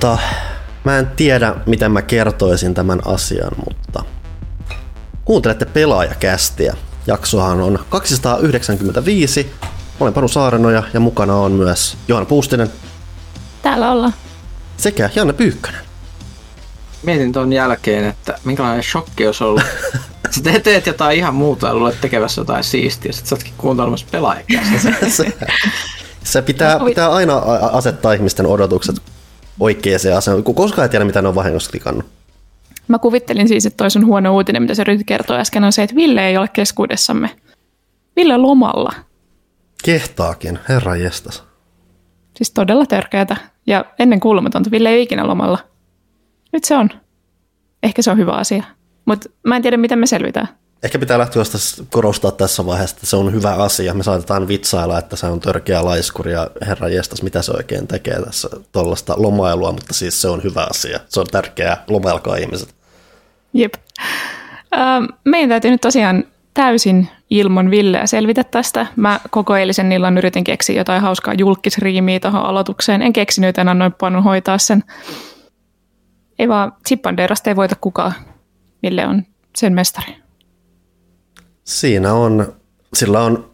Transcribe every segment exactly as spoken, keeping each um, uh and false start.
tota, mä en tiedä, miten mä kertoisin tämän asian, mutta kuuntelette Pelaajakästiä. Jaksohan on kaksisataayhdeksänkymmentäviisi. Olen Panu Saarenoja ja mukana on myös Johanna Puustinen. Täällä ollaan. Sekä Janne Pyykkönen. Mietin ton jälkeen, että minkälainen shokki olisi ollut. Sitten teet jotain ihan muuta ja luulet tekevässä jotain siistiä. Sitten sä ootkin kuuntelemassa Pelaajakästiä. se, se pitää, pitää aina asettaa ihmisten odotukset oikeaan asemaan, kun koskaan ei tiedä, mitä ne on vahingossa klikannut. Mä kuvittelin siis, että toi sun huono uutinen, mitä se Ryti kertoi äsken, on se, että Ville ei ole keskuudessamme. Ville on lomalla. Kehtaakin, herran jestas. Siis todella törkeätä ja ennen kuulumatonta. Ville ei ikinä lomalla. Nyt se on. Ehkä se on hyvä asia. Mutta mä en tiedä, miten me selvitään. Ehkä pitää lähteä korostaa tässä vaiheessa, että se on hyvä asia. Me saatetaan vitsailla, että se on törkeä laiskuri ja herra jestas, mitä se oikein tekee tässä tuollaista lomailua, mutta siis se on hyvä asia. Se on tärkeää, lomailkaa ihmiset. Jep. Meidän täytyy nyt tosiaan täysin ilman Villeä selvitä tästä. Mä koko eilisen illan yritin keksiä jotain hauskaa julkkisriimiä tuohon aloitukseen. En keksinyt enää noin Panun hoitaa sen. Ei vaan, Zippan derasta ei voita kukaan. Ville on sen mestari. Siinä on, sillä on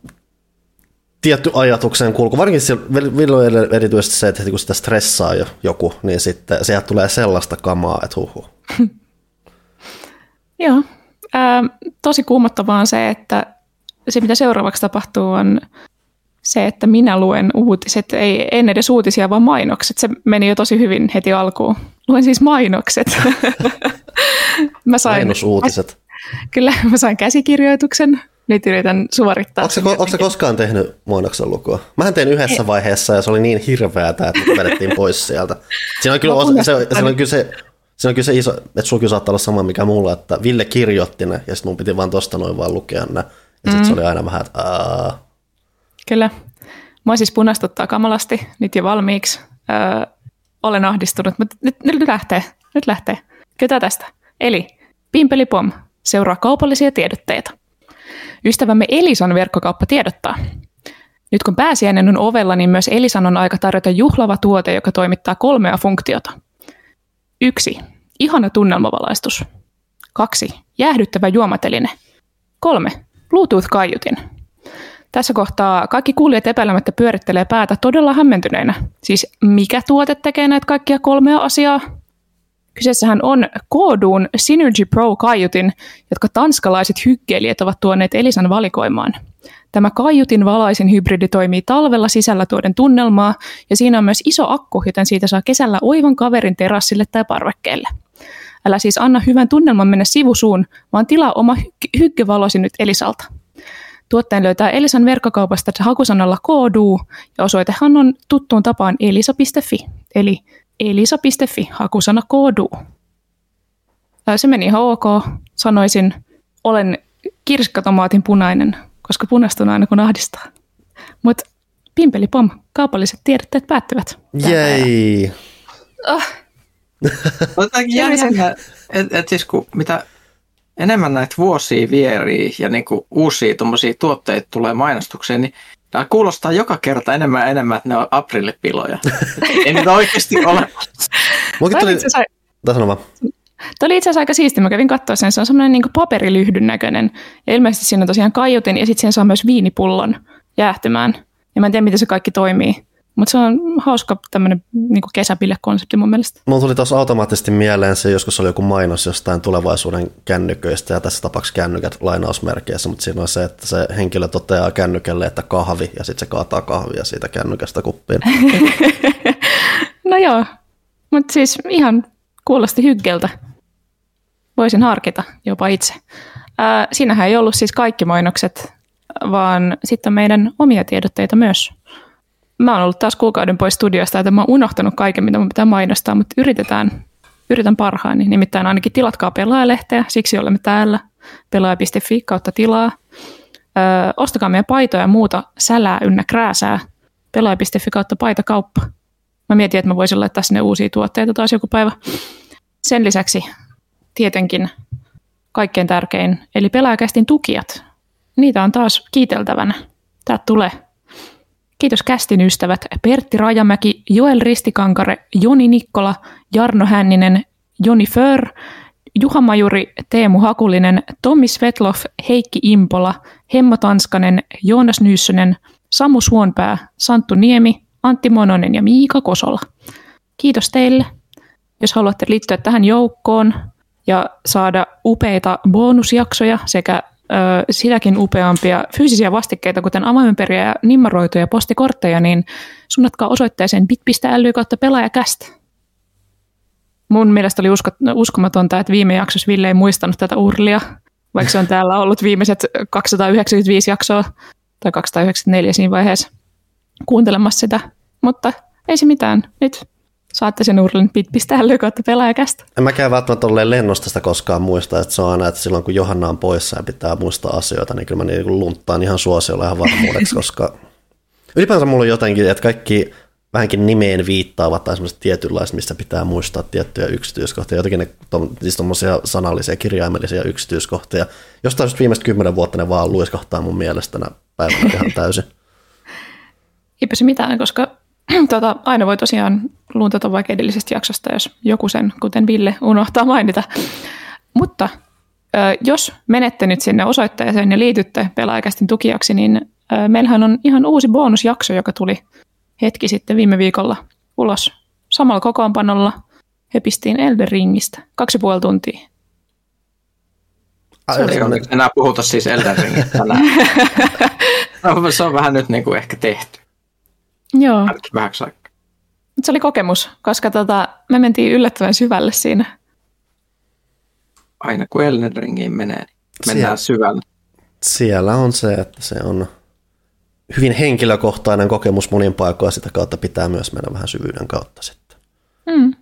tietty ajatuksen kulku, varsinkin sillä, Ville erityisesti se, että kun sitä stressaa joku, niin sitten sieltä tulee sellaista kamaa, että huhu. Joo, Ää, tosi kuumottavaa on se, että se mitä seuraavaksi tapahtuu on se, että minä luen uutiset, ei en edes uutisia, vaan mainokset. Se meni jo tosi hyvin heti alkuun. Luen siis mainokset. Mä sain mainosuutiset. Kyllä, mä sain käsikirjoituksen. Nyt yritän suorittaa. Oletko ko- koskaan tehnyt mainoksen lukua? Mähän tein yhdessä vaiheessa ja se oli niin hirveätä, että me vedettiin pois sieltä. Siinä on kyllä, osa, se, se, on kyllä se, se on kyllä se iso, että sulla kyllä saattaa olla sama mikä mulla, että Ville kirjoitti ne ja sitten mun piti vaan tosta noin vaan lukea ne. Ja sitten mm. se oli aina vähän, että aah. Kyllä. Mua siis punastuttaa kamalasti nyt jo valmiiksi. Öö, olen ahdistunut, mutta nyt, nyt lähtee. Nyt lähtee. Ketä tästä? Eli pimpelipom. Seuraa kaupallisia tiedotteita. Ystävämme Elisan verkkokauppa tiedottaa. Nyt kun pääsiäinen on ovella, niin myös Elisan on aika tarjota juhlava tuote, joka toimittaa kolmea funktiota. yksi. Ihana tunnelmavalaistus. kaksi. Jäähdyttävä juomateline. kolme. Bluetooth-kaiutin. Tässä kohtaa kaikki kuulijat epäilemättä pyörittelee päätä todella hämmentyneinä. Siis mikä tuote tekee näitä kaikkia kolmea asiaa? Kyseessähän on Kooduun Synergy Pro-kaiutin, jotka tanskalaiset hykkeilijät ovat tuoneet Elisan valikoimaan. Tämä kaiutin valaisin hybridi toimii talvella sisällä tuoden tunnelmaa, ja siinä on myös iso akku, joten siitä saa kesällä oivan kaverin terassille tai parvekkeelle. Älä siis anna hyvän tunnelman mennä sivusuun, vaan tilaa oma hyk- hykkevalosi nyt Elisalta. Tuotteen löytää Elisan verkkokaupasta hakusanalla Koodu, ja osoitehan on tuttuun tapaan elisa piste fi, eli elisa piste fi, hakusana Koodu. Se meni ihan ok. Sanoisin, olen kirsikkatomaatin punainen, koska punastun aina kun ahdistaa. Mutta pimpelipom, kaupalliset tiedotteet päättyvät. Jei! Oh. Jännä, että et siis kun mitä enemmän näitä vuosia vierii ja niinku uusia tuommoisia tuotteita tulee mainostukseen, niin tämä kuulostaa joka kerta enemmän ja enemmän, että ne on aprillipiloja. Ei niitä oikeasti ole. Tämä oli itse asiassa aika siistiä. Mä kävin katsoa sen. Se on semmoinen niin kuin paperilyhdyn näköinen. Ja ilmeisesti siinä on tosiaan kaiutin ja sitten siinä saa myös viinipullon jäähtymään. Ja mä en tiedä, miten se kaikki toimii. Mutta se on hauska tämmöinen niin kuin kesäpilekonsepti mun mielestä. Mulla tuli tuossa automaattisesti mieleen se, joskus oli joku mainos jostain tulevaisuuden kännyköistä, ja tässä tapauksessa kännykät lainausmerkeissä, mutta siinä on se, että se henkilö toteaa kännykälle, että kahvi, ja sitten se kaataa kahvia siitä kännykästä kuppiin. No joo, mutta siis ihan kuulosti hyggeltä. Voisin harkita jopa itse. Äh, siinähän ei ollut siis kaikki mainokset, vaan sitten meidän omia tiedotteita myös. Mä oon ollut taas kuukauden pois studiosta, että mä oon unohtanut kaiken, mitä mun pitää mainostaa, mutta yritetään, yritän parhaani. Nimittäin ainakin tilatkaa Pelaaja-lehteä, siksi olemme täällä. Pelaaja piste fi kautta tilaa. Ö, ostakaa meidän paitoja ja muuta sälää ynnä krääsää. Pelaaja piste fi kautta paitakauppa. Mä mietin, että mä voisin laittaa sinne uusia tuotteita taas joku päivä. Sen lisäksi tietenkin kaikkein tärkein, eli Pelaajakästin tukijat. Niitä on taas kiiteltävänä. Tää tulee. Kiitos kästin ystävät Pertti Rajamäki, Joel Ristikankare, Joni Nikkola, Jarno Hänninen, Joni Föör, Juha Majuri, Teemu Hakulinen, Tommi Svetlov, Heikki Impola, Hemmo Tanskanen, Joonas Nyyssönen, Samu Suonpää, Santtu Niemi, Antti Mononen ja Miika Kosola. Kiitos teille. Jos haluatte liittyä tähän joukkoon ja saada upeita bonusjaksoja sekä ö, sitäkin upeampia fyysisiä vastikkeita, kuten avaimenperiä ja nimmaroituja postikortteja, niin suunnatkaa osoitteeseen bit.ly kautta pelaajakästä. Mun mielestä oli usko, uskomatonta, että viime jaksossa Ville ei muistanut tätä urlia, vaikka se on täällä ollut viimeiset kaksisataayhdeksänkymmentäviisi jaksoa tai kaksisataayhdeksänkymmentäneljä siinä vaiheessa kuuntelemassa sitä, mutta ei se mitään. Nyt saatte sen urlin bit.ly kautta pelaajakästä. En mäkään välttämättä olleen lennosta sitä koskaan muista, että se on aina, että silloin kun Johanna on poissa ja pitää muistaa asioita, niin kyllä mä niin lunttaan ihan suosiolla ihan varmuudeksi, koska ylipäänsä mulla on jotenkin, että kaikki vähänkin nimeen viittaavat tai semmoiset tietynlaiset, missä pitää muistaa tiettyjä yksityiskohtia. Jotenkin ne siis tommoisia sanallisia, kirjaimellisia yksityiskohtia. Jostain just viimeiset kymmenen vuotta ne vaan luiskahtaa mun mielestä tänä päivänä ihan täysin. Eipä se mitään, koska tuota, aina voi tosiaan luuntata vaikka edellisestä jaksosta, jos joku sen, kuten Ville, unohtaa mainita. Mutta jos menette nyt sinne osoitteeseen ja liitytte Pelaajakästin tukijaksi, niin meillähän on ihan uusi bonusjakso, joka tuli hetki sitten viime viikolla ulos. Samalla kokoonpanolla höpistiin Elden Ringistä. Kaksi ja puoli tuntia. Oliko nyt enää puhuta siis Elden Ringistä tänään? No, se on vähän nyt niin kuin ehkä tehty. Joo. Vähäksi aikaa. Se oli kokemus, koska tota, me mentiin yllättävän syvälle siinä. Aina kun Elden Ringiin menee, niin mennään siellä syvälle. Siellä on se, että se on hyvin henkilökohtainen kokemus monin paikoin, sitä kautta pitää myös mennä vähän syvyyden kautta sitten. Mm.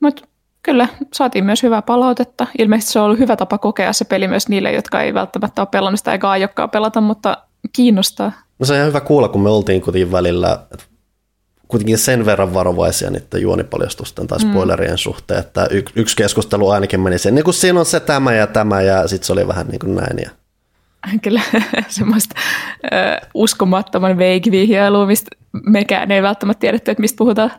Mutta kyllä, saatiin myös hyvää palautetta. Ilmeisesti se on ollut hyvä tapa kokea se peli myös niille, jotka ei välttämättä ole pelannut sitä eikä aiokkaan pelata, mutta kiinnostaa. No se on ihan hyvä kuulla, kun me oltiin kuitenkin välillä kuitenkin sen verran varovaisia niiden juonipaljastusten tai spoilerien mm. suhteen, että y- yksi keskustelu ainakin meni sen, niin kun siinä on se tämä ja tämä ja sitten se oli vähän niin kuin näin ja kyllä semmoista ö, uskomattoman veikvihjailua, mistä mekään ei välttämättä tiedetty, että mistä puhutaan.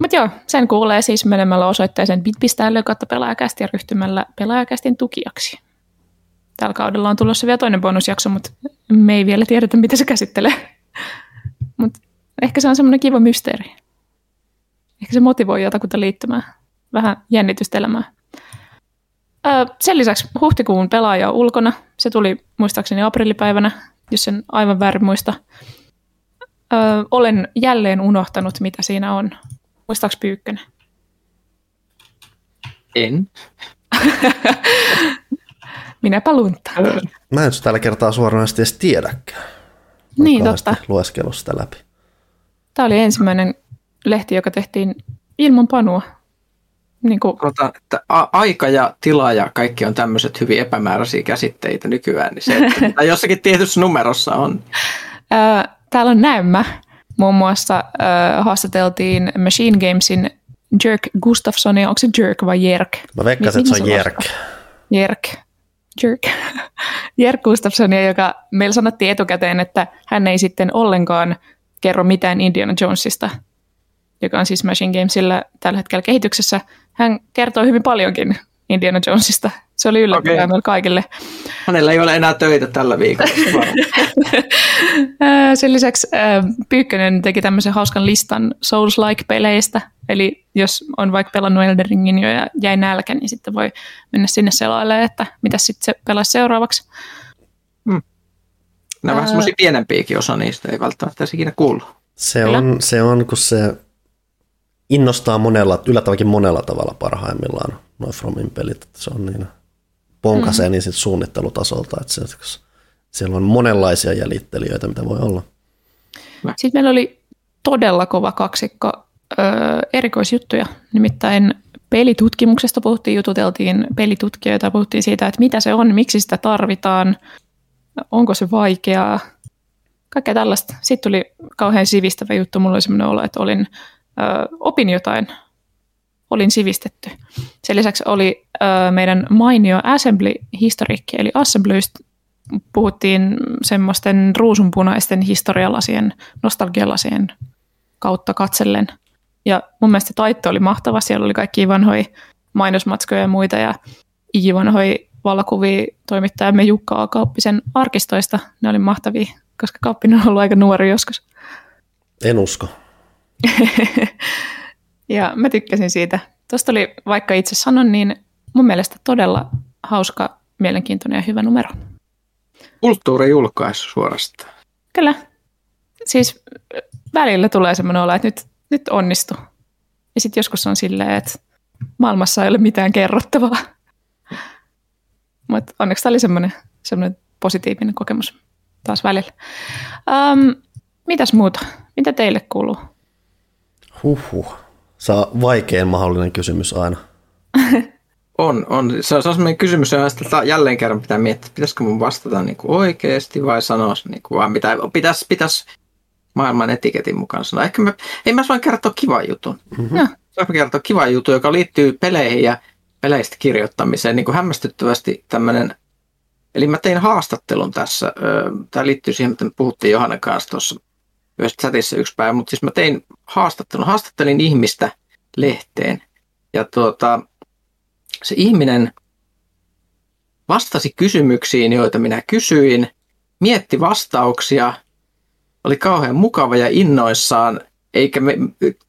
Mutta joo, sen kuulee siis menemällä osoitteeseen bit.ly kautta pelaajakästi ja ryhtymällä pelaajakästin tukijaksi. Tällä kaudella on tulossa vielä toinen bonusjakso, mutta me ei vielä tiedetä, mitä se käsittelee. Mutta ehkä se on semmoinen kiva mysteeri. Ehkä se motivoi jotakuta liittymään. Vähän jännitystä elämään. Sen lisäksi huhtikuun pelaaja on ulkona. Se tuli muistaakseni aprillipäivänä, jos en aivan väärin muista. Ö, olen jälleen unohtanut, mitä siinä on. Muistaaks Pyykkönen? En. Minäpä lunttaan. Mä en tällä kertaa suoranaisesti edes tiedäkään. Niin, totta. Lueskelu sitä läpi. Tämä oli ensimmäinen lehti, joka tehtiin ilman Panua. Niin kuin Rota, että a- aika ja tila ja kaikki on tämmöiset hyvin epämääräisiä käsitteitä nykyään, niin se, että jossakin tietyssä numerossa on. Täällä on näemmä. Muun muassa äh, haastateltiin Machine Gamesin Jerk Gustafssonia. Onko se Jerk vai Jerk? Mä veikkasin, että se on Jerk. Jerk. Jerk. Jerk Gustafssonia, joka meillä sanottiin etukäteen, että hän ei sitten ollenkaan kerro mitään Indiana Jonesista, joka on siis Machine Gamesillä tällä hetkellä kehityksessä. Hän kertoo hyvin paljonkin Indiana Jonesista. Se oli yllättävää meille kaikille. Hänellä ei ole enää töitä tällä viikolla. Sen lisäksi Pyykkönen teki tämmöisen hauskan listan Souls-like-peleistä. Eli jos on vaikka pelannut Elden Ringin jo ja jäi nälkä, niin sitten voi mennä sinne selailemaan, että mitä sitten se pelaisi seuraavaksi. Hmm. Nämä on vähän semmoisia pienempiäkin osa niistä, ei välttämättä ikinä kuulu. Se on, se on, kun se innostaa monella, yllättävänkin monella tavalla parhaimmillaan noin Fromin pelit, että se on niin ponkasee mm-hmm. niin sit suunnittelutasolta, että se, siellä on monenlaisia jäljittelijöitä, mitä voi olla. Sitten meillä oli todella kova kaksikko öö, erikoisjuttuja, nimittäin pelitutkimuksesta puhuttiin, jututeltiin pelitutkijoita, puhuttiin siitä, että mitä se on, miksi sitä tarvitaan, onko se vaikeaa, kaikkea tällaista. Sitten tuli kauhean sivistävä juttu, mulla oli sellainen olo, että olin Ö, opin jotain, olin sivistetty. Sen lisäksi oli ö, meidän mainio Assembly-historiikki, eli Assemblystä puhuttiin semmoisten ruusunpunaisten historialasien, nostalgialasien kautta katsellen. Ja mun mielestä taitto oli mahtava. Siellä oli kaikki vanhoja mainosmatskoja ja muita ja ikivanhoja valokuvia toimittajamme Jukka A. Kauppisen arkistoista. Ne oli mahtavia, koska Kauppinen on ollut aika nuori joskus. En usko. Ja mä tykkäsin siitä. Tuosta oli, vaikka itse sanon, niin mun mielestä todella hauska, mielenkiintoinen ja hyvä numero. Kulttuurijulkaisu suorastaan. Kyllä. Siis välillä tulee semmoinen olla, että nyt, nyt onnistu. Ja sitten joskus on silleen, että maailmassa ei ole mitään kerrottavaa. Mutta onneksi tämä oli semmoinen, semmoinen positiivinen kokemus taas välillä. Um, mitäs muuta? Mitä teille kuuluu? Huhhuh. Se on vaikein mahdollinen kysymys aina. On, on. Se on sellainen kysymys, että jälleen kerran pitää miettiä, pitäisikö mun vastata niin kuin oikeasti vai sanoa, niin kuin, vaan mitä, pitäisi, pitäisi maailman etiketin mukaan sanoa. Ehkä mä, ei mä vaan kertoa kivan jutun. Mm-hmm. No, mä kertoa kivan jutun, joka liittyy peleihin ja peleistä kirjoittamiseen. Niin kuin hämmästyttävästi tämmöinen, eli mä tein haastattelun tässä. Tämä liittyy siihen, mitä me puhuttiin Johannan kanssa tuossa yhdessä chatissa yksi päivä, mutta siis mä tein haastattelun. Haastattelin ihmistä lehteen ja tuota... Se ihminen vastasi kysymyksiin, joita minä kysyin, mietti vastauksia, oli kauhean mukava ja innoissaan, eikä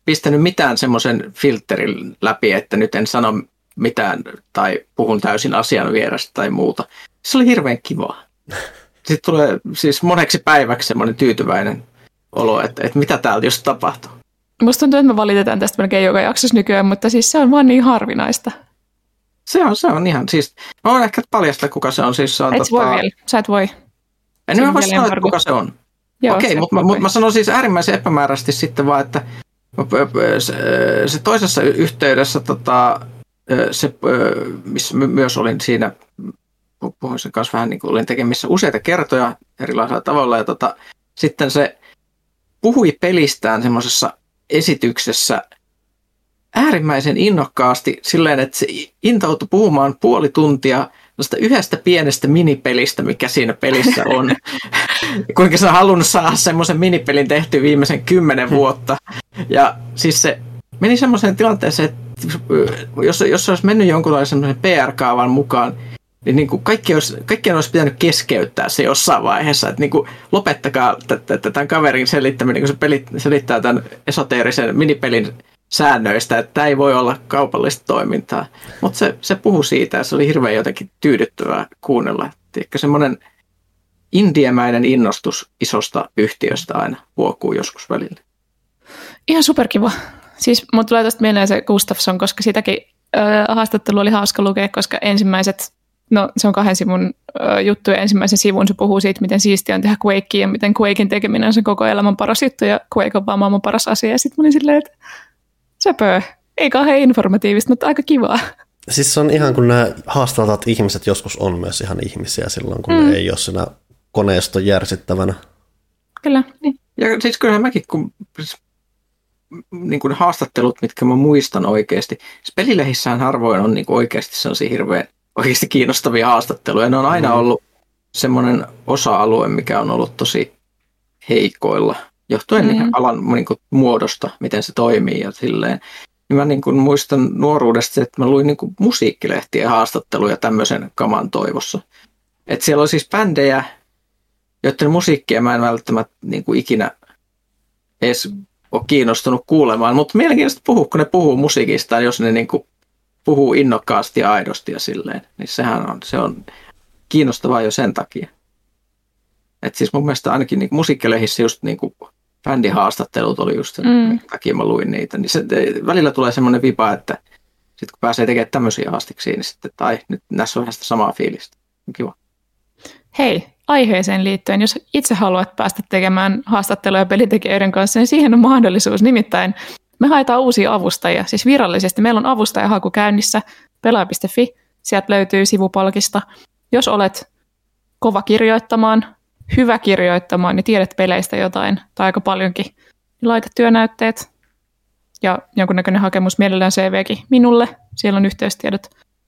pistänyt mitään semmoisen filterin läpi, että nyt en sano mitään tai puhun täysin asian vierestä tai muuta. Se oli hirveän kivaa. Sitten tulee siis moneksi päiväksi semmoinen tyytyväinen olo, että, että mitä täällä just tapahtuu. Musta tuntuu, että me valitetaan tästä melkein joka jaksossa nykyään, mutta siis se on vaan niin harvinaista. Se on, se on ihan, siis, mä voin ehkä paljastaa, kuka se on, siis se on et tota... voi vielä, sä et voi. En mä voi sanoa, että kuka se on. Joo, okei, mutta mä, mut mä sanon siis äärimmäisen epämääräisesti sitten vaan, että se, se toisessa yhteydessä, tota, se, missä myös olin siinä, puhuin sen kanssa vähän niin kuin olin tekemissä useita kertoja erilaisella tavalla, ja tota, sitten se puhui pelistään semmoisessa esityksessä, äärimmäisen innokkaasti silleen, että se intoutui puhumaan puoli tuntia tästä yhdestä pienestä minipelistä, mikä siinä pelissä on. Kuinka sä on halunnut saada semmoisen minipelin tehty viimeisen kymmenen vuotta. Ja siis se meni semmoiseen tilanteeseen, että jos, jos se olisi mennyt jonkunlaisen P R-kaavan mukaan, niin, niin kuin kaikki olisi, kaikkien olisi pitänyt keskeyttää se jossain vaiheessa, että niin kuin lopettakaa tämän kaverin selittäminen, kun se peli, selittää tämän esoteerisen minipelin säännöistä, että tämä ei voi olla kaupallista toimintaa. Mutta se, se puhui siitä ja se oli hirveän jotenkin tyydyttävää kuunnella. Ehkä semmoinen indiemäinen innostus isosta yhtiöstä aina huokuu joskus välillä. Ihan superkiva. Siis mun tulee tästä mieleen se Gustafsson, koska sitäkin ö, haastattelu oli hauska lukea, koska ensimmäiset, no se on kahden sivun ö, juttu ja ensimmäisen sivun se puhuu siitä, miten siistiä on tehdä Quakea ja miten Quaken tekeminen on sen koko elämän paras juttu ja Quake on vaan maailman paras asia. Ja sitten mä olin silleen, että sepö. Ei kauhean informatiivista, mutta aika kivaa. Siis se on ihan, kun nämä haastateltavat ihmiset joskus on myös ihan ihmisiä silloin, kun mm. ne ei ole siinä koneiston järsittävänä. Kyllä. Niin. Ja siis kyllähän mäkin, kun niin kuin haastattelut, mitkä mä muistan oikeasti, pelilehissään harvoin on niin kuin oikeasti sellaisia hirveän oikeasti kiinnostavia haastatteluja. Ne on aina mm. ollut semmoinen osa-alue, mikä on ollut tosi heikoilla. Johtuen mm-hmm. alan niin kuin, muodosta, miten se toimii ja silleen. Niin mä niin kuin, muistan nuoruudesta, että mä luin niin kuin, musiikkilehtien haastatteluja tämmöisen kaman toivossa. Että siellä on siis bändejä, joiden musiikkia mä en välttämättä niin kuin, ikinä edes ole kiinnostunut kuulemaan. Mutta mielenkiintoista puhuu, kun ne puhuu musiikista, jos ne niin kuin, puhuu innokkaasti ja aidosti ja silleen. Niin sehän on, se on kiinnostavaa jo sen takia. Että siis mun mielestä ainakin niin, musiikkilehissä just niin kuin, bändihaastattelut oli just sen mm. takia mä luin niitä, niin se, välillä tulee semmoinen vipa, että sitten kun pääsee tekemään tämmöisiä haastiksiin, niin sitten, tai nyt näissä on vähän sitä samaa fiilistä. Kiva. Hei, aiheeseen liittyen, jos itse haluat päästä tekemään haastatteluja pelintekijöiden kanssa, niin siihen on mahdollisuus. Nimittäin me haetaan uusia avustajia, siis virallisesti. Meillä on avustajahaku käynnissä, pelaaja piste fi, sieltä löytyy sivupalkista. Jos olet kova kirjoittamaan, hyvä kirjoittamaan, niin tiedät peleistä jotain, tai aika paljonkin. Laita työnäytteet ja jonkunnäköinen hakemus, mielellään C V:kin minulle. Siellä on yhteystiedot.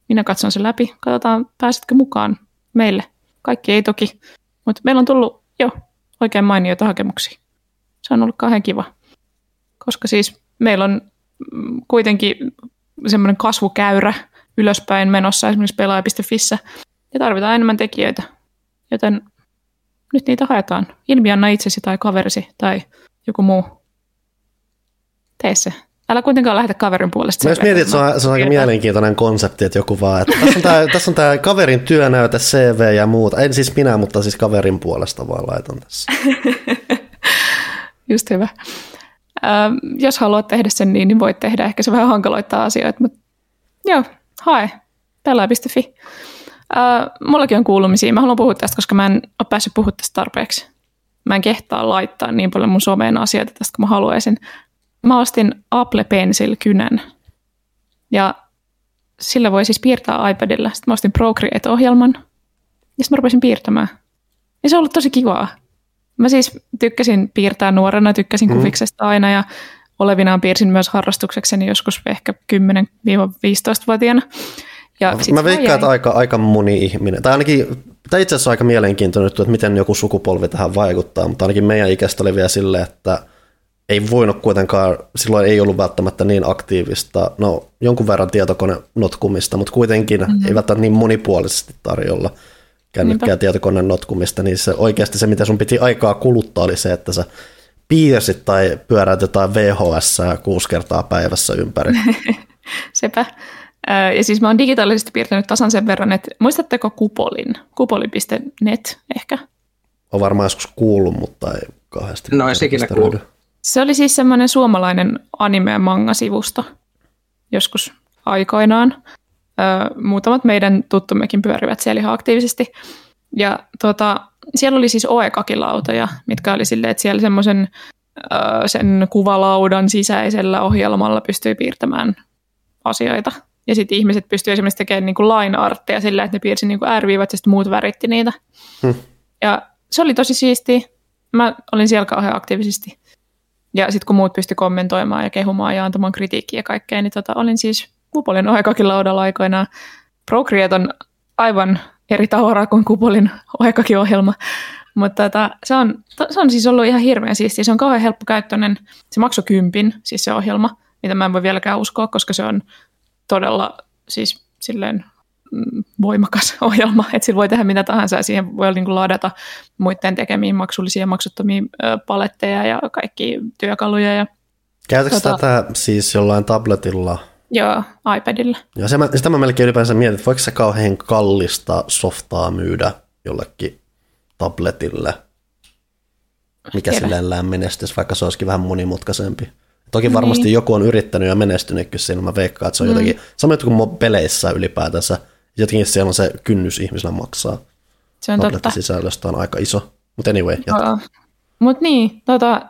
Minä katson sen läpi. Katsotaan, pääsetkö mukaan meille. Kaikki ei toki, mutta meillä on tullut jo oikein mainioita hakemuksia. Se on ollut kauhean kiva, koska siis meillä on kuitenkin semmoinen kasvukäyrä ylöspäin menossa esimerkiksi pelaaja piste fissä ja tarvitaan enemmän tekijöitä, joten nyt niitä haetaan. Ilmi anna itsesi tai kaverisi tai joku muu. Tee se. Älä kuitenkaan lähde kaverin puolesta. Mä jos mietit, että se on, se on aika mielenkiintoinen konsepti, että joku vaan, että tässä on tää, tässä on tää kaverin työnäyte, C V ja muuta. En siis minä, mutta siis kaverin puolesta vaan laitan tässä. Just hyvä. Ö, jos haluat tehdä sen niin, niin voit tehdä. Ehkä se vähän hankaloittaa asioita, mutta joo, hae. Pelaaja piste fi. Ö, mullakin on kuulumisia. Mä haluan puhua tästä, koska mä en ole päässyt puhua tästä tarpeeksi. Mä en kehtaa laittaa niin paljon mun someen asioita tästä, kun mä haluaisin. Mä ostin Apple Pencil-kynän ja sillä voi siis piirtää iPadilla. Sitten mä ostin Procreate-ohjelman ja sitten mä rupesin piirtämään. Ja se on ollut tosi kivaa. Mä siis tykkäsin piirtää nuorena, tykkäsin mm. kuviksesta aina ja olevinaan piirsin myös harrastuksekseni joskus ehkä kymmenen viisitoista-vuotiaana. Ja mä veikkaan, että aika, aika moni ihminen, tai ainakin, tai itse asiassa aika mielenkiintoinen, että miten joku sukupolvi tähän vaikuttaa, mutta ainakin meidän ikästä oli vielä silleen, että ei voinut kuitenkaan, silloin ei ollut välttämättä niin aktiivista, no jonkun verran tietokonenotkumista, mutta kuitenkin mm-hmm. ei välttämättä niin monipuolisesti tarjolla kännykkää tietokonenotkumista, niin se, oikeasti se, mitä sun piti aikaa kuluttaa, oli se, että sä piirsit tai pyöräät jotain V H S:ää kuusi kertaa päivässä ympäri. Sepä. Ja siis mä oon digitaalisesti piirtänyt tasan sen verran, että muistatteko Kupolin? Kupoli piste net ehkä? On varmaan joskus kuullut, mutta ei kauheasti. No ei sekin kuullut. Se oli siis semmoinen suomalainen anime- ja manga-sivusto joskus aikoinaan. Ö, muutamat meidän tuttummekin pyörivät siellä ihan aktiivisesti. Ja tota, siellä oli siis oe-kakilautoja, mitkä oli silleen, että siellä semmoisen ö, sen kuvalaudan sisäisellä ohjelmalla pystyy piirtämään asioita. Ja sitten ihmiset pystyivät esimerkiksi tekemään niinku line arttia sillä, että ne piirsi niinku ääriviivat ja sitten muut väritti niitä. Hmm. Ja se oli tosi siistiä. Mä olin siellä kauhean aktiivisesti. Ja sitten kun muut pysty kommentoimaan ja kehumaan ja antamaan kritiikkiä ja kaikkea, niin tota, olin siis Kupolin oekakilaudalla aikoinaan. Procreate on aivan eri tavaraa kuin Kupolin oekakiohjelma, mutta tota, se, on, se on siis ollut ihan hirveän siistiä. Se on kauhean helppokäyttöinen. Se maksoi kympin, siis se ohjelma, mitä mä en voi vieläkään uskoa, koska se on todella siis silleen voimakas ohjelma, että sillä voi tehdä mitä tahansa ja siihen voi niin kuin ladata muiden tekemiin maksullisia ja maksuttomia paletteja ja kaikki työkaluja. Ja käytätkö tota... tätä siis jollain tabletilla? Joo, iPadilla. Ja se, sitä mä melkein ylipäänsä mietin, että voiko se kauhean kallista softaa myydä jollekin tabletille, mikä silleen lämmenestyisi, vaikka se olisikin vähän monimutkaisempi. Toki varmasti niin. Joku on yrittänyt ja menestynytkin siinä, mä veikkaan, että se on mm. jotenkin, sama juttu kuin peleissä ylipäätänsä, jotenkin siellä on se kynnys ihmisellä maksaa. Se on tabletti totta. Sisällöstä on aika iso. Mutta anyway, jatka. Mutta niin, tota,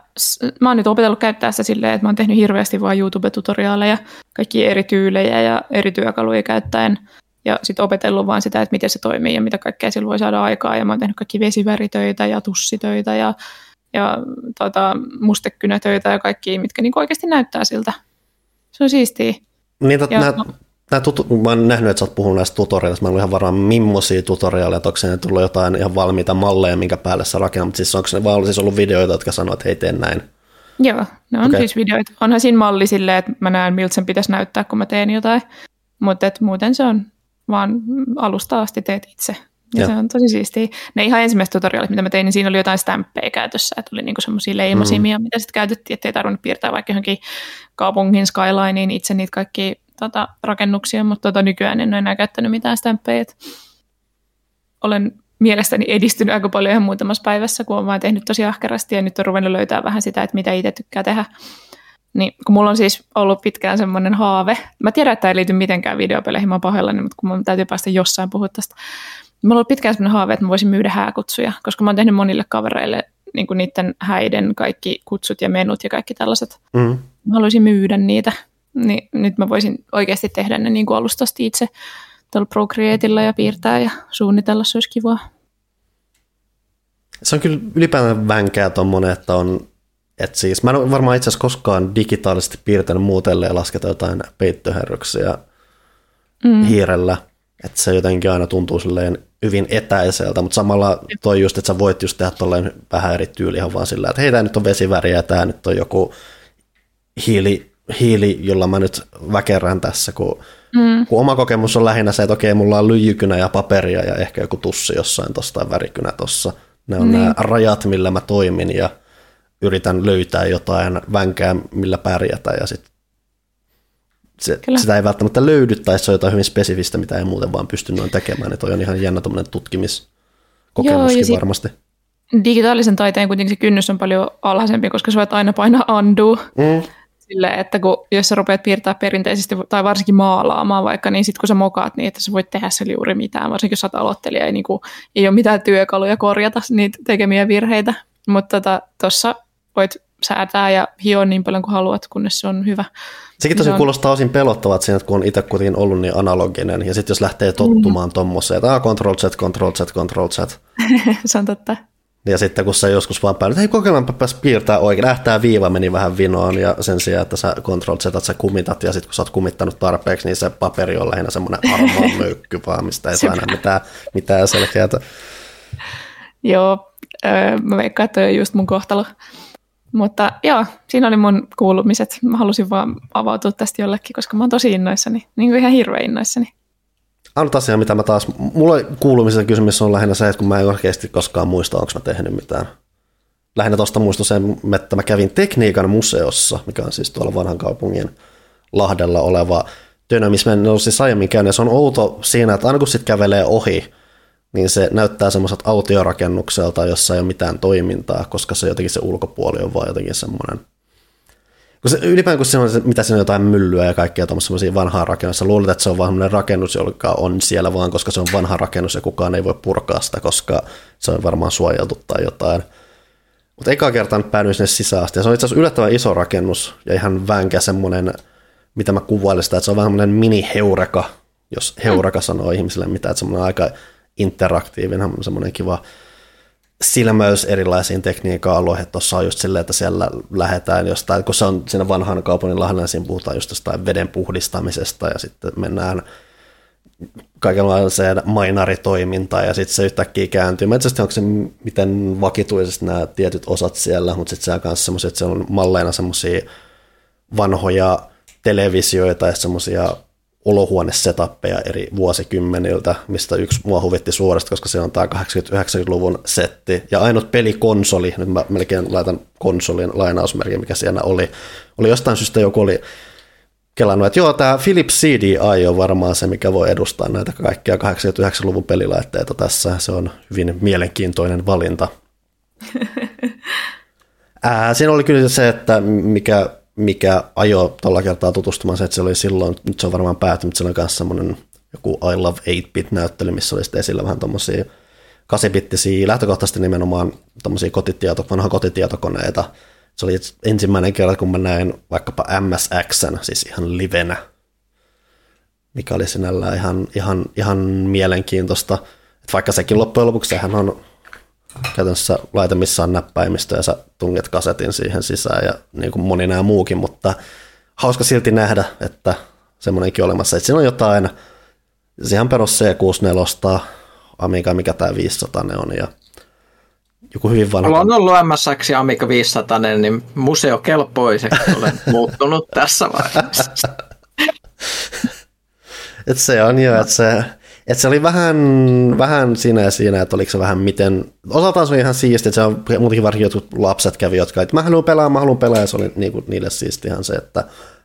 mä oon nyt opetellut käyttää sitä silleen, että mä oon tehnyt hirveästi vaan YouTube-tutoriaaleja, kaikkia eri tyylejä ja eri työkaluja käyttäen, ja sitten opetellut vaan sitä, että miten se toimii ja mitä kaikkea sillä voi saada aikaa, ja mä oon tehnyt kaikki vesiväritöitä ja tussitöitä ja ja tota, mustekynätöitä ja kaikki, mitkä niin oikeasti näyttää siltä. Se on siistiä. Niin, ja, nää, no. nää tutu- mä oon nähnyt, että sä oot puhunut näistä tutoriaaleista. Mä en ole ihan varmaan millaisia tutoriaaleja, että onko ne tullut jotain ihan valmiita malleja, minkä päälle sä rakennat, mutta siis onko ne vaan siis ollut videoita, jotka sanoo, että hei, teen näin? Joo, ne on okay. Siis videoita. Onhan siinä malli silleen, että mä näen, miltä sen pitäisi näyttää, kun mä teen jotain, mutta muuten se on vaan alusta asti teet itse. Ja, ja se on tosi siistiä. Ne ihan ensimmäiset tutoriaalit, mitä mä tein, niin siinä oli jotain stämppejä käytössä, että oli niinku semmoisia leimasimia, mm. mitä sitten käytettiin, ettei tarvinnut piirtää vaikka johonkin kaupungin skylineen itse niitä kaikkia tota, rakennuksia, mutta tota, nykyään en ole enää käyttänyt mitään stämppejä. Olen mielestäni edistynyt aika paljon ihan muutamassa päivässä, kun olen vaan tehnyt tosi ahkerasti ja nyt on ruvennut löytää vähän sitä, että mitä itse tykkää tehdä. Niin, kun mulla on siis ollut pitkään semmoinen haave, mä tiedän, että ei liity mitenkään videopeleihin, mä oon pahoillani, mutta kun mun täytyy päästä jossain puhua tästä. Mulla on ollut pitkään sellainen haave, että mä voisin myydä hääkutsuja, koska mä oon tehnyt monille kavereille niin kuin niiden häiden kaikki kutsut ja menut ja kaikki tällaiset. Mm. Mä haluaisin myydä niitä, niin nyt mä voisin oikeasti tehdä ne niin kuin alustasti itse tuolla Procreatella ja piirtää ja suunnitella, se olisi kivaa. Se on kyllä ylipäätään vänkää tommonen, että on, että siis mä en varmaan itse asiassa koskaan digitaalisesti piirtänyt muuten ja lasketa jotain peittöherryksiä mm. hiirellä. Että se jotenkin aina tuntuu silleen hyvin etäiseltä, mutta samalla toi just, että sä voit just tehdä tolleen vähän eri tyylihan vaan sillä, että hei, tää nyt on vesiväriä ja tää nyt on joku hiili, hiili jolla mä nyt väkerrän tässä, kun, mm. kun oma kokemus on lähinnä se, että okei, mulla on lyijykynä ja paperia ja ehkä joku tussi jossain tossa tai värikynä tossa. Ne on mm. nämä rajat, millä mä toimin ja yritän löytää jotain vänkää, millä pärjätä ja sit se, sitä ei välttämättä löydy, tai se on jotain hyvin spesifistä, mitä ei muuten vaan pysty noin tekemään. Toi on ihan jännä tuommoinen tutkimiskokemuskin. Joo, varmasti. Digitaalisen taiteen kuitenkin se kynnys on paljon alhaisempi, koska sä voit aina painaa undo. Mm. Silleen, että kun, jos sä rupeat piirtämään perinteisesti, tai varsinkin maalaamaan vaikka, niin sitten kun sä mokaat, niin että sä voit tehdä sille juuri mitään. Varsinkin jos sä oot aloittelija, ei, niin kuin, ei ole mitään työkaluja korjata niitä tekemiä virheitä. Mutta tuossa voit säätää ja hioa niin paljon kuin haluat, kunnes se on hyvä. Sekin tosi kuulostaa osin pelottavat siinä, että kun on itse kuitenkin ollut niin analoginen, ja sitten jos lähtee tottumaan mm. tuommoiseen, että ah, control-z, control-z, control-z. Se on totta. Ja sitten kun sä joskus vaan päin, että hei, kokeillaanpa pääs piirtää oikein, lähtää viiva meni vähän vinoon, ja sen sijaan, että sä control-z, sä kumitat, ja sitten kun sä oot kumittanut tarpeeksi, niin se paperi on lähinnä semmoinen arvon möykky vaan, mistä ei saa enää mitään, mitään selkeää. Joo, mä veikkaan, että toi on just mun kohtalo. Mutta joo, siinä oli mun kuulumiset. Mä halusin vaan avautua tästä jollekin, koska mä oon tosi innoissani, niin kuin ihan hirveän innoissani. Ainut asia, mitä mä taas, mulla kuulumisen kysymys on lähinnä se, että kun mä en oikeasti koskaan muista, onko mä tehnyt mitään. Lähinnä tuosta muistu sen, että mä kävin tekniikan museossa, mikä on siis tuolla vanhan kaupungin Lahdella oleva tönö, missä mä en ole siis aiemmin käynyt. Se on outo siinä, että aina kun sit kävelee ohi, niin se näyttää semmoiselta autiorakennukselta, jossa ei ole mitään toimintaa, koska se jotenkin se ulkopuoli on vaan jotenkin semmoinen. Kun se, ylipäätään kun se on, mitä siinä on jotain myllyä ja kaikkea tuommoista semmoisia vanhaa rakennusta, luulet, että se on vaan semmoinen rakennus, joka on siellä vaan, koska se on vanha rakennus ja kukaan ei voi purkaa sitä, koska se on varmaan suojeltu tai jotain. Mutta ekaa kertaa nyt päädyin sinne sisään asti. Ja se on itse asiassa yllättävän iso rakennus ja ihan vänkä semmoinen, mitä mä kuvailin sitä, että se on vähän semmoinen mini-heureka, jos heureka sanoo ihmisille mitä, että semmoinen aika interaktiivinen, semmoinen kiva silmäys erilaisiin tekniikka-alueihin. Tuossa on just silleen, että siellä lähdetään jostain, kun se on siinä vanhan kaupungin Lahdella, siinä puhutaan just jostain veden puhdistamisesta ja sitten mennään kaikenlaiseen mainaritoimintaan ja sitten se yhtäkkiä kääntyy. Mä itse onko se miten vakituisesti nämä tietyt osat siellä, mutta sitten siellä on myös semmoisia, että siellä on malleina semmoisia vanhoja televisioita ja semmoisia olohuone-setappeja eri vuosikymmeniltä, mistä yksi mua huvitti suorasta, koska se on tämä kahdeksankymmentä-yhdeksänkymmentäluvun setti. Ja ainut pelikonsoli, nyt mä melkein laitan konsolin lainausmerkin, mikä siellä oli, oli jostain syystä joku oli kelannut, että joo, tämä Philips C D I on varmaan se, mikä voi edustaa näitä kaikkia kahdeksankymmentäyhdeksänluvun pelilaitteita tässä. Se on hyvin mielenkiintoinen valinta. Ää, siinä oli kyllä se, että mikä mikä ajoi tällä kertaa tutustumaan se, että se oli silloin, nyt se on varmaan päättynyt, siellä oli myös semmoinen joku I Love eight-bit-näyttely, missä oli sitten esillä vähän tommosia kahdeksanbittisiä, lähtökohtaisesti nimenomaan tommosia kotitieto, vanha kotitietokoneita. Se oli ensimmäinen kerta, kun mä näin vaikkapa M S X:n, siis ihan livenä, mikä oli sinällään ihan, ihan, ihan mielenkiintoista. Että vaikka sekin loppujen lopuksi, sehän on käytännössä laite, missä on näppäimistö ja sä tunget kasetin siihen sisään ja niin kuin moni nää muukin, mutta hauska silti nähdä, että semmoinenkin olemassa. Että siinä on jotain, ihan perus C kuusikymmentäneljä, Amiga, mikä tää viisisataa on ja joku hyvin vanha. Mulla on ollut M S X ja Amiga viisisataa, niin museokelpoiseksi olen muuttunut tässä vaiheessa. Et se on jo, että se... Että se oli vähän, vähän siinä ja siinä, että oliko se vähän miten, osaltaan se oli ihan siistiä, että se on muutenkin varsinkin jotkut lapset kävi, jotka, että mä haluan pelaa, mä haluan pelaa, ja se oli niinku niille siistihan se, että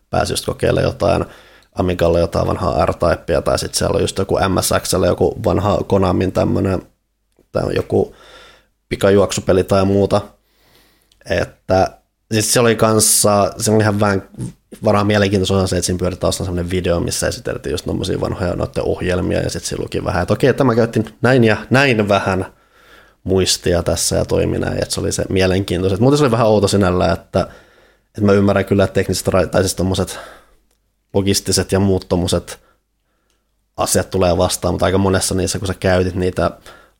pääsi just kokeilla jotain Amigalle jotain vanhaa R-Typea, tai sitten siellä oli just joku M S X:llä joku vanha Konamin tämmönen, tai joku pikajuoksupeli tai muuta, että siis se oli kanssa, se oli ihan vähän varmaan mielenkiintoista on se, että siinä pyöritään osana sellainen video, missä esiteltiin just tommosia vanhoja noiden ohjelmia, ja sitten se luki vähän, että okei, tämä käytti näin ja näin vähän muistia tässä ja toimi näin, että se oli se mielenkiintoista. Muuten se oli vähän outo sinällä, että, että mä ymmärrän kyllä, että tekniset tai siis tommoset logistiset ja muut tommoset asiat tulee vastaan, mutta aika monessa niissä, kun sä käytit niitä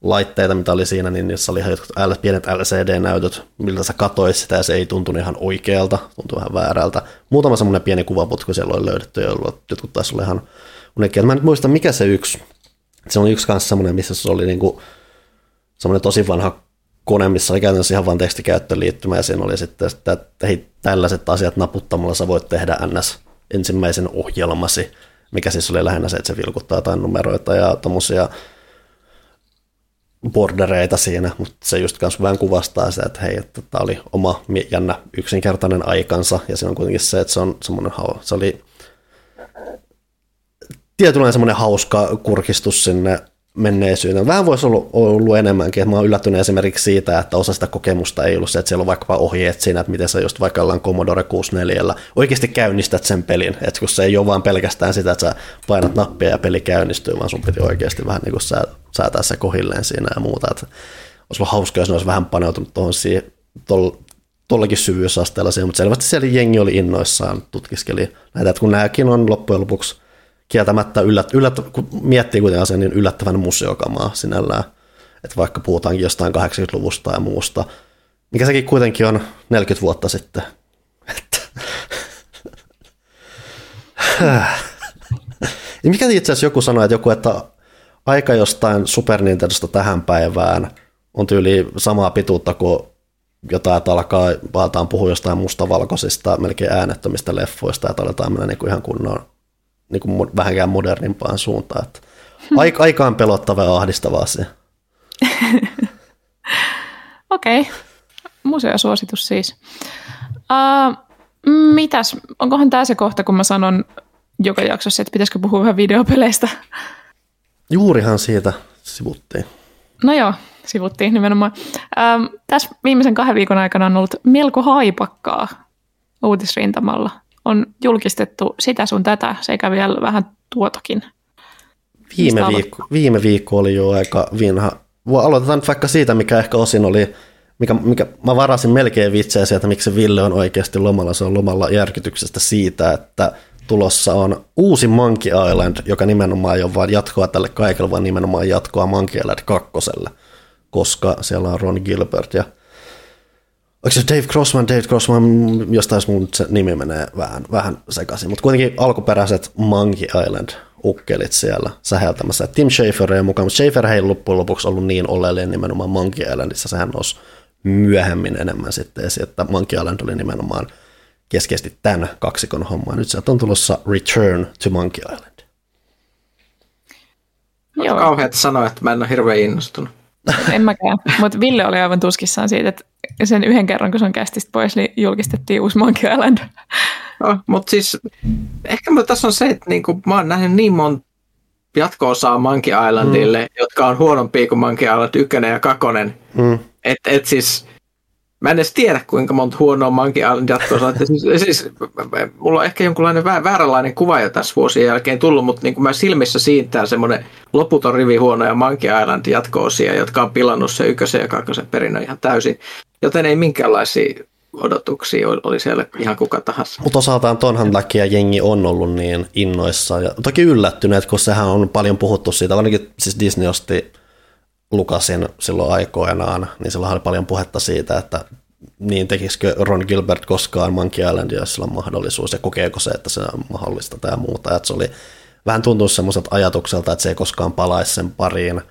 laitteita, mitä oli siinä, niin niissä oli ihan jotkut pienet L C D-näytöt, miltä sä katsoit sitä, ja se ei tuntunut ihan oikealta, tuntui vähän väärältä. Muutama semmoinen pieni kuvaputku siellä oli löydetty, jolla jotkut taisi olla ihan unikkia. Mä en nyt muista, mikä se yksi Se on yksi kanssa semmoinen, missä se oli niinku semmoinen tosi vanha kone, missä oli käytännössä ihan vain tekstikäyttöliittymä, ja siinä oli sitten, että hei, tällaiset asiat naputtamalla sä voit tehdä ns. Ensimmäisen ohjelmasi, mikä siis oli lähinnä se, että se vilkuttaa jotain numeroita ja tommosia bordereita siinä, mutta se just kanssa vähän kuvastaa sitä, että hei, että tämä oli oma jännä yksinkertainen aikansa, ja siinä on kuitenkin se, että se on semmoinen hau, se oli tietynlainen semmoinen hauska kurkistus sinne menneisyyteen. Vähän voisi olla ollut enemmänkin, että mä oon yllättynyt esimerkiksi siitä, että osa sitä kokemusta ei ollut se, että siellä on vaikkapa ohjeet siinä, että miten sä just vaikka ollaan Commodore kuusikymmentäneljällä oikeasti käynnistät sen pelin, että kun se ei ole vaan pelkästään sitä, että sä painat nappia ja peli käynnistyy, vaan sun piti oikeasti vähän niin kuin sä, säätää se kohilleen siinä ja muuta. Että olisi ollut hauskaa, jos ne olisi vähän paneutunut tuohon siihen, tuollakin syvyysasteella siihen, mutta selvästi siellä jengi oli innoissaan, tutkiskeli näitä, että kun nämäkin on loppujen lopuksi kieltämättä, yllät, yllät, kun miettii kuitenkin asian, niin yllättävän museokamaa sinällään, että vaikka puhutaankin jostain kahdeksankymmentäluvusta ja muusta, mikä sekin kuitenkin on neljäkymmentä vuotta sitten. Mikä itse asiassa joku sanoi, että, joku, että aika jostain Super Nintendosta tähän päivään on tyyli samaa pituutta kuin jotain, että alkaa valtaan puhua jostain mustavalkoisista, melkein äänettömistä leffoista, ja aletaan mennä niin kuin ihan kunnolla niin kuin vähänkään modernimpaan suuntaan. Että aika, aika on pelottava ja ahdistava asia. Okei. Okay. Museosuositus siis. Uh, mitäs? Onkohan tämä se kohta, kun mä sanon joka jaksossa, että pitäisikö puhua vähän videopeleistä? Juurihan siitä sivuttiin. No joo, sivuttiin nimenomaan. Uh, tässä viimeisen kahden viikon aikana on ollut melko haipakkaa uutisrintamalla. On julkistettu sitä sun tätä, sekä vielä vähän tuotakin. Viime viikko, viime viikko oli jo aika vinha. Aloitetaan nyt vaikka siitä, mikä ehkä osin oli, mikä, mikä mä varasin melkein vitsejä sieltä, miksi Ville on oikeasti lomalla. Se on lomalla järkytyksestä siitä, että tulossa on uusi Monkey Island, joka nimenomaan ei ole vain jatkoa tälle kaikille, vaan nimenomaan jatkoa Monkey Island kaksi, koska siellä on Ron Gilbert ja onko se Dave Grossman, Dave Grossman, jostain mun se nimi menee vähän, vähän sekaisin, mutta kuitenkin alkuperäiset Monkey Island-ukkelit siellä säheltämässä. Tim Schafer ei mukaan, mutta Schafer ei loppujen lopuksi ollut niin oleellinen nimenomaan Monkey Islandissa, sehän nousi myöhemmin enemmän sitten esiin, että Monkey Island oli nimenomaan keskeisesti tämän kaksikon homma. Nyt sieltä on tulossa Return to Monkey Island. Joo. On kauheaa sanoa, että mä en ole hirveän innostunut. En mäkään, mutta Ville oli aivan tuskissaan siitä, että sen yhden kerran, kun se on kästistä pois, niin julkistettiin uusi Monkey Island. No, mutta siis ehkä tässä on se, että niinku, mä oon nähnyt niin monta jatko-osaa Monkey Islandille, mm. jotka on huonompia kuin Monkey Island yksi ja kaksi. Mm. Että et siis, mä en edes tiedä, kuinka monta huonoa Monkey Island jatko-osaa. siis, siis, mulla on ehkä jonkunlainen vä- vääränlainen kuva jo tässä vuosien jälkeen tullut, mutta niinku mä silmissä siintää semmoinen loputon rivi huonoja Monkey Island jatko-osia, jotka on pilannut se ykkösen ja kakkosen perinnön ihan täysin. Joten ei minkäänlaisia odotuksia oli siellä ihan kuka tahansa. Mutta osaltaan tonhan takia jengi on ollut niin innoissaan ja toki yllättyneet, kun sehän on paljon puhuttu siitä, ainakin siis Disney osti Lucasin silloin aikoinaan, niin silloin oli paljon puhetta siitä, että niin tekisikö Ron Gilbert koskaan Monkey Islandia, jos sillä on mahdollisuus ja kokeeko se, että se on mahdollista tai muuta. Ja se oli vähän tuntunut semmoiselta ajatukselta, että se ei koskaan palaisi sen pariin.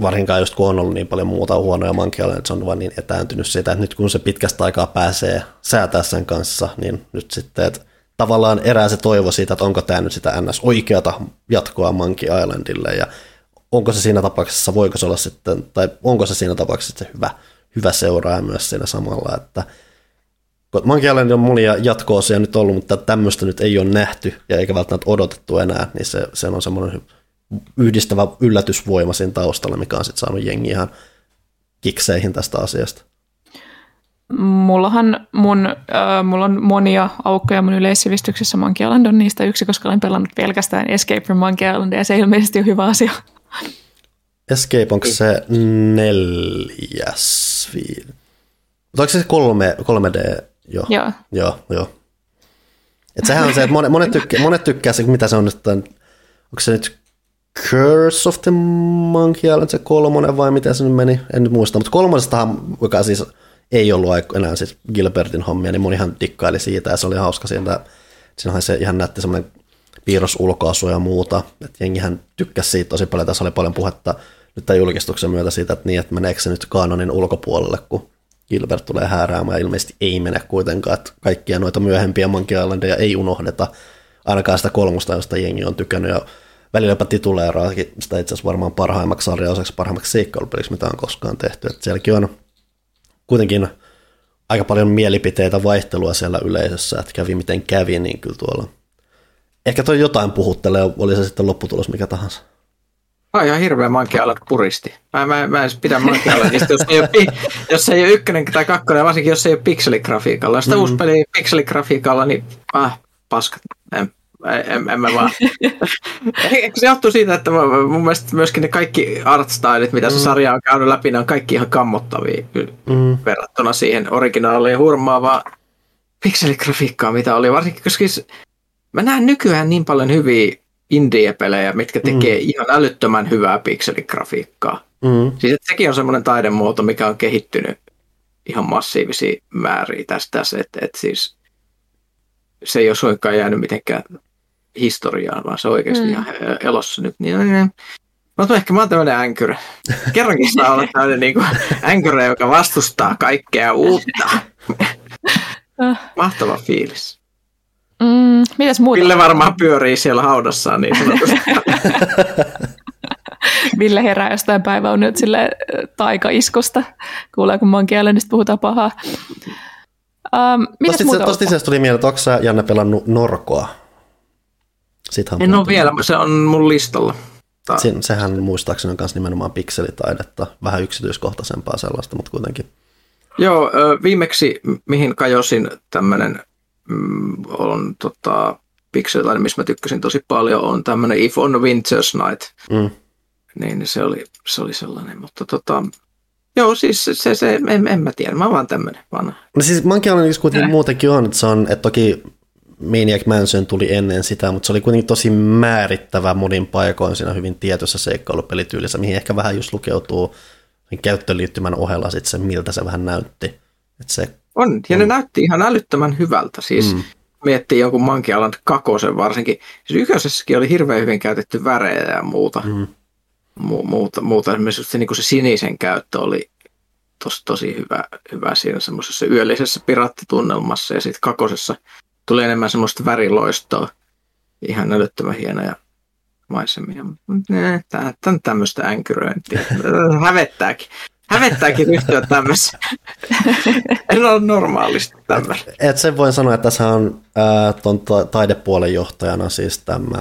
Varsinkaan just kun on ollut niin paljon muuta huonoja Monkey Islandia, että se on vaan niin etääntynyt siitä, että nyt kun se pitkästä aikaa pääsee säätää sen kanssa, niin nyt sitten, että tavallaan erää se toivo siitä, että onko tämä nyt sitä ns. Oikeata jatkoa Monkey Islandille, ja onko se siinä tapauksessa, voiko se olla sitten, tai onko se siinä tapauksessa se hyvä, hyvä seuraaja myös siinä samalla, että Monkey Island on monia jatko-osia nyt ollut, mutta tämmöistä nyt ei ole nähty, ja eikä välttämättä odotettu enää, niin se, se on semmoinen yhdistävä yllätysvoima siinä taustalla, mikä on sitten saanut jengi ihan kikseihin tästä asiasta. Mullahan mun, äh, mulla on monia aukkoja mun yleissivistyksessä. Monkey Island on niistä yksi, koska olen pelannut pelkästään Escape from Monkey Islandia, ja se ilmeisesti on hyvä asia. Escape, onko se neljäs? Onko se kolme, kolme D? Joo. Joo. Joo, joo. Et sehän on se, että monet, monet, tykkää, monet tykkää se, mitä se on nyt, onko se nyt Curse of the Monkey Island, se kolmonen vai miten se nyt meni, en nyt muista, mutta kolmosestahan, joka siis ei ollut enää siis Gilbertin hommia, niin moni ihan dikkaili siitä ja se oli hauska siitä, siinä oli se ihan nätti semmoinen piirrosulkaisua ja muuta. Et jengihän tykkäsi siitä tosi paljon, tässä oli paljon puhetta nyt tämän julkistuksen myötä siitä, että, niin, että meneekö se nyt kanonin ulkopuolelle, kun Gilbert tulee hääräämään, ilmeisesti ei mene kuitenkaan, että kaikkia noita myöhempiä Monkey Islandeja ei unohdeta, ainakaan sitä kolmosta, josta jengi on tykännyt, ja välillä jopa tituleeraa sitä itse asiassa varmaan parhaimmaksi sarjaosaksi, parhaimmaksi seikkailupeliksi, mitä on koskaan tehty, että sielläkin on kuitenkin aika paljon mielipiteitä, vaihtelua siellä yleisössä, että kävi miten kävi, niin kyllä tuolla ehkä toi jotain puhuttelee, oli se sitten lopputulos mikä tahansa. Mä oon ihan hirveä Monkey Island puristi. Mä, mä, mä en pidä Monkey Islandista, jos ei ole, jos ei ole ykkönen tai kakkonen, varsinkin jos ei ole pikseligrafiikalla. Jos sitä mm-hmm. uusi peli ei pikseligrafiikalla, niin ah, paskat. En, en, en mä vaan. Eikö se johtuu siitä, että mun mielestä myöskin ne kaikki artstylit, mitä se sarja on käynyt läpi, ne on kaikki ihan kammottavia mm-hmm. verrattuna siihen originaaliin hurmaavaan pikseligrafiikkaan, mitä oli. Varsinkin, koska mä näen nykyään niin paljon hyviä indie-pelejä, mitkä tekee mm. ihan älyttömän hyvää pikseligrafiikkaa. Mm. Siis että sekin on semmoinen taidemuoto, mikä on kehittynyt ihan massiivisia määriä tästä. Että et siis se ei ole suinkaan jäänyt mitenkään historiaan, vaan se on oikeasti mm. ihan elossa nyt. Niin, niin. Mutta ehkä mä oon tämmöinen änkyrä. Kerrankin saa olla tämmöinen niinku änkyrä, joka vastustaa kaikkea uutta. Mahtava fiilis. Mm, mitäs muuta? Ville varmaan pyörii siellä haudassaan niin sanotusti. Ville herää jostain päivää nyt silleen taikaiskosta. Kuulee, kun Monkey Islandista puhutaan pahaa. Um, mitäs tosti, muuta? Tuosta itse asiassa tuli mieleen, että onko sä, Janne, pelannut Norkoa? Siithan en ole vielä, se on mun listalla. Siin, sehän muistaakseni on myös nimenomaan pikselitaidetta, vähän yksityiskohtaisempaa sellaista, mutta kuitenkin. Joo, viimeksi mihin kajosin tämmöinen on tota, pikselilainen, missä mä tykkäsin tosi paljon, on tämmöinen If on Winter's Night. Mm. Niin se oli, se oli sellainen, mutta tota, joo, siis se, se en, en mä tiedä, mä oon vaan tämmöinen vanha. No siis Monkey Island kuitenkin muutenkin on, että se on, että toki Maniac Mansion tuli ennen sitä, mutta se oli kuitenkin tosi määrittävä monin paikoin siinä hyvin tietyssä seikkailupelityylissä, mihin ehkä vähän just lukeutuu käyttöliittymän ohella sitten se, miltä se vähän näytti. Että se on, ja ne mm. näytti ihan älyttömän hyvältä, siis mm. miettii jonkun Monkey Island kakosen varsinkin, siis yköisessäkin oli hirveän hyvin käytetty värejä ja muuta, mm. Mu- muuta, muuta. Esimerkiksi se, niin se sinisen käyttö oli tos, tosi hyvä, hyvä siinä semmoisessa yöllisessä piraattitunnelmassa, ja sitten kakosessa tuli enemmän semmoista väriloistoa, ihan älyttömän hienoja maisemia, mutta tämmöistä änkyröintiä, hävettääkin. Hävettääkin ryhtyä tämmöiseen. En ole normaalisti tämmöistä. Et, et sen voin sanoa, että tässä on ää, ton taidepuolen johtajana siis tämä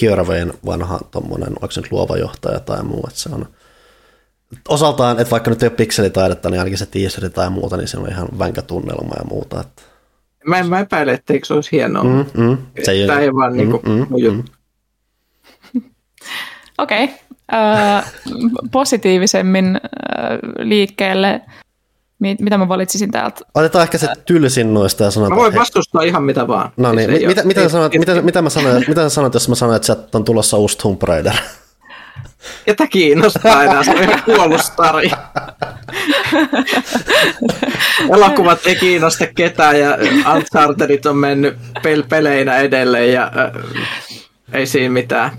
Tiervein vanha tommonen, oliko se nyt luova johtaja tai muu, että se on osaltaan, että vaikka nyt ei ole pikselitaidetta, niin ainakin se teaseri tai muuta, niin se on ihan vänkä tunnelma ja muuta. Että mä en mä epäile, etteikö se olisi hienoa. Mm, mm, se ei, Tämä ei ole vaan mm, niinku mm, mun juttu. Mm. Okei. Okay. Öö, positiivisemmin öö, liikkeelle, Mit, mitä mä valitsisin täältä. Otetaan ehkä se tylsin noista ja sanotaan. Mä voin vastustaa ihan mitä vaan. No niin, mit, mitä, mitä, sanot, mitä, mitä mä sanoin, mitä sä sanoit, jos mä sanoin, että sieltä on tulossa uusi Tomb Raider? Ja tää kiinnostaa enää, se on ihan kuollustari. Elokuvat ei kiinnosta ketään ja Unchartedit on mennyt pel- peleinä edelleen ja äh, ei siinä mitään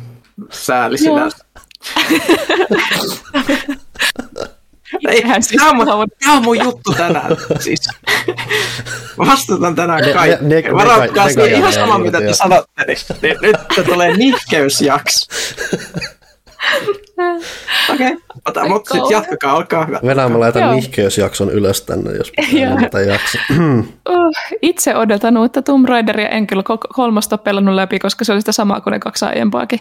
sääli sinänsä. Tämä on, on mun juttu tänään. Siis. Vastutan tänään kaikki. Varatkaa se ihan sama, mitä te sanotte. Niin nyt tulee nihkeysjakso. Okei, okay. Ota, mutta sitten jatkakaa, olkaa hyvä. Venä, mä laitan Joo. nihkeysjakson ylös tänne, jos pitää jakso. Itse odotan uutta Tomb Raideria, en kyllä kolmosta pelannut läpi, koska se oli sitä samaa kuin ne kaksi aiempaakin.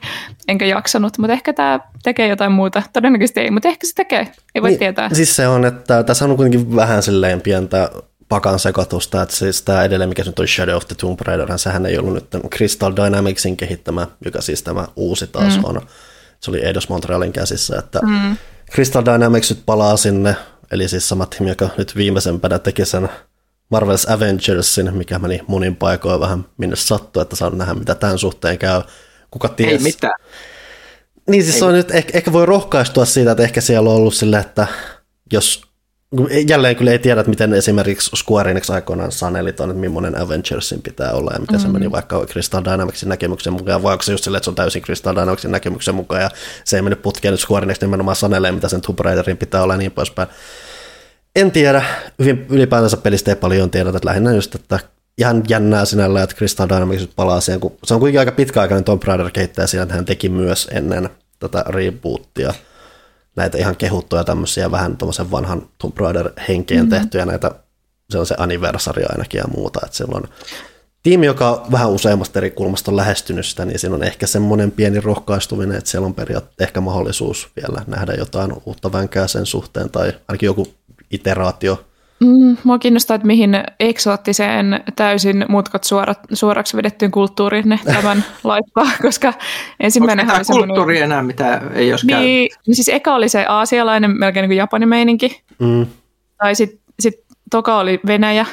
Enkä jaksanut, mutta ehkä tämä tekee jotain muuta. Todennäköisesti ei, mutta ehkä se tekee, ei voi niin, tietää. Siis se on, että tässä on kuitenkin vähän silleen pientä pakan sekoitusta, että siis tämä edelleen, mikä nyt oli Shadow of the Tomb Raider, sehän ei ollut nyt Crystal Dynamicsin kehittämä, joka siis tämä uusi taas mm. on. Se oli Eidos Montrealin käsissä, että mm. Crystal Dynamics nyt palaa sinne, eli siis sama tiimi, joka nyt viimeisempänä teki sen Marvel's Avengersin, mikä meni monin paikoin vähän minne sattuu, että saa nähdä, mitä tämän suhteen käy. Kuka ties? Ei mitään. Niin siis on nyt, ehkä, ehkä voi rohkaistua siitä, että ehkä siellä on ollut sille, että jos Jälleen kyllä ei tiedä, miten esimerkiksi Square Enix aikoinaan saneli tuon, että millainen Avengersin pitää olla ja miten mm-hmm. se meni vaikka Crystal Dynamicsin näkemyksen mukaan, vai onko se just silleen, että se on täysin Crystal Dynamicsin näkemyksen mukaan ja se ei mennyt putkeen, nyt Square Enix nimenomaan sanelee, mitä sen Tomb Raiderin pitää olla ja niin poispäin. En tiedä, ylipäätänsä pelistä ei paljon tiedä, että lähinnä just, että ihan jännää sinällään, että Crystal Dynamics palaa siihen, kun se on kuitenkin aika pitkäaikainen Tomb Raider kehittäjä siinä, että hän teki myös ennen tätä rebootia näitä ihan kehuttuja tämmöisiä vähän tuommoisen vanhan Tomb Raider-henkeen mm-hmm. tehtyjä näitä, se on se anniversari ainakin ja muuta, että silloin tiimi, joka vähän useammasta eri kulmasta on lähestynyt sitä, niin siinä on ehkä semmoinen pieni rohkaistuminen, että siellä on periaatteessa ehkä mahdollisuus vielä nähdä jotain uutta vänkää sen suhteen tai ainakin joku iteraatio. Mm, mua kiinnostaa, että mihin eksoottiseen täysin mutkat suorat, suoraksi vedettyyn kulttuuriin ne tämän laittaa, koska ensimmäinen on semmoinen... kulttuuri enää, mitä ei olisi käynyt? Niin, siis eka oli se aasialainen, melkein niin kuin japanimeininki, mm. tai sitten sit toka oli Venäjä,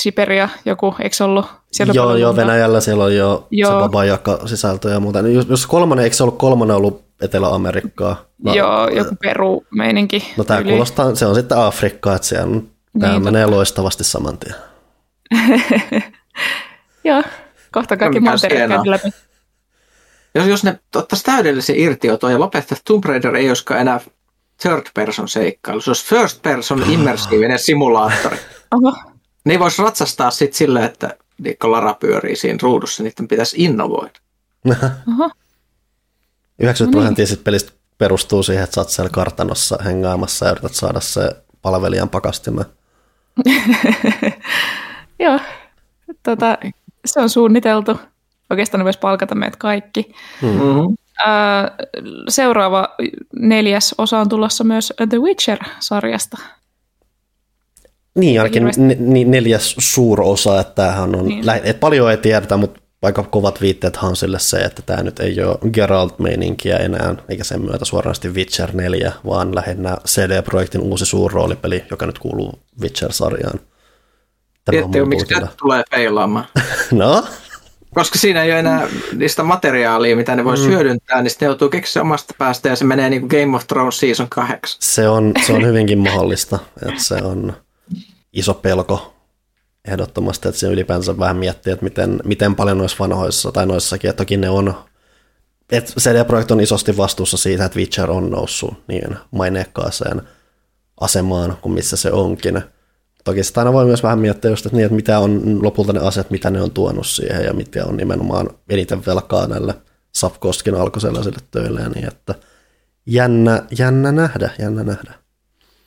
Siberia, joku, eikö ollut? Joo, joo, Venäjällä siellä on jo joo. se vabaajakka-sisältö ja muuta. Jos, jos kolmannen, eikö se ollut kolmannen ollut Etelä-Amerikkaa? No, joo, joku Peru-meininki. No tämä yli. Kuulostaa, se on sitten Afrikkaa, että siellä on, tämä niin, menee totta. Loistavasti saman tien. Joo, kohta kaikki materiaalia läpi. Jos, jos ne ottaisi täydellisen irtioton ja lopettaisiin, Tomb Raider ei olisikaan enää third person seikkailu, se olisi first person immersiivinen simulaattori. Oho. Ne voisi ratsastaa sitten sillä, että kun Lara pyörii siinä ruudussa, niiden pitäisi innovoida. Oho. yhdeksänkymmentä prosenttia no niin. pelistä perustuu siihen, että sä oot siellä kartanossa hengaamassa ja yrität saada se palvelijan pakastimeen. Joo, tota, se on suunniteltu. Oikeastaan ne vois palkata meidät kaikki. Mm-hmm. Seuraava neljäs osa on tulossa myös The Witcher-sarjasta. Niin, ainakin ne, neljäs suurosa, että tämähän on, niin. lähe, et paljon ei tiedetä, mutta aika kovat viitteethan on sille se, että tämä nyt ei ole Geralt-meininkiä enää, eikä sen myötä suoranaisesti Witcher neljä, vaan lähinnä C D-projektin uusi suurroolipeli, joka nyt kuuluu Witcher-sarjaan. Tiedättekö, miksi tämä tulee peilaamaan? No? Koska siinä ei ole enää niistä materiaalia, mitä ne voisi mm. hyödyntää, niin sitten ne joutuu keksiä omasta päästä, ja se menee niin kuin Game of Thrones season kahdeksan. Se on, se on hyvinkin mahdollista, että se on iso pelko. Ehdottomasti, että siinä ylipäänsä vähän miettii, että miten, miten paljon noissa vanhoissa tai noissakin, että toki ne on, että C D-projekti on isosti vastuussa siitä, että Witcher on noussut niin maineikkaaseen asemaan kuin missä se onkin. Toki sitä aina voi myös vähän miettiä just, että, niin, että mitä on lopulta ne asiat, mitä ne on tuonut siihen ja mitä on nimenomaan eniten velkaa näille Sapkoskin alkusellaisille töille, niin että jännä, jännä nähdä, jännä nähdä.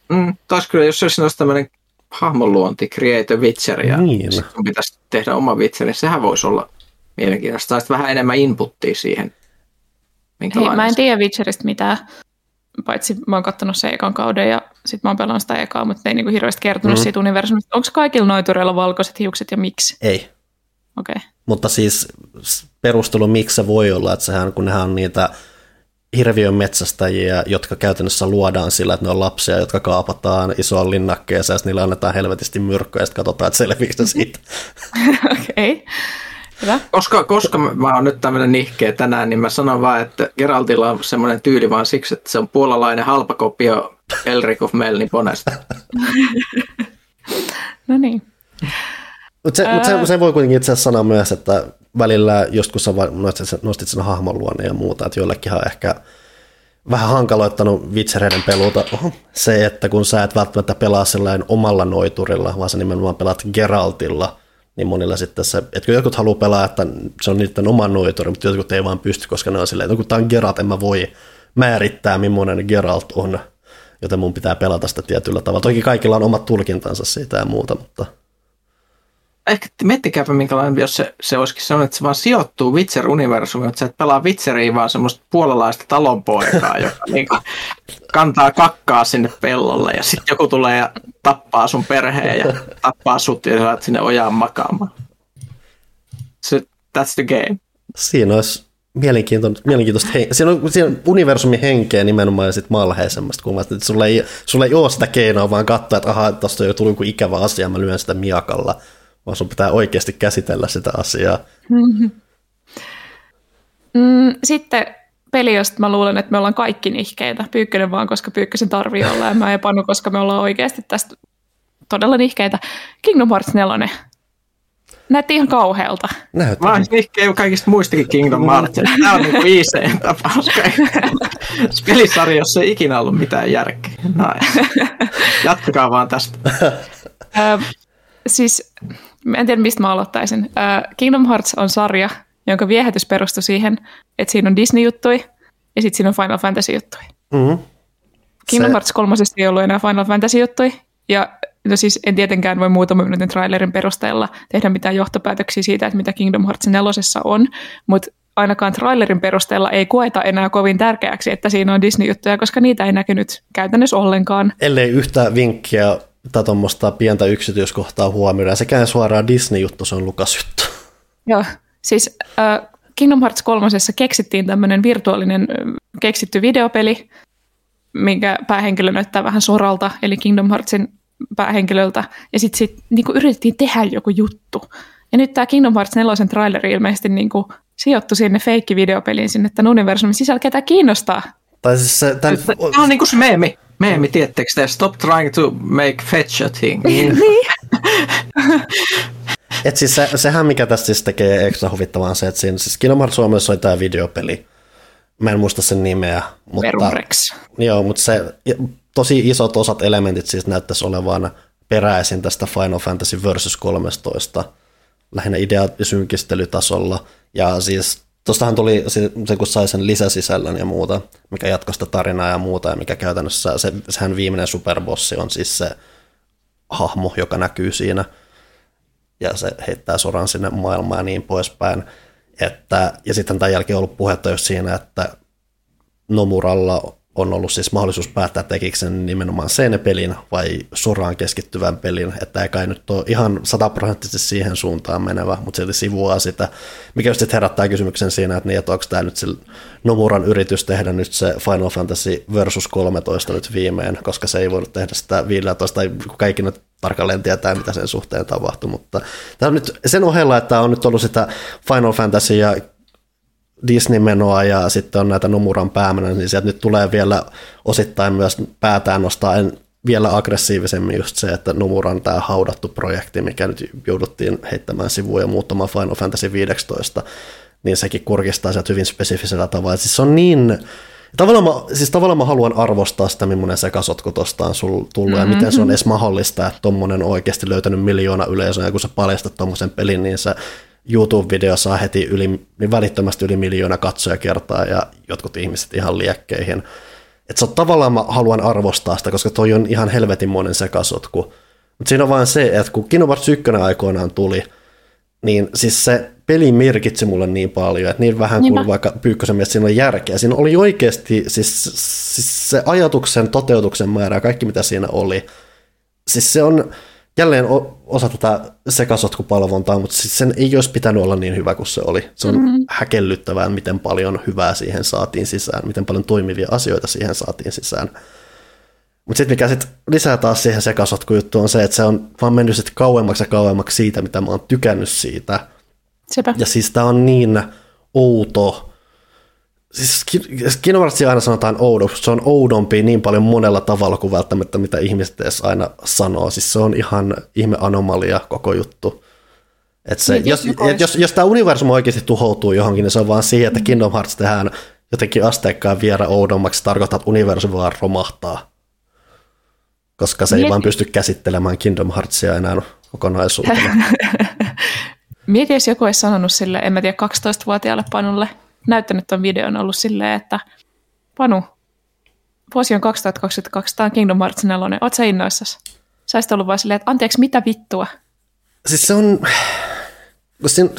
Mm, taas kyllä, jos se olisi noissa tämmöinen hahmon luonti, create a Witcher, ja niin. sitten pitäisi tehdä oma Witcher, niin sehän voisi olla mielenkiintoista. Saisi vähän enemmän inputtia siihen. Hei, mä en tiedä Witcheristä mitään, paitsi mä oon katsonut sen ekan kauden, ja sit mä oon pelannut sitä ekaa, mutta ei niinku hirveästi kertonut mm. siitä universumista. Onko kaikilla noitureilla valkoiset hiukset, ja miksi? Ei. Okei. Okay. Mutta siis perustelu, miksi se voi olla, että sehän, kun nehän on niitä hirviön metsästäjiä, jotka käytännössä luodaan sillä, että ne on lapsia, jotka kaapataan isoon linnakkeeseen, ja niillä annetaan helvetisti myrkkyä, ja sitten katsotaan, että selviikö siitä. Okei, okay. Hyvä. Koska, koska mä oon nyt tämmöinen nihkeä tänään, niin mä sanon vaan, että Geraltilla on semmoinen tyyli vaan siksi, että se on puolalainen halpakopio Elric of Melniponesta. No niin. Mutta se, mut se, se voi kuitenkin itse asiassa sanoa myös, että välillä joskus sä nostit sen hahmon luonne ja muuta, että joillekin on ehkä vähän hankaloittanut Witchereiden peluuta se, että kun sä et välttämättä pelaa sellainen omalla noiturilla, vaan sä nimenomaan pelaat Geraltilla, niin monilla sitten se, että kun jotkut haluaa pelaa, että se on niiden oma noituri, mutta jotkut ei vaan pysty, koska ne on silleen, että kun tää on Geralt, en mä voi määrittää, millainen Geralt on, joten mun pitää pelata sitä tietyllä tavalla. Toki kaikilla on omat tulkintansa siitä ja muuta, mutta ehkä miettikääpä minkälainen, jos se, se olisikin sellainen, että se vaan sijoittuu Witcher-universumiin, että sä et pelaa Witcheriin, vaan semmoista puolalaista talonpoikaa, joka niin kuin kantaa kakkaa sinne pellolle, ja sitten joku tulee ja tappaa sun perheen ja tappaa sut, ja sä olet sinne ojaan makaamaan. So, that's the game. Siinä olisi mielenkiintoista, mielenkiintoista henkeä. Siinä on, siinä on universumin henkeä nimenomaan ja sitten maanläheisemmasta kulmasta. Sulla ei, sulla ei ole sitä keinoa, vaan katsoa, että ahaa, tuosta on jo tullut joku ikävä asia, mä lyön sitä miakalla. Vaan sun pitää oikeasti käsitellä sitä asiaa. Mm-hmm. Mm, sitten peli, josta mä luulen, että me ollaan kaikki nihkeitä. Pyykkönen vaan, koska Pyykkösen tarvii olla, ja mä ja Panu, koska me ollaan oikeasti tästä todella nihkeitä. Kingdom Hearts neljä. Näytti ihan kauhealta. Näyttää. Mä oon nihkeä kaikista muistakin Kingdom Heartsista. Tää on niinku viiseen tapaus. Pelisarjassa ei ikinä ollut mitään järkeä. No, jatkakaa vaan tästä. Ö, siis, en tiedä mistä mä aloittaisin. Ö, Kingdom Hearts on sarja, jonka viehätys perustui siihen, että siinä on Disney-juttuja ja sitten siinä on Final Fantasy-juttuja. Mm-hmm. Kingdom Se... Hearts kolme ei ollut enää Final Fantasy-juttuja, ja no siis en tietenkään voi muutaman minuutin trailerin perusteella tehdä mitään johtopäätöksiä siitä, että mitä Kingdom Hearts nelosessa on, mutta ainakaan trailerin perusteella ei koeta enää kovin tärkeäksi, että siinä on Disney-juttuja, koska niitä ei näkynyt käytännössä ollenkaan. Ellei yhtä vinkkiä tai tuommoista pientä yksityiskohtaa huomioida, sekään suoraan Disney-juttu, se on Lukas-juttu. Joo. Siis äh, Kingdom Hearts kolme keksittiin tämmöinen virtuaalinen äh, keksitty videopeli, minkä päähenkilö näyttää vähän soralta, eli Kingdom Heartsin päähenkilöltä, ja sitten sit, niinku, yritettiin tehdä joku juttu. Ja nyt tämä Kingdom Hearts neljä traileri ilmeisesti niinku, sijoittui sinne feikkivideopeliin, sinne tämän universumin sisällä, ketä kiinnostaa. Tai siis se, tämän... Tämä on niin kuin se meemi. Meemi, tiettekö te? Stop trying to make fetch a thing. Niin. Et siis se, sehän mikä tässä siis tekee ekstra huvittavaa on se, että siinä siis Kingdom Hearts Suomessa oli tämä videopeli. Mä en muista sen nimeä. Mutta, joo, mutta se tosi isot osat elementit siis näyttäisi olevan peräisin tästä Final Fantasy Versus kolmetoista, lähinnä idea- ja synkistelytasolla. Ja siis tuostahan tuli se, kun sai sen lisäsisällön ja muuta, mikä jatkoi sitä tarinaa ja muuta, ja mikä käytännössä, se, sehän viimeinen superbossi on siis se hahmo, joka näkyy siinä. Ja se heittää soran sinne maailmaan ja niin poispäin. Että, ja sitten tämän jälkeen on ollut puhetta just siinä, että Nomuralla on ollut siis mahdollisuus päättää, tekikö sen nimenomaan sen pelin vai soraan keskittyvän pelin. Että ei kai nyt ole ihan sataprosenttisesti siihen suuntaan menevä, mutta silti sivuaa sitä. Mikä just sitten herättää kysymyksen siinä, että, niin, että onko tämä nyt se Nomuran yritys tehdä nyt se Final Fantasy Versus kolmetoista nyt viimein, koska se ei voinut tehdä sitä viisitoista, kun kaikki nyt tarkalleen tietää, mitä sen suhteen tapahtui, mutta tämä on nyt sen ohella, että on nyt ollut sitä Final Fantasy ja Disney-menoa ja sitten on näitä Nomuran päämänä, niin sieltä nyt tulee vielä osittain myös päätään nostaa en, vielä aggressiivisemmin just se, että Nomuran tämä haudattu projekti, mikä nyt jouduttiin heittämään sivuun ja muuttamaan Final Fantasy viisitoista, niin sekin kurkistaa sieltä hyvin spesifisellä tavalla. Siis se on niin... Tavallaan mä, siis tavallaan mä haluan arvostaa sitä, millainen sekasotku tuosta on sulla tullut, mm-hmm. ja miten se on edes mahdollista, että tuommoinen on oikeasti löytänyt miljoona yleisöä, ja kun sä paljastat tuommoisen pelin, niin se YouTube-video saa heti yli, niin välittömästi yli miljoona katsojakertaa, ja jotkut ihmiset ihan liekkeihin. Että se on tavallaan mä haluan arvostaa sitä, koska toi on ihan helvetinmoinen sekasotku. Mutta siinä on vaan se, että kun Kingdom Hearts yksi aikoinaan tuli, niin siis se peli merkitsi mulle niin paljon, että niin vähän kuin vaikka Pyykkösen mielestä siinä oli järkeä. Siinä oli oikeasti siis, siis se ajatuksen, toteutuksen määrä ja kaikki mitä siinä oli. Siis se on jälleen osa tätä sekasotkupalvontaa, mutta siis sen ei olisi pitänyt olla niin hyvä kuin se oli. Se on mm-hmm. häkellyttävää, miten paljon hyvää siihen saatiin sisään, miten paljon toimivia asioita siihen saatiin sisään. Mutta sitten mikä sit lisää taas siihen sekasotkujuttuun on se, että se on vaan mennyt sit kauemmaksi ja kauemmaksi siitä, mitä mä oon tykännyt siitä. Sepä. Ja siis tämä on niin outo. Siis Kingdom Heartsia aina sanotaan oudoksi, se on oudompi niin paljon monella tavalla kuin välttämättä mitä ihmiset edes aina sanoo. Siis se on ihan ihme anomalia koko juttu. Et se, niin, jos jos, jos, jos tämä universumi oikeasti tuhoutuu johonkin, niin se on vaan siihen, että Kingdom Hearts tehdään jotenkin asteikkaan vielä oudommaksi. Se tarkoittaa, että universumi vaan romahtaa, koska se Mieti. ei vaan pysty käsittelemään Kingdom Heartsia enää kokonaisuutena. Mieti, jos joku olisi sanonut sille, en mä tiedä, kaksitoistavuotiaalle Panulle, näyttänyt ton videon, ollut silleen, että Panu, vuosi on kaksituhattakaksikymmentäkaksi, tämä on Kingdom Hearts neljä, oot sä innoissasi? Sä olisit ollut vaan silleen, että anteeksi, mitä vittua? Siis se on, se on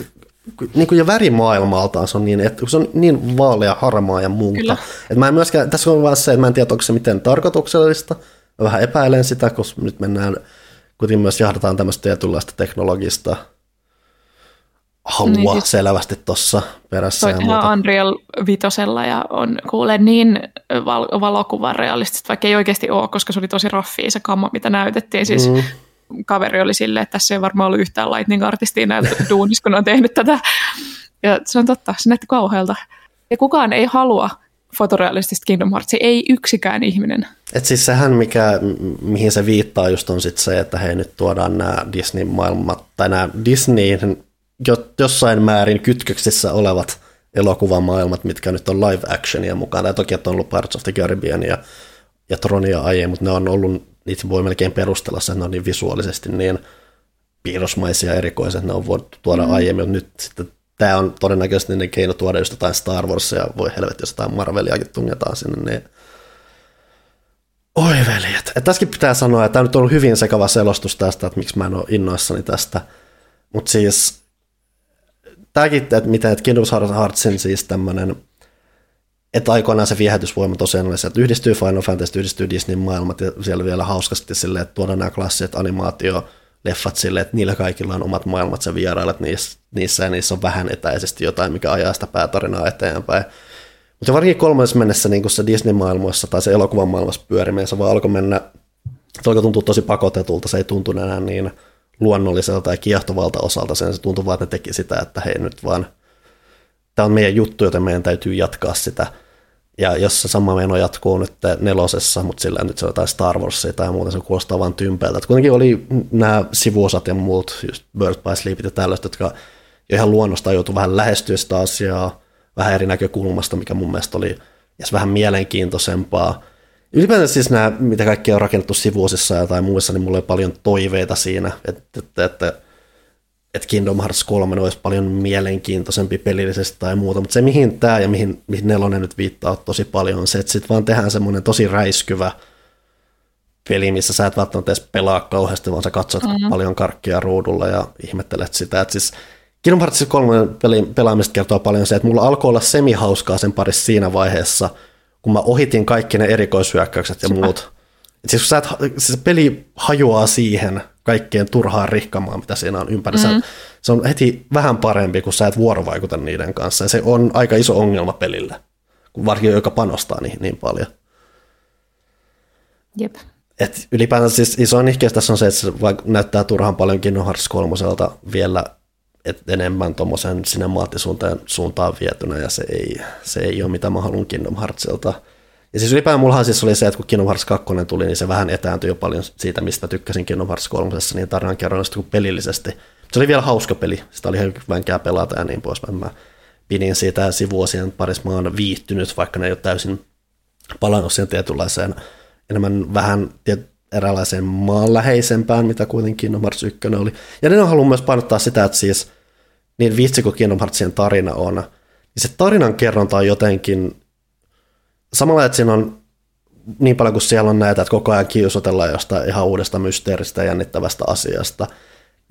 niin kuin jo värimaailmaltaan se on niin, että se on niin vaalea, harmaa ja muuta. Kyllä. Et mä en myöskään, tässä on vaan se, että mä en tiedä, onko se miten tarkoituksellista. Mä vähän epäilen sitä, koska nyt mennään, kuitenkin myös jahdataan tämmöistä tietynlaista teknologista halua niin, selvästi tuossa perässä. Toi ihan Unreal vitosella ja on kuulee niin val- valokuvan realistista, vaikka ei oikeasti ole, koska se oli tosi raffia se kamma, mitä näytettiin. Siis mm. kaveri oli silleen, että tässä ei varmaan ollut yhtään lightning-artistia näytetty duunissa, kun on tehnyt tätä. Ja se on totta, se näytti kauhealta. Ja kukaan ei halua, fotorealistista Kingdom Heartsia ei yksikään ihminen. Et siis sehän, mikä, mihin se viittaa just on sit se, että hei, nyt tuodaan nämä Disney-maailmat, tai nämä Disneyn jossain määrin kytköksissä olevat elokuvamaailmat, mitkä nyt on live actionia mukaan. Ja toki, että on ollut Parts of the Caribbean ja, ja Tronia aiemmin, mutta ne on ollut, niitä voi melkein perustella sen, ne on niin visuaalisesti niin piirrosmaisia erikoiset, ne on voinut tuoda mm. aiemmin, nyt sitten tämä on todennäköisesti ne keino tuoda just jotain Star Warsia, ja voi helvetti, jos jotain Marveliakin tungetaan sinne, niin oi veljet. Et tässäkin pitää sanoa, että tämä nyt on ollut hyvin sekava selostus tästä, että miksi mä en ole innoissani tästä, mutta siis tämäkin, että miten, että Kingdom Heartsin siis tämmöinen, että aikoinaan se viehätysvoima tosiaan oli se, että yhdistyy Final Fantasy, yhdistyy Disney-maailmat, ja siellä vielä hauskasti silleen, että tuodaan nämä klassiset animaatio leffat silleen, että niillä kaikilla on omat maailmat, sä vierailet niissä, niissä ja niissä on vähän etäisesti jotain, mikä ajaa sitä päätarinaa eteenpäin. Mutta varsinkin kolmannessa mennessä niin kun se Disney-maailmassa tai se elokuvan maailmassa pyörimään, se vaan alkoi mennä, se alkoi tuntua tosi pakotetulta, se ei tuntunut enää niin luonnolliselta tai kiehtovalta osalta, sen se tuntui vaan, että ne teki sitä, että hei nyt vaan, tämä on meidän juttu, joten meidän täytyy jatkaa sitä. Ja jos se sama meno jatkuu nyt nelosessa, mutta sillä nyt se on jotain Star Warsia tai muuten, se kuulostaa vaan tympeltä. Et kuitenkin oli nämä sivuosat ja muut, just Birth by Sleepit ja tällaiset, jotka ihan luonnostaan joutui vähän lähestyä sitä asiaa vähän eri näkökulmasta, mikä mun mielestä oli edes vähän mielenkiintoisempaa. Ylipäätänsä siis nämä, mitä kaikki on rakennettu sivuosissa tai muissa, niin mulla oli paljon toiveita siinä, että, että, että, että Kingdom Hearts kolme olisi paljon mielenkiintoisempi pelillisesti tai muuta, mutta se mihin tämä ja mihin, mihin nelonen nyt viittaa tosi paljon on se, että sitten vaan tehdään semmoinen tosi räiskyvä peli, missä sä et välttämättä edes pelaa kauheasti, vaan sä katsot mm-hmm. paljon karkkia ruudulla ja ihmettelet sitä. Et siis Kingdom Hearts kolme pelin pelaamista kertoo paljon se, että mulla alkoi olla semihauskaa sen parissa siinä vaiheessa, kun mä ohitin kaikki ne erikoishyökkäykset ja Sipä. muut. Et siis kun sä et, siis peli hajoaa siihen kaikkeen turhaan rihkamaan, mitä siinä on ympäri. Mm-hmm. Se on heti vähän parempi, kun sä et vuorovaikuta niiden kanssa. Ja se on aika iso ongelma pelillä, varsinkin joka panostaa niihin niin paljon. Jep. Et ylipäätään siis isoin ihkeys tässä on se, että se näyttää turhaan paljon Kingdom Hearts kolmoselta vielä et enemmän tuommoisen sinemaattisuuntaan suuntaan vietynä, ja se ei, se ei ole mitä mä haluan Kingdom Heartsilta. Ja siis ylipäätään mullahan siis oli se, että kun Kingdom Hearts kaksi tuli, niin se vähän etääntyi jo paljon siitä, mistä tykkäsin Kingdom Hearts kolme, niin tarinankerronnasta kuin pelillisesti. Se oli vielä hauska peli, sitä oli ihan vänkää pelata ja niin poispäin. Mä pidin siitä sivuosien parissa, mä oon viihtynyt, vaikka ne ei ole täysin palannut siihen tietynlaiseen, enemmän vähän tiet- eräänlaiseen maanläheisempään, mitä kuitenkin Kingdom Hearts yksi oli. Ja ne on halunnut myös painottaa sitä, että siis niin vitsi kuin Kingdom Heartsien tarina on, niin se tarinankerronta on jotenkin samalla, että siinä on niin paljon kuin siellä on näitä, että koko ajan kiusotellaan jostain ihan uudesta mysteeristä ja jännittävästä asiasta.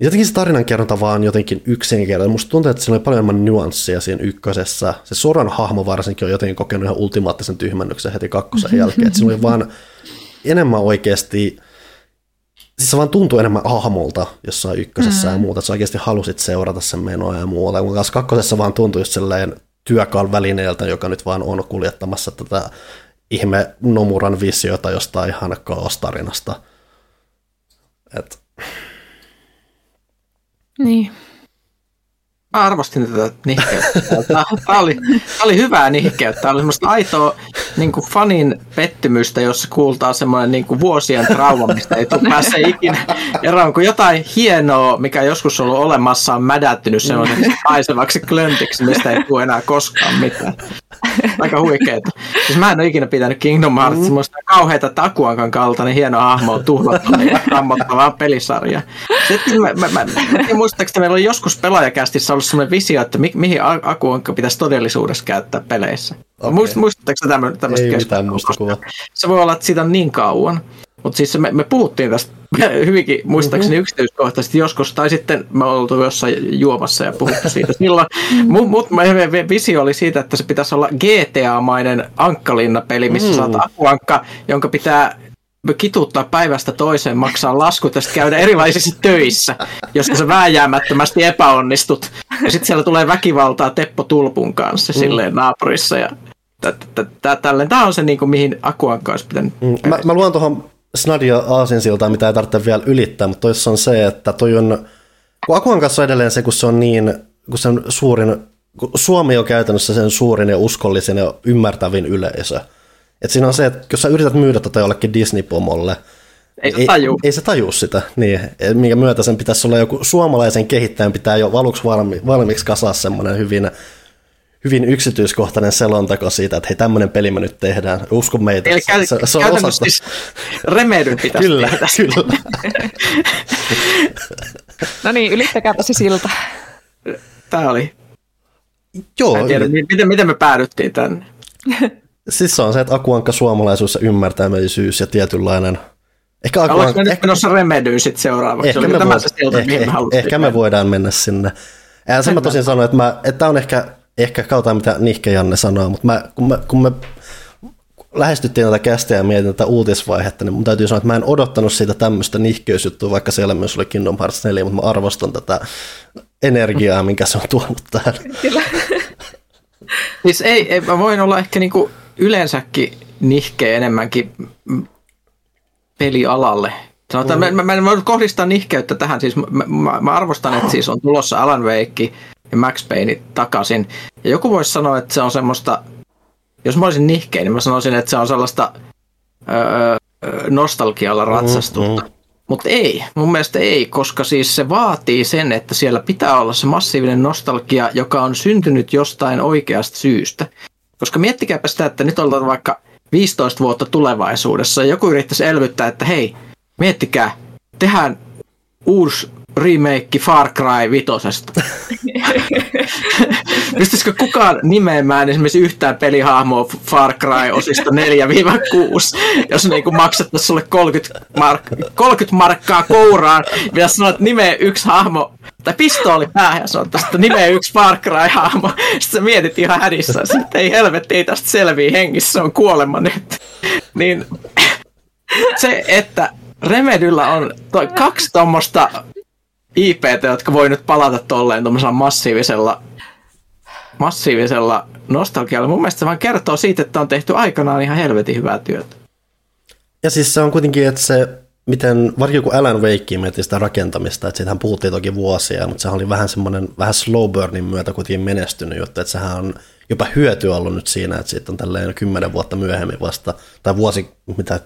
Ja jotenkin se tarinankerronta vaan jotenkin yksinkertainen. Musta tuntuu, että siinä oli paljon enemmän nyanssia siinä ykkösessä. Se Soran hahmo varsinkin on jotenkin kokenut ihan ultimaattisen tyhmännyksen heti kakkosen jälkeen. Että siinä oli vaan enemmän oikeasti, siis se vaan tuntui enemmän hahmolta jossain ykkösessä mm. ja muuta. Että sä oikeasti halusit seurata sen menoa ja muuta. Kun taas kakkosessa vaan tuntui just sellainen työkaal välineeltä, joka nyt vaan on kuljettamassa tätä ihme Nomuran visiota jostain ihan kaostarinasta. Et. Niin. Mä arvostin tätä nihkeyttä. Tämä oli, tämä oli hyvää nihkeyttä. Tämä oli semmoista aitoa niin kuin fanin pettymystä, jossa kuultaa semmoinen niin kuin vuosien trauma, mistä ei tule pääse ikinä eroon, kun jotain hienoa, mikä joskus on ollut olemassa, on mädättynyt semmoiseksi haisevaksi klöntiksi, mistä ei tule enää koskaan mitään. Aika huikeeta. Siis mä en ole ikinä pitänyt Kingdom Hearts mm. semmoista kauheita Takuankan kaltainen hieno hahmo on tuhlattu ja rammottavaa pelisarjaa. Sitten mä, mä, mä, mä muistaakseni, että meillä oli joskus Pelaajakästissä ollut semmoinen visio, että mi, mihin Akuankka pitäisi todellisuudessa käyttää peleissä. Okay. Muistatteko tämmöistä keskustelua? Se voi olla, että siitä on niin kauan. Mutta siis me, me puhuttiin tästä hyvinkin muistaakseni mm-hmm. yksityiskohtaisesti joskus, tai sitten me oltu jossain juomassa ja puhuttu siitä. Silloin mun mut, visio oli siitä, että se pitäisi olla G T A-mainen Ankkalinna-peli, missä mm. saat Akuankka, jonka pitää kituttaa päivästä toiseen, maksaa laskut ja sitten käydä erilaisissa töissä, jossa sä vääjäämättömästi epäonnistut. Ja sitten siellä tulee väkivaltaa Teppo Tulpun kanssa mm. silleen naapurissa. Ja tämä on se, niinku, mihin Akuankka olisi pitänyt. Mm. Mä, mä luon tuohon Snadia aasinsiltaan, mitä ei tarvitse vielä ylittää, mutta toissa on se, että toi on, kun Akuan kanssa on edelleen se, kun se on niin, kun sen suurin Suomi on käytännössä sen suurin ja uskollisin ja ymmärtävin yleisö. Et siinä on se, että jos sä yrität myydä tätä jollekin Disney-pomolle, ei, ei, ei se taju sitä, niin, minkä myötä sen pitäisi olla joku suomalaisen kehittäjän pitää jo valuksi valmi, valmiiksi kasaa semmoinen hyvin, hyvin yksityiskohtainen selonteko siitä, että hei, tämmöinen peli me nyt tehdään, usko meitä. Eli käy, se, se on käytännössä siis remedyn pitäisi kyllä, tehdä. Kyllä. No niin, ylittäkääpä se silta. Tämä oli. Joo. En tiedä, yl... miten, miten me päädyttiin tänne. Siis se on se, että akuankka suomalaisuus ja ymmärtämöisyys ja tietynlainen. Ehkä akuankka... Ollaanko me nyt menossa remedyyn sitten seuraavaksi? Ehkä, me, voida... siltä, eh, eh, me, ehkä me voidaan mennä sinne. Eihän sen mä tosin sanoa, että, mä, että tämä on ehkä, ehkä kautta mitä Nihke Janne sanoo, mutta mä, kun, mä, kun me lähestyttiin tätä kästiä ja mietin tätä uutisvaihetta, niin mun täytyy sanoa, että mä en odottanut siitä tämmöistä nihkeysjuttua, vaikka siellä myös oli Kingdom Hearts neljä, mutta mä arvostan tätä energiaa, minkä se on tuonut tähän. Kyllä. Siis ei, ei, mä voin olla ehkä niinku yleensäkin nihkeä enemmänkin pelialalle. Sanotaan, mm. mä, mä, mä kohdistan nihkeyttä tähän, siis mä, mä, mä arvostan, että siis on tulossa Alan Wake ja Max Payne takaisin. Ja joku voisi sanoa, että se on semmoista, jos mä olisin nihkeä, niin mä sanoisin, että se on sellaista öö, nostalgialla ratsastutta. Mm, mm. Mutta ei, mun mielestä ei, koska siis se vaatii sen, että siellä pitää olla se massiivinen nostalgia, joka on syntynyt jostain oikeasta syystä. Koska miettikääpä sitä, että nyt ollaan vaikka viisitoista vuotta tulevaisuudessa ja joku yrittäisi elvyttää, että hei, miettikää, tehdään uusi remake Far Cry vitosesta. Pystyisikö kukaan nimeämään esimerkiksi yhtään pelihahmoa Far Cry-osista neljästä kuuteen, jos niinku maksattaisiin sulle kolmekymmentä markkaa kouraan, ja sanoit nimeä yksi hahmo, tai pistooli päähän ja sanottaisiin, että nimeä yksi Far Cry-hahmo. Sitten sä mietit ihan hädissään, että ei helvetti, ei tästä selviä hengissä, se on kuolema nyt. Niin se, että Remedyllä on toi kaksi tommosta I P:tä, jotka voi nyt palata tolleen tommosella massiivisella, massiivisella nostalgialla. Mun mielestä se vaan kertoo siitä, että on tehty aikanaan ihan helvetin hyvää työtä. Ja siis se on kuitenkin, että se, miten, varsinkin kun Alan Wakea miettii sitä rakentamista, että siitähän puhuttiin toki vuosia, mutta sehän oli vähän semmoinen, vähän slow burnin myötä kuitenkin menestynyt juttu, että sehän on jopa hyöty ollut nyt siinä, että siitä on tälleen kymmenen vuotta myöhemmin vasta, tai vuosi, mitä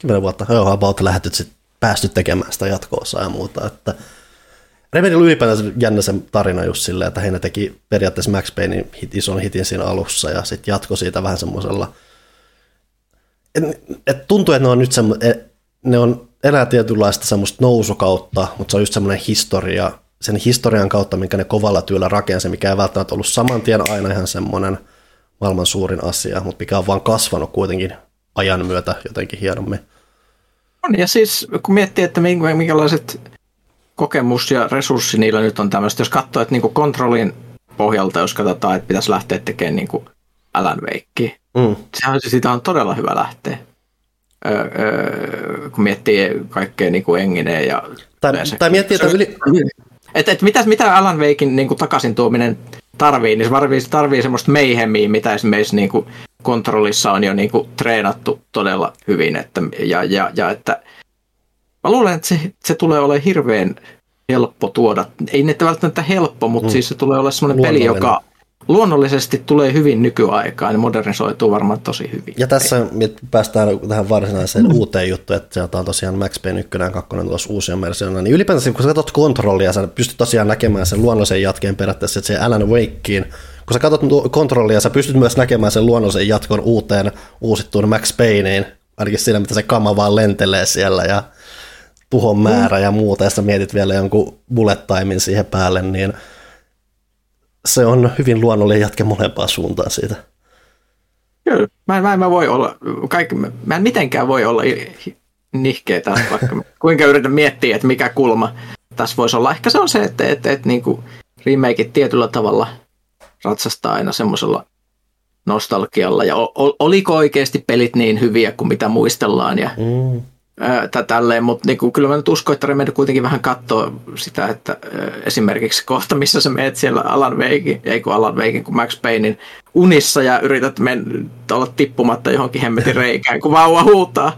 kymmenen vuotta, joo, about lähdetyt sitten päässyt tekemään sitä jatko-osaa ja muuta. Että Remedy ylipäätään jännä sen tarina just silleen, että he teki periaatteessa Max Paynein hit, ison hitin siinä alussa ja sitten jatkoi siitä vähän semmoisella. Et, et tuntuu, että ne on nyt semmoinen, ne on elää tietynlaista semmoista nousukautta, mutta se on just semmoinen historia, sen historian kautta, minkä ne kovalla työllä rakensi, mikä ei välttämättä ollut saman tien aina ihan semmoinen maailman suurin asia, mutta mikä on vaan kasvanut kuitenkin ajan myötä jotenkin hienommin. On, ja siis kun miettii, että minkälaiset kokemus ja resurssi niillä nyt on tämmöistä, jos katsoo, että niinku kontrollin pohjalta, jos katsotaan, että pitäisi lähteä tekemään niinku Alan Wakea, mm. sehän siis siitä on todella hyvä lähteä, öö, öö, kun miettii kaikkea niinku engineen ja... Tai, tai miettii, että... Yli... Että et mitä, mitä Alan Waken niinku takaisin tuominen tarvii, niin se tarvii, tarvii semmoista meihemiä, mitä esimerkiksi niinku kontrollissa on jo niinku treenattu todella hyvin. Että, ja, ja, ja että, mä luulen, että se, se tulee olemaan hirveän helppo tuoda. Ei ne välttämättä helppo, mutta mm. siis se tulee olemaan semmoinen peli, joka luonnollisesti tulee hyvin nykyaikaan ja modernisoituu varmaan tosi hyvin. Ja tässä päästään tähän varsinaiseen mm. uuteen juttuun, että sieltä on tosiaan Max Payne yksi ja kaksi tuossa uusia versiona, niin ylipäänsä kun sä katsot kontrollia, sä pystyt tosiaan näkemään sen luonnollisen jatkeen periaatteessa, että se Alan Wakeen, kun sä katsot kontrollia, sä pystyt myös näkemään sen luonnollisen jatkon uuteen uusittuun Max Payneen, ainakin siinä, mitä se kama vaan lentelee siellä ja tuhon määrä mm. ja muuta, ja sä mietit vielä jonkun bullet timein siihen päälle, niin se on hyvin luonnollinen jatke molempaan suuntaan siitä. Kyllä. Mä en, mä en, mä voi olla, kaikki, mä en mitenkään voi olla nihkeä tässä, vaikka kuinka yritän miettiä, että mikä kulma tässä voisi olla. Ehkä se on se, että, että, että niin kuin remakeit tietyllä tavalla ratsastaa aina semmoisella nostalgialla. Ja oliko oikeasti pelit niin hyviä kuin mitä muistellaan ja mm. ää, tälleen. Mutta niin kyllä mä nyt uskon, että Remedy kuitenkin vähän katsoo sitä, että ää, esimerkiksi kohta, missä sä menet siellä Alan Waken, ei kun Alan Waken, kun Max Paynein unissa ja yrität men- olla tippumatta johonkin hemmetin reikään, kun vauva huutaa.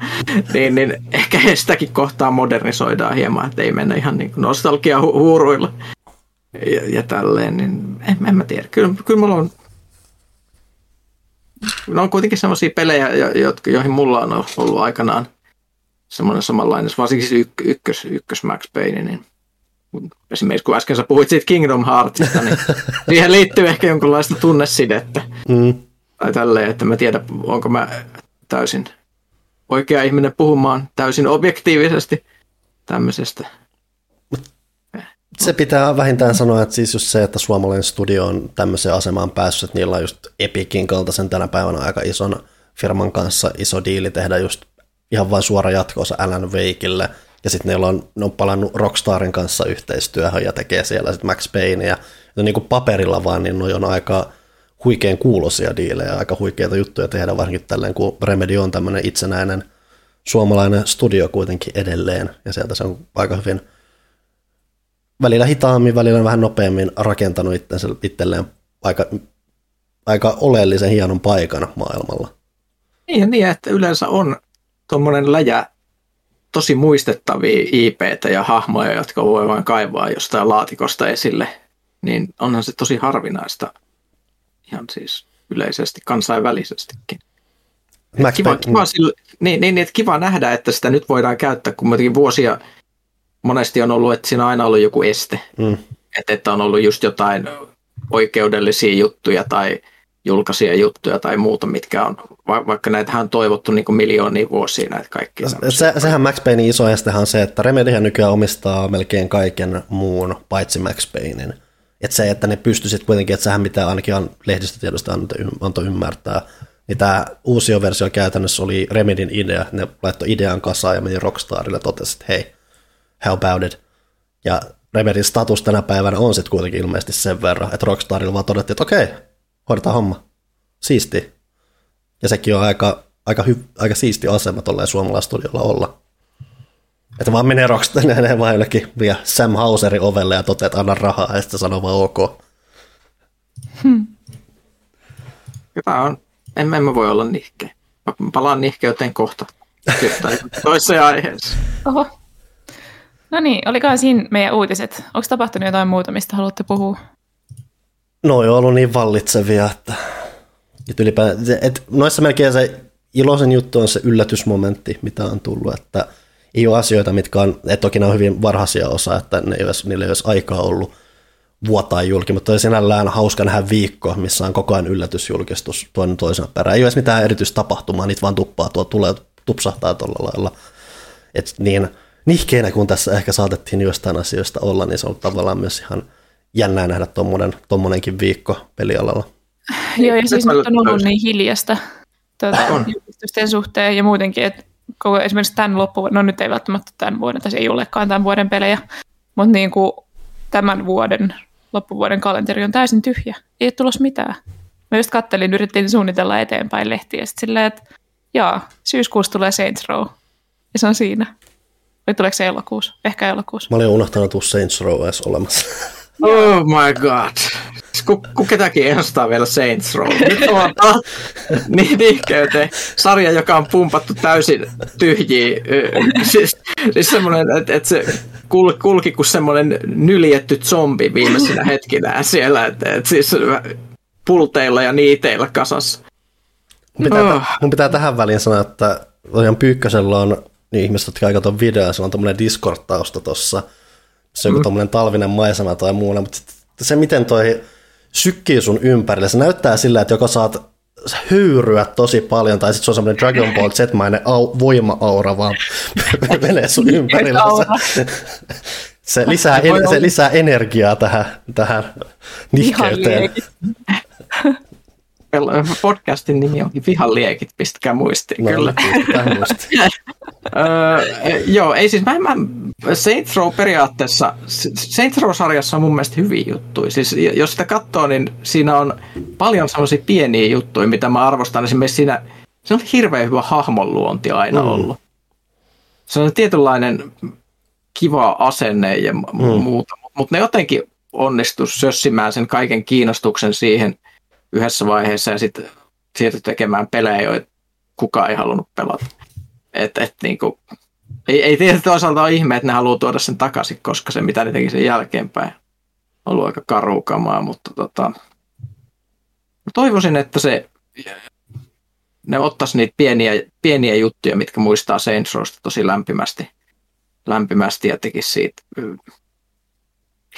niin, niin ehkä sitäkin kohtaa modernisoidaan hieman, että ei mennä ihan niin nostalgia hu- huuruilla. ja, ja tälleen, niin en, en mä tiedä. Kyllä, kyllä mulla on, ne on kuitenkin sellaisia pelejä, jotka, joihin mulla on ollut aikanaan semmoinen samanlainen, varsinkin siis ykkö, ykkös, ykkös Max Payne, niin esimerkiksi kun äsken sä puhuit siitä Kingdom Heartsista, niin siihen liittyy ehkä jonkinlaista tunnesidettä. Mm. Tai tälleen, että mä tiedän, onko mä täysin oikea ihminen puhumaan täysin objektiivisesti tämmöisestä. Se pitää vähintään sanoa, että siis just se, että suomalainen studio on tämmöiseen asemaan päässyt, että niillä on just Epicin kaltaisen tänä päivänä aika ison firman kanssa iso diili tehdä just ihan vain suora jatkoosa Alan Wakeille, ja sitten ne on, on palannut Rockstarin kanssa yhteistyöhön ja tekee siellä sitten Max Payne, ja niin kuin paperilla vaan, niin noi on aika huikean kuuloisia diilejä, aika huikeita juttuja tehdä, varsinkin tälleen, kun Remedy on tämmöinen itsenäinen suomalainen studio kuitenkin edelleen, ja sieltä se on aika hyvin välillä hitaammin, välillä vähän nopeammin rakentanut itsensä, itselleen aika, aika oleellisen hienon paikan maailmalla. Niin, niin, että yleensä on tuommoinen läjä tosi muistettavia I P:tä ja hahmoja, jotka voi vain kaivaa jostain laatikosta esille, niin onhan se tosi harvinaista ihan siis yleisesti, kansainvälisestikin. Kiva, kiva, sille, niin, niin, että kiva nähdä, että sitä nyt voidaan käyttää, kun muutenkin vuosia monesti on ollut, että siinä on aina ollut joku este, mm. että, että on ollut just jotain oikeudellisia juttuja tai julkaisia juttuja tai muuta, mitkä on, vaikka näitähän on toivottu niin kuin miljoonia vuosia näitä kaikkia. Se, sehän Max Paynein iso estehän on se, että Remedyhän nykyään omistaa melkein kaiken muun, paitsi Max Paynein. Että se, että ne pystyisit kuitenkin, että sehän mitä ainakin lehdistötiedosta antoi ymmärtää, niin tämä uusi versio käytännössä oli Remedyn idea, ne laittoi idean kasaan ja meni Rockstarille ja totesi, että hei, how about it? Ja Remedyn status tänä päivänä on sitten kuitenkin ilmeisesti sen verran, että Rockstarilla vaan todettiin, että okei, hoidetaan homma, siisti. Ja sekin on aika, aika, hy, aika siisti asema tuolleen suomalaistudiolla olla. Että vaan menee Rockstar, menee vaan jollekin vielä Sam Hauserin ovelle ja toteaa, että anna rahaa, ja sitten sanoo vaan ok. Hmm. Hyvä on. En, en mä voi olla nihkeä. Mä palaan nihkeyteen kohta. Toisessa aiheessa. Oho. No niin, olikohan siinä meidän uutiset? Onko tapahtunut jotain muuta, mistä haluatte puhua? No on ollut niin vallitsevia, että, että ylipäätään, että noissa melkein se iloisen juttu on se yllätysmomentti, mitä on tullut, että ei ole asioita, mitkä on, että toki nämä on hyvin varhaisia osa, että ne ei ole, niillä ei olisi aikaa ollut vuotaa julki, mutta on sinällään hauska nähdä viikko, missä on koko ajan yllätysjulkistus toinen toisena perään. Ei ole edes mitään erityistapahtumaa, niitä vaan tuppaa, tuo tulee, tupsahtaa tuolla lailla. Et niin nihkeinä, kun tässä ehkä saatettiin jostain asioista olla, niin se on tavallaan myös ihan jännää nähdä tuommoinenkin viikko pelialalla. Joo, ja siis nyt on ollut niin hiljasta tuota, julkistusten suhteen ja muutenkin, että koko esimerkiksi tämän loppuvuoden, no nyt ei välttämättä tämän vuoden, tai ei olekaan tämän vuoden pelejä, mutta niin kuin tämän vuoden loppuvuoden kalenteri on täysin tyhjä. Ei ole tulossa mitään. Mä just kattelin, yritin suunnitella eteenpäin lehtiä, ja sitten silleen, että jaa, syyskuussa tulee Saints Row, ja se on siinä. Vai tuleeko se elokuussa? Ehkä elokuussa. Mä olin unohtanut tuossa Saints Row edes olemassa. Oh my god. Kun ketäkin ennustaa vielä Saints Row. Nyt on taas niin nihkeyteen sarja, joka on pumpattu täysin tyhjiin. Siis, siis semmoinen, että et se kul, kulki kuin semmoinen nyljetty zombi viimeisinä hetkinä siellä. Että et siis pulteilla ja niiteillä kasassa. Mun pitää, oh. mun pitää tähän väliin sanoa, että Janne Pyykkösellä on niin ihmiset, jotka aikovat tuon videon, se on tommoinen Discord-tausta tuossa. Se on joku tommoinen talvinen maisema tai muuta, mutta se miten toi sykkii sun ympärille, se näyttää sillä, että joko saat höyryä tosi paljon, tai sitten se on semmoinen Dragon Ball Z-mainen au, voima-aura vaan menee sun ympärille. Se, se, lisää, se lisää energiaa tähän, tähän nihkeyteen. Podcastin nimi onkin Vihanliekit, pistäkää muistiin, no, kyllä. Muistiin. öö, joo, ei siis, mä, mä Saints Row periaatteessa, Saints Row-sarjassa on mun mielestä hyviä juttuja. Siis, jos sitä katsoo, niin siinä on paljon sellaisia pieniä juttuja, mitä mä arvostan. Esimerkiksi siinä, se on hirveän hyvä hahmonluonti aina mm. ollut. Se on tietynlainen kiva asenne ja mm. muuta, mutta ne jotenkin onnistu sössimään sen kaiken kiinnostuksen siihen yhdessä vaiheessa ja sitten siirtyi tekemään pelejä, joita kukaan ei halunnut pelata. Et, et, niinku, ei ei tietysti toisaalta ole ihme, että ne haluaa tuoda sen takaisin, koska se mitä ne teki sen jälkeenpäin ollut aika karukamaa, mutta tota, toivoisin, että se, ne ottaisi niitä pieniä, pieniä juttuja, mitkä muistaa Saints Rowsta tosi lämpimästi, lämpimästi ja tekisi siitä,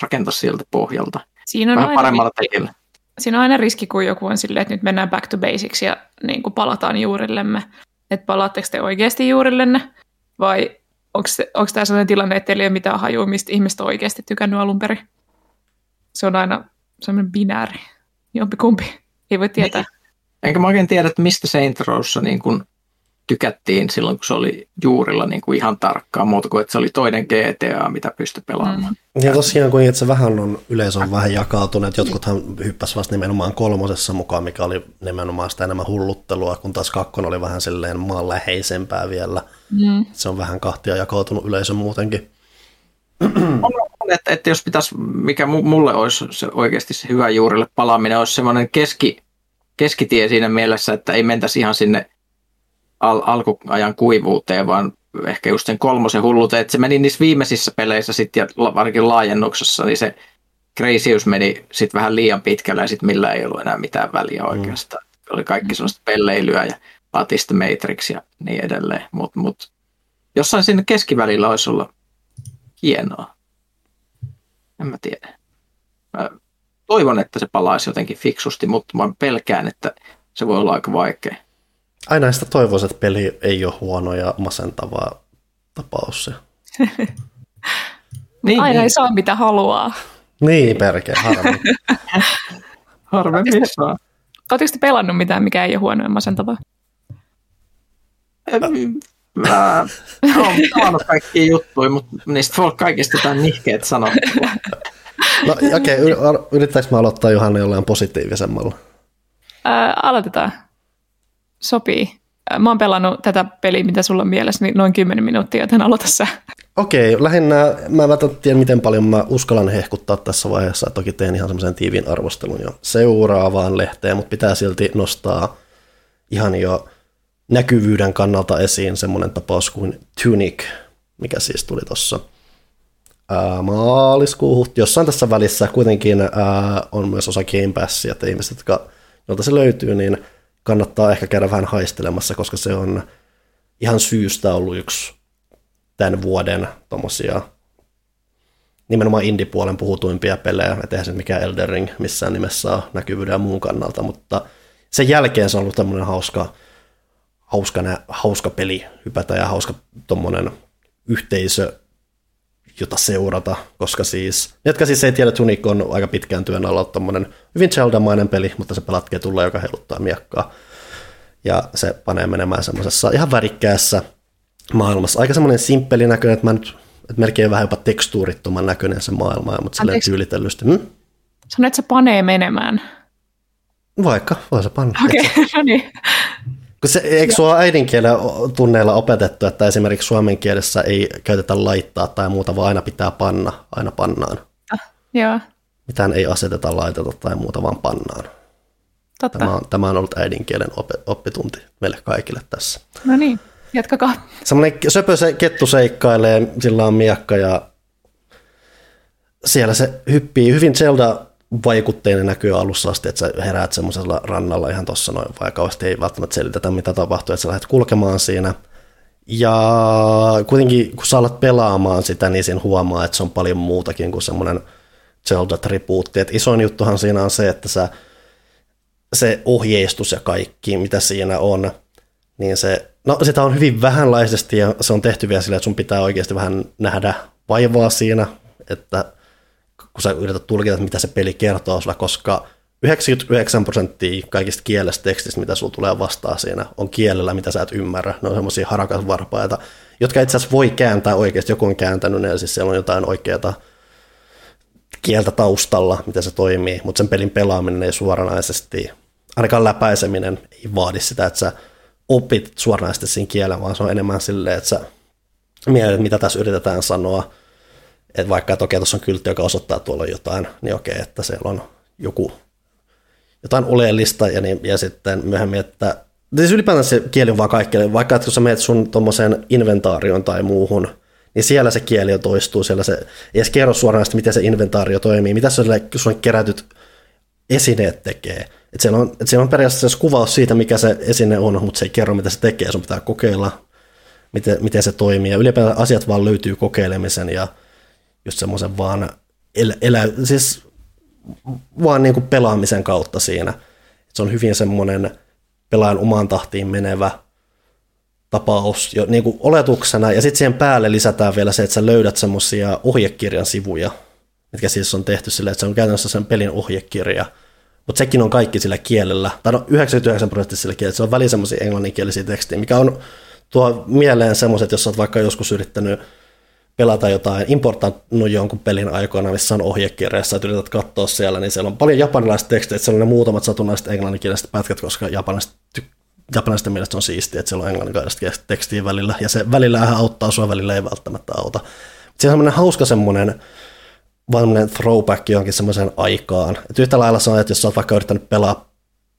rakentaisi sieltä pohjalta. Siinä on vähän paremmalla tekellä. Siinä on aina riski, kun joku on silleen, että nyt mennään back to basics ja niin kuin palataan juurillemme. Että palaatteko te oikeasti juurillenne? Vai onko tämä sellainen tilanne, että teillä ei ole mitään hajua, mistä ihmiset on oikeasti tykännyt alun perin? Se on aina sellainen binääri. Jompikumpi. Ei voi tietää. Niin. Enkä mä oikein tiedä, että mistä Saints Rowssa niin kun tykättiin silloin, kun se oli juurilla niin kun ihan tarkkaan. Muuta kuin, että se oli toinen G T A, mitä pystyi pelaamaan. Mm. Ja tosiaan, kun itse vähän on, yleisö on vähän jakautunut. Jotkuthan hyppäsivät vasta nimenomaan kolmosessa mukaan, mikä oli nimenomaan sitä enemmän hulluttelua, kun taas kakkon oli vähän silleen maanläheisempää vielä. Mm. Se on vähän kahtia jakautunut yleisö muutenkin. On, että, että jos pitäisi, mikä mulle olisi se oikeasti se hyvä juurille palaaminen, olisi semmoinen keski, keskitie siinä mielessä, että ei mentäisi ihan sinne al- alkuajan kuivuuteen, vaan ehkä just sen kolmosen hulluuteen, että se meni niissä viimeisissä peleissä sitten ja varsinkin laajennuksessa, niin se crazyys meni sitten vähän liian pitkälle ja sitten millään ei ollut enää mitään väliä oikeastaan. Mm. Oli kaikki sellaista pelleilyä ja latista Matrix ja niin edelleen, mutta mut, jossain siinä keskivälillä olisi ollut hienoa. En mä tiedä. Mä toivon, että se palaisi jotenkin fiksusti, mutta mä pelkään, että se voi olla aika vaikea. Aina sitä toivoisi, että peli ei ole huono ja masentava tapaus. niin, aina niin. Ei saa mitä haluaa. Niin, perkele, harmi. Harvemmin saa. Oletteko te pelannut mitään, mikä ei ole huono ja masentavaa? Ähm. Mä oon saanut kaikkia juttuja, mutta niistä voi kaikista jotain nihkeet sanoa. No okei, okay, yrittääkö mä aloittaa Johanna jollain positiivisemmalla? Äh, aloitetaan. Sopii. Mä oon pelannut tätä peliä, mitä sulla on mielessä, niin noin kymmenen minuuttia, joten aloita sä. Okei, okay, lähinnä mä en tiedä, miten paljon mä uskallan hehkuttaa tässä vaiheessa. Toki teen ihan semmoisen tiiviin arvostelun jo seuraavaan lehteen, mutta pitää silti nostaa ihan jo näkyvyyden kannalta esiin semmoinen tapaus kuin Tunic, mikä siis tuli tuossa maaliskuuhun. Jossain tässä välissä kuitenkin ää, on myös osa Game Passia, että ihmiset, jotka, jolta se löytyy, niin kannattaa ehkä käydä vähän haistelemassa, koska se on ihan syystä ollut yksi tämän vuoden tommosia nimenomaan indie-puolen puhutuimpia pelejä. Et eihän se mikään Elden Ring missään nimessä ole näkyvyyden muun kannalta, mutta sen jälkeen se on ollut tämmöinen hauska Hauska, nää, hauska peli hypätä ja hauska tommonen yhteisö, jota seurata, koska siis, ne jotka siis ei tiedä, Tunic on aika pitkään työn alla tommonen hyvin Zelda-mainen peli, mutta se pelaa ketulla, joka heiluttaa miekkaa. Ja se panee menemään semmoisessa ihan värikkäässä maailmassa. Aika semmoinen simppeli näköinen, että, mä nyt, että melkein vähän jopa tekstuurittoman näköinen se maailma, mutta silleen tyylitellysti. Hmm? Sano, että se panee menemään. Vaikka, voi se panna. Okei, okay. No niin. Se, eikö sua äidinkielen tunneilla opetettu, että esimerkiksi suomen kielessä ei käytetä laittaa tai muuta, vaan aina pitää panna, aina pannaan? Joo. Mitään ei aseteta, laiteta tai muuta, vaan pannaan. Totta. Tämä on, tämä on ollut äidinkielen oppitunti meille kaikille tässä. No niin, jatkakaa. Sellainen söpö se kettu seikkailee, sillä on miekka ja siellä se hyppii hyvin Zelda vaikutteinen näkyy alussa asti, että sä heräät semmoisella rannalla ihan tossa noin, vaikka ei välttämättä selitetä, mitä tapahtuu, että sä lähdet kulkemaan siinä. Ja kuitenkin, kun sä alat pelaamaan sitä, niin siinä huomaa, että se on paljon muutakin kuin semmoinen Zelda-tribuutti. Et isoin juttuhan siinä on se, että sä, se ohjeistus ja kaikki, mitä siinä on, niin se, no sitä on hyvin vähänlaisesti ja se on tehty vielä sillä, että sun pitää oikeasti vähän nähdä vaivaa siinä, että kun sä yrität tulkita, mitä se peli kertoo sulla, koska yhdeksänkymmentäyhdeksän prosenttia kaikista kielestä tekstistä, mitä sulla tulee vastaan siinä, on kielellä, mitä sä et ymmärrä. Ne on semmoisia harakasvarpaita, jotka itse asiassa voi kääntää oikeasti. Joku on kääntänyt ne, siis siellä on jotain oikeata kieltä taustalla, mitä se toimii, mutta sen pelin pelaaminen ei suoranaisesti, ainakaan läpäiseminen, ei vaadi sitä, että sä opit suoranaisesti siinä kielen, vaan se on enemmän silleen, että sä mietit, mitä tässä yritetään sanoa. Että vaikka, että okei, tuossa on kyltti, joka osoittaa tuolla jotain, niin okei, että siellä on joku, jotain oleellista, ja, niin, ja sitten myöhemmin, että siis ylipäätään se kieli on vaan kaikkea, vaikka, että kun sä menet sun tuommoiseen inventaarioon tai muuhun, niin siellä se kieli jo toistuu, siellä se ei edes kerro suoraan sitä, miten se inventaario toimii, mitä sun kerätyt esineet tekee. Et siellä, on, et siellä on periaatteessa kuvaus siitä, mikä se esine on, mutta se ei kerro, mitä se tekee, sun pitää kokeilla, miten, miten se toimii, ja ylipäätään asiat vaan löytyy kokeilemisen ja just semmoisen vaan elä, elä, siis vaan niin kuin pelaamisen kautta siinä. Et se on hyvin semmoinen pelaajan omaan tahtiin menevä tapaus jo niin kuin oletuksena, ja sitten siihen päälle lisätään vielä se, että sä löydät semmoisia ohjekirjan sivuja, mitkä siis on tehty silleen, että se on käytännössä sen pelin ohjekirja, mutta sekin on kaikki sillä kielellä, tai no yhdeksänkymmentäyhdeksän prosenttia sillä kielellä, se on väliin semmoisia englanninkielisiä tekstejä, mikä on tuo mieleen semmoiset, jos sä oot vaikka joskus yrittänyt pelata jotain, importannut jonkun pelin aikoina, missä on ohjekirjassa, että yrität katsoa siellä, niin siellä on paljon japanilaista tekstejä, että siellä on ne muutamat satunnaiset englanninkieliset pätkät, koska japanilaiset tykkää. Japanilaisten mielestä on siistiä, että siellä on englanninkaisesta tekstiä välillä, ja se välillä auttaa sua, välillä ei välttämättä auta. Siinä on semmoinen hauska semmoinen, vaan semmoinen throwback johonkin semmoiseen aikaan. Et yhtä lailla sanoa, että jos sä oot vaikka yrittänyt pelaa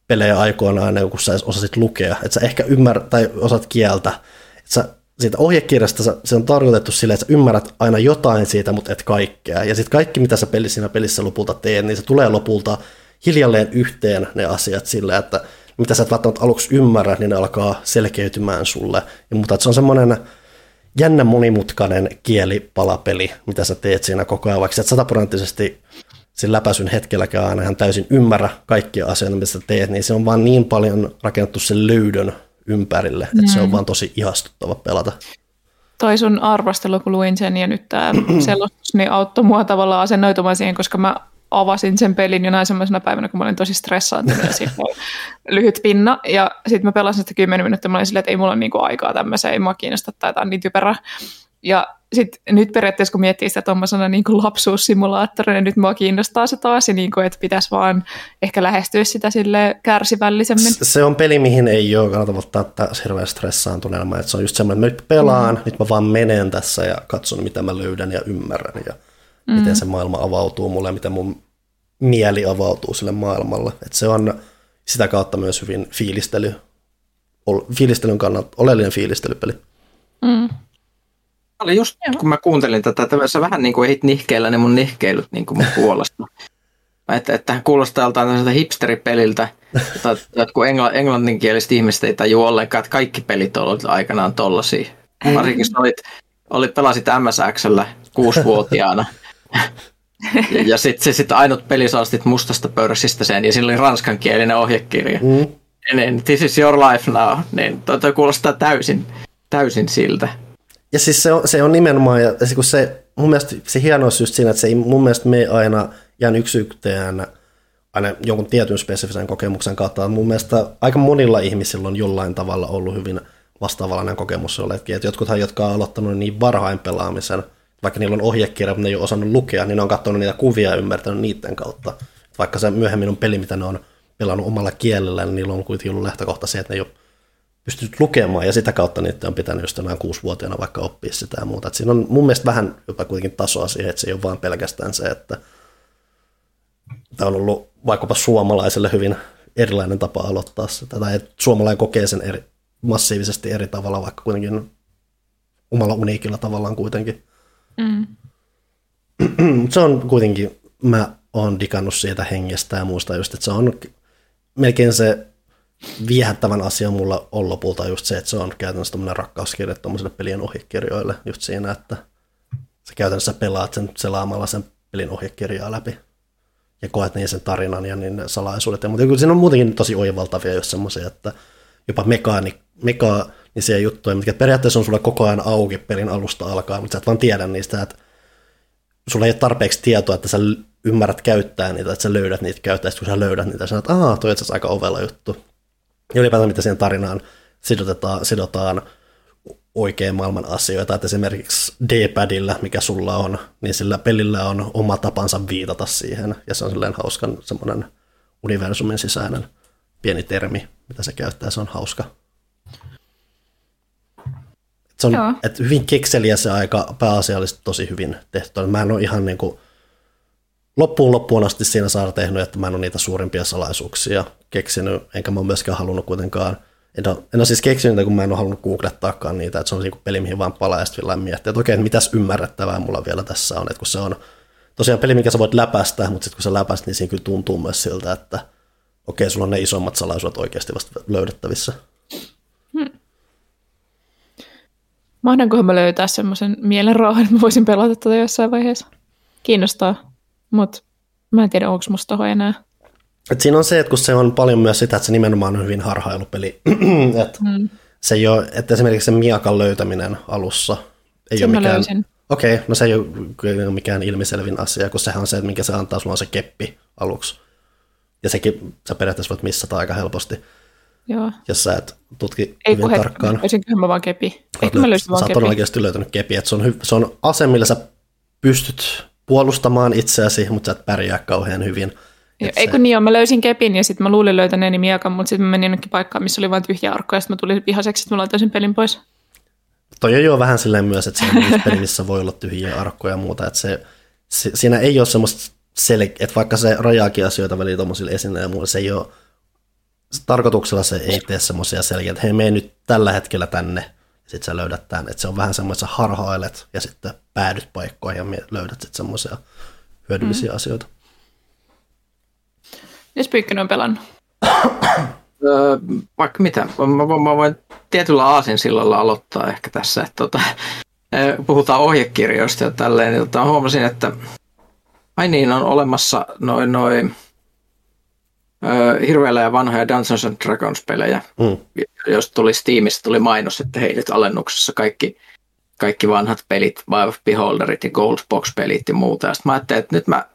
pelejä aikoinaan, kun sä osasit lukea, että sä ehkä ymmärrät tai osaat kieltä, että sä siitä ohjekirjasta se on tarkoitettu silleen, että sä ymmärrät aina jotain siitä, mutta et kaikkea. Ja sitten kaikki, mitä sä peli, siinä pelissä lopulta teet, niin se tulee lopulta hiljalleen yhteen ne asiat sillä, että mitä sä et välttämättä aluksi ymmärrä, niin ne alkaa selkeytymään sulle. Ja, mutta se on semmoinen jännä monimutkainen kielipalapeli, mitä sä teet siinä koko ajan, vaikka sä et sataprosenttisesti sen läpäisyn hetkelläkään aina ihan täysin ymmärrä kaikkia asioita, mitä sä teet, niin se on vaan niin paljon rakennettu sen löydön ympärille, että Näin. Se on vaan tosi ihastuttava pelata. Toi sun arvostelu, kun luin sen, ja nyt tää selostus, niin auttoi mua tavallaan asennoitumaan siihen, koska mä avasin sen pelin jonain semmoisena päivänä, kun mä olin tosi stressaantunut ja siinä oli lyhyt pinna. Ja sitten mä pelasin sitä kymmenen minuuttia, mä olin silleen, että ei mulla ole niinku aikaa tämmöiseen, ei mua kiinnosta tai tämä on niin typerä. Ja sitten nyt periaatteessa, kun miettii sitä tuommoisena niinku lapsuussimulaattorina, niin nyt mua kiinnostaa se taas, ja niinku, että pitäisi vaan ehkä lähestyä sitä sille kärsivällisemmin. Se on peli, mihin ei ole kannata ottaa taas hirveän stressaantuneelma. Se on just semmoinen, että nyt pelaan, mm. nyt mä vaan menen tässä ja katson, mitä mä löydän ja ymmärrän ja Mm. miten se maailma avautuu mulle ja miten mun mieli avautuu sille maailmalle. Et se on sitä kautta myös hyvin fiilistely, fiilistelyn kannalta, oleellinen fiilistelypeli. Mm. Just kun mä kuuntelin tätä, että sä vähän niin kuin ehit nihkeillä ne mun nihkeilyt niin kuin mun puolesta. Että, että kuulostaa joltain tämmöiseltä hipsteripeliltä, jota jotkut engl- englanninkieliset ihmiset ei tajua ollenkaan, että kaikki pelit on ollut aikanaan tollaisia. Varsinkin sä olit, olit, pelasit M S X:llä kuusivuotiaana. ja, ja sitten se sit ainut peli sä ostit mustasta pörssistä sen, ja sillä oli ranskankielinen ohjekirja. Mm. Niin, this is your life now. Niin, toi, toi kuulostaa täysin, täysin siltä. Ja siis se on, se on nimenomaan, ja kun se, mun mielestä se hienous just siinä, että se ei mun mielestä mene aina jään yksi yhteen aina jonkun tietyn spesifisen kokemuksen kautta. Mun mielestä aika monilla ihmisillä on jollain tavalla ollut hyvin vastaavallainen kokemus jollekin. Että jotkuthan, jotka on aloittanut niin varhain pelaamisen, vaikka niillä on ohjekirja, mutta ne ei ole osannut lukea, niin ne on katsonut niitä kuvia ja ymmärtänyt niiden kautta. Vaikka se myöhemmin on peli, mitä ne on pelannut omalla kielellä, niin niillä on kuitenkin ollut lähtökohta se, että ne ei ole pystynyt lukemaan, ja sitä kautta niitä on pitänyt just enää kuusivuotiaana vaikka oppia sitä ja muuta. Et siinä on mun mielestä vähän jopa kuitenkin tasoa siihen, että se ei ole vaan pelkästään se, että tämä on ollut vaikkapa suomalaiselle hyvin erilainen tapa aloittaa sitä, tai että suomalainen kokee sen eri, massiivisesti eri tavalla, vaikka kuitenkin omalla uniikilla tavallaan kuitenkin. Mm. Se on kuitenkin, mä oon digannut siitä hengestä ja muusta just, että se on melkein se viehättävän asia mulla on lopulta just se, että se on käytännössä tämmöinen rakkauskirja tuommoisille pelien ohjekirjoille just siinä, että sä käytännössä pelaat sen selaamalla sen pelin ohjekirjaa läpi ja koet niin sen tarinan ja niin salaisuudet ja muuta. Kyllä siinä on muutenkin tosi oivaltavia just semmoisia, että jopa mekaanik, meka, niin se juttuja, mitkä periaatteessa on sulla koko ajan auki pelin alusta alkaa, mutta sä et vaan tiedä niistä, että sulla ei ole tarpeeksi tietoa, että sä ymmärrät käyttää niitä, että sä löydät niitä käyttää, kun sä löydät niitä, sä näet, aah, toi on itse asiassa aika ovella juttu. Ja ylipäätään, mitä siihen tarinaan sidotetaan, sidotaan oikean maailman asioita, että esimerkiksi D-padilla, mikä sulla on, niin sillä pelillä on oma tapansa viitata siihen, ja se on silleen hauskan semmoinen universumin sisäinen pieni termi, mitä se käyttää, se on hauska. Se on et hyvin kekseliä se aika pääasiallisesti tosi hyvin tehty. Mä en ole ihan niin kuin loppuun loppuun asti siinä saada tehnyt, että mä en ole niitä suurimpia salaisuuksia keksinyt, enkä mä ole myöskään halunnut kuitenkaan En ole, en ole siis keksinyt niitä, kun mä en ole halunnut googlettaakaan niitä, että se on niinku peli, mihin vaan palaa ja sitten miettiä, että okei, että mitäs ymmärrettävää mulla vielä tässä on, että kun se on tosiaan peli, minkä sä voit läpäistä, mutta sitten kun sä läpäist, niin siinä kyllä tuntuu myös siltä, että okei, sulla on ne isommat salaisuudet oikeasti vasta löydettävissä. Hmm. Mahdankohan mä löytää semmoisen mielenrauhan, että mä voisin pelata tätä jossain vaiheessa. Kiinnostaa, mutta mä en tiedä, onko musta toho enää. Et siinä on se, että kun se on paljon myös sitä, että se nimenomaan on hyvin harhailupeli. et mm. se ei ole, että esimerkiksi se miakan löytäminen alussa ei sen ole mikään... Okei, okay, no se ei ole mikään ilmiselvin asia, kun sehän on se, että minkä se antaa, sulla on se keppi aluksi. Ja sekin sä periaatteessa voit missata aika helposti. Joo. Jos sä et tutki ei, hyvin kohet, tarkkaan. Ei kohe, mä vaan kepi. Eikö mä löysin vaan kepi? Sä oot oikeasti löytänyt kepi. Se on, hy- se on ase, millä sä pystyt puolustamaan itseäsi, mutta sä et pärjää kauhean hyvin. Joo, ei kun niin on, mä löysin kepin ja sitten mä luulin löytäneeni miakan, mutta sitten mä menin jonnekin paikkaan, missä oli vain tyhjä arkko ja sitten mä tulin vihaseksi, että mä laitan sen pelin pois. Toi on jo vähän silleen myös, että se on myös peli, missä voi olla tyhjiä arkkoja ja muuta. Että se, se, siinä ei ole semmoista selkeä, että vaikka se rajaakin asioita väliin tuommoisille esille ja muuta, se ei ole, se tarkoituksella se ei tee semmoisia selkeitä, että hei, mene nyt tällä hetkellä tänne ja sitten sä löydät tämän. Että se on vähän semmoista, että sä harhailet ja sitten päädyt paikkoihin ja löydät sitten semmoisia hyödyllisiä mm. asioita. Jos Pyykkönen on pelannut? Öö, vaikka mitä. Mä, mä voin tietyllä aasinsillalla aloittaa ehkä tässä. Että, tota, puhutaan ohjekirjoista ja tälleen. Niin, tota, huomasin, että ai niin, on olemassa noin noi, öö, hirveellä ja vanhoja Dungeons and Dragons-pelejä. Mm. Jos tuli Steamista tuli mainos, että hei nyt alennuksessa kaikki, kaikki vanhat pelit, Vibe of Beholderit ja Goldbox-pelit ja muuta. Ja sitten mä ajattelin, että nyt mä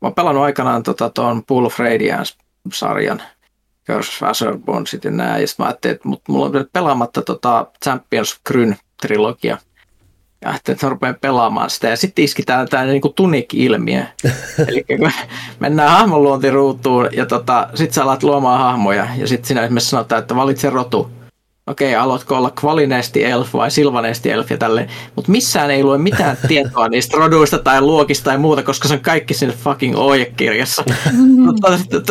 Mä oon pelannut aikanaan tuon tota, Pool of Radiance-sarjan, Curse of Azerbonsit ja nää, ja sit mä ajattelin, että mut, mulla on nyt pelaamatta tota Champions of Kryn-trilogia. Ja ajattelin, että mä rupean pelaamaan sitä, ja sitten iski tää, tää niinku tunik-ilmiö. Eli kun mennään hahmonluontiruutuun, ja tota, sit sä alat luomaan hahmoja, ja sit siinä esimerkiksi sanotaan, että valitse rotu. Okei, aloitko olla Qualinesti Elf vai Silvanesti Elf ja tälleen, mutta missään ei lue mitään tietoa niistä roduista tai luokista tai muuta, koska se on kaikki siinä fucking ohjekirjassa.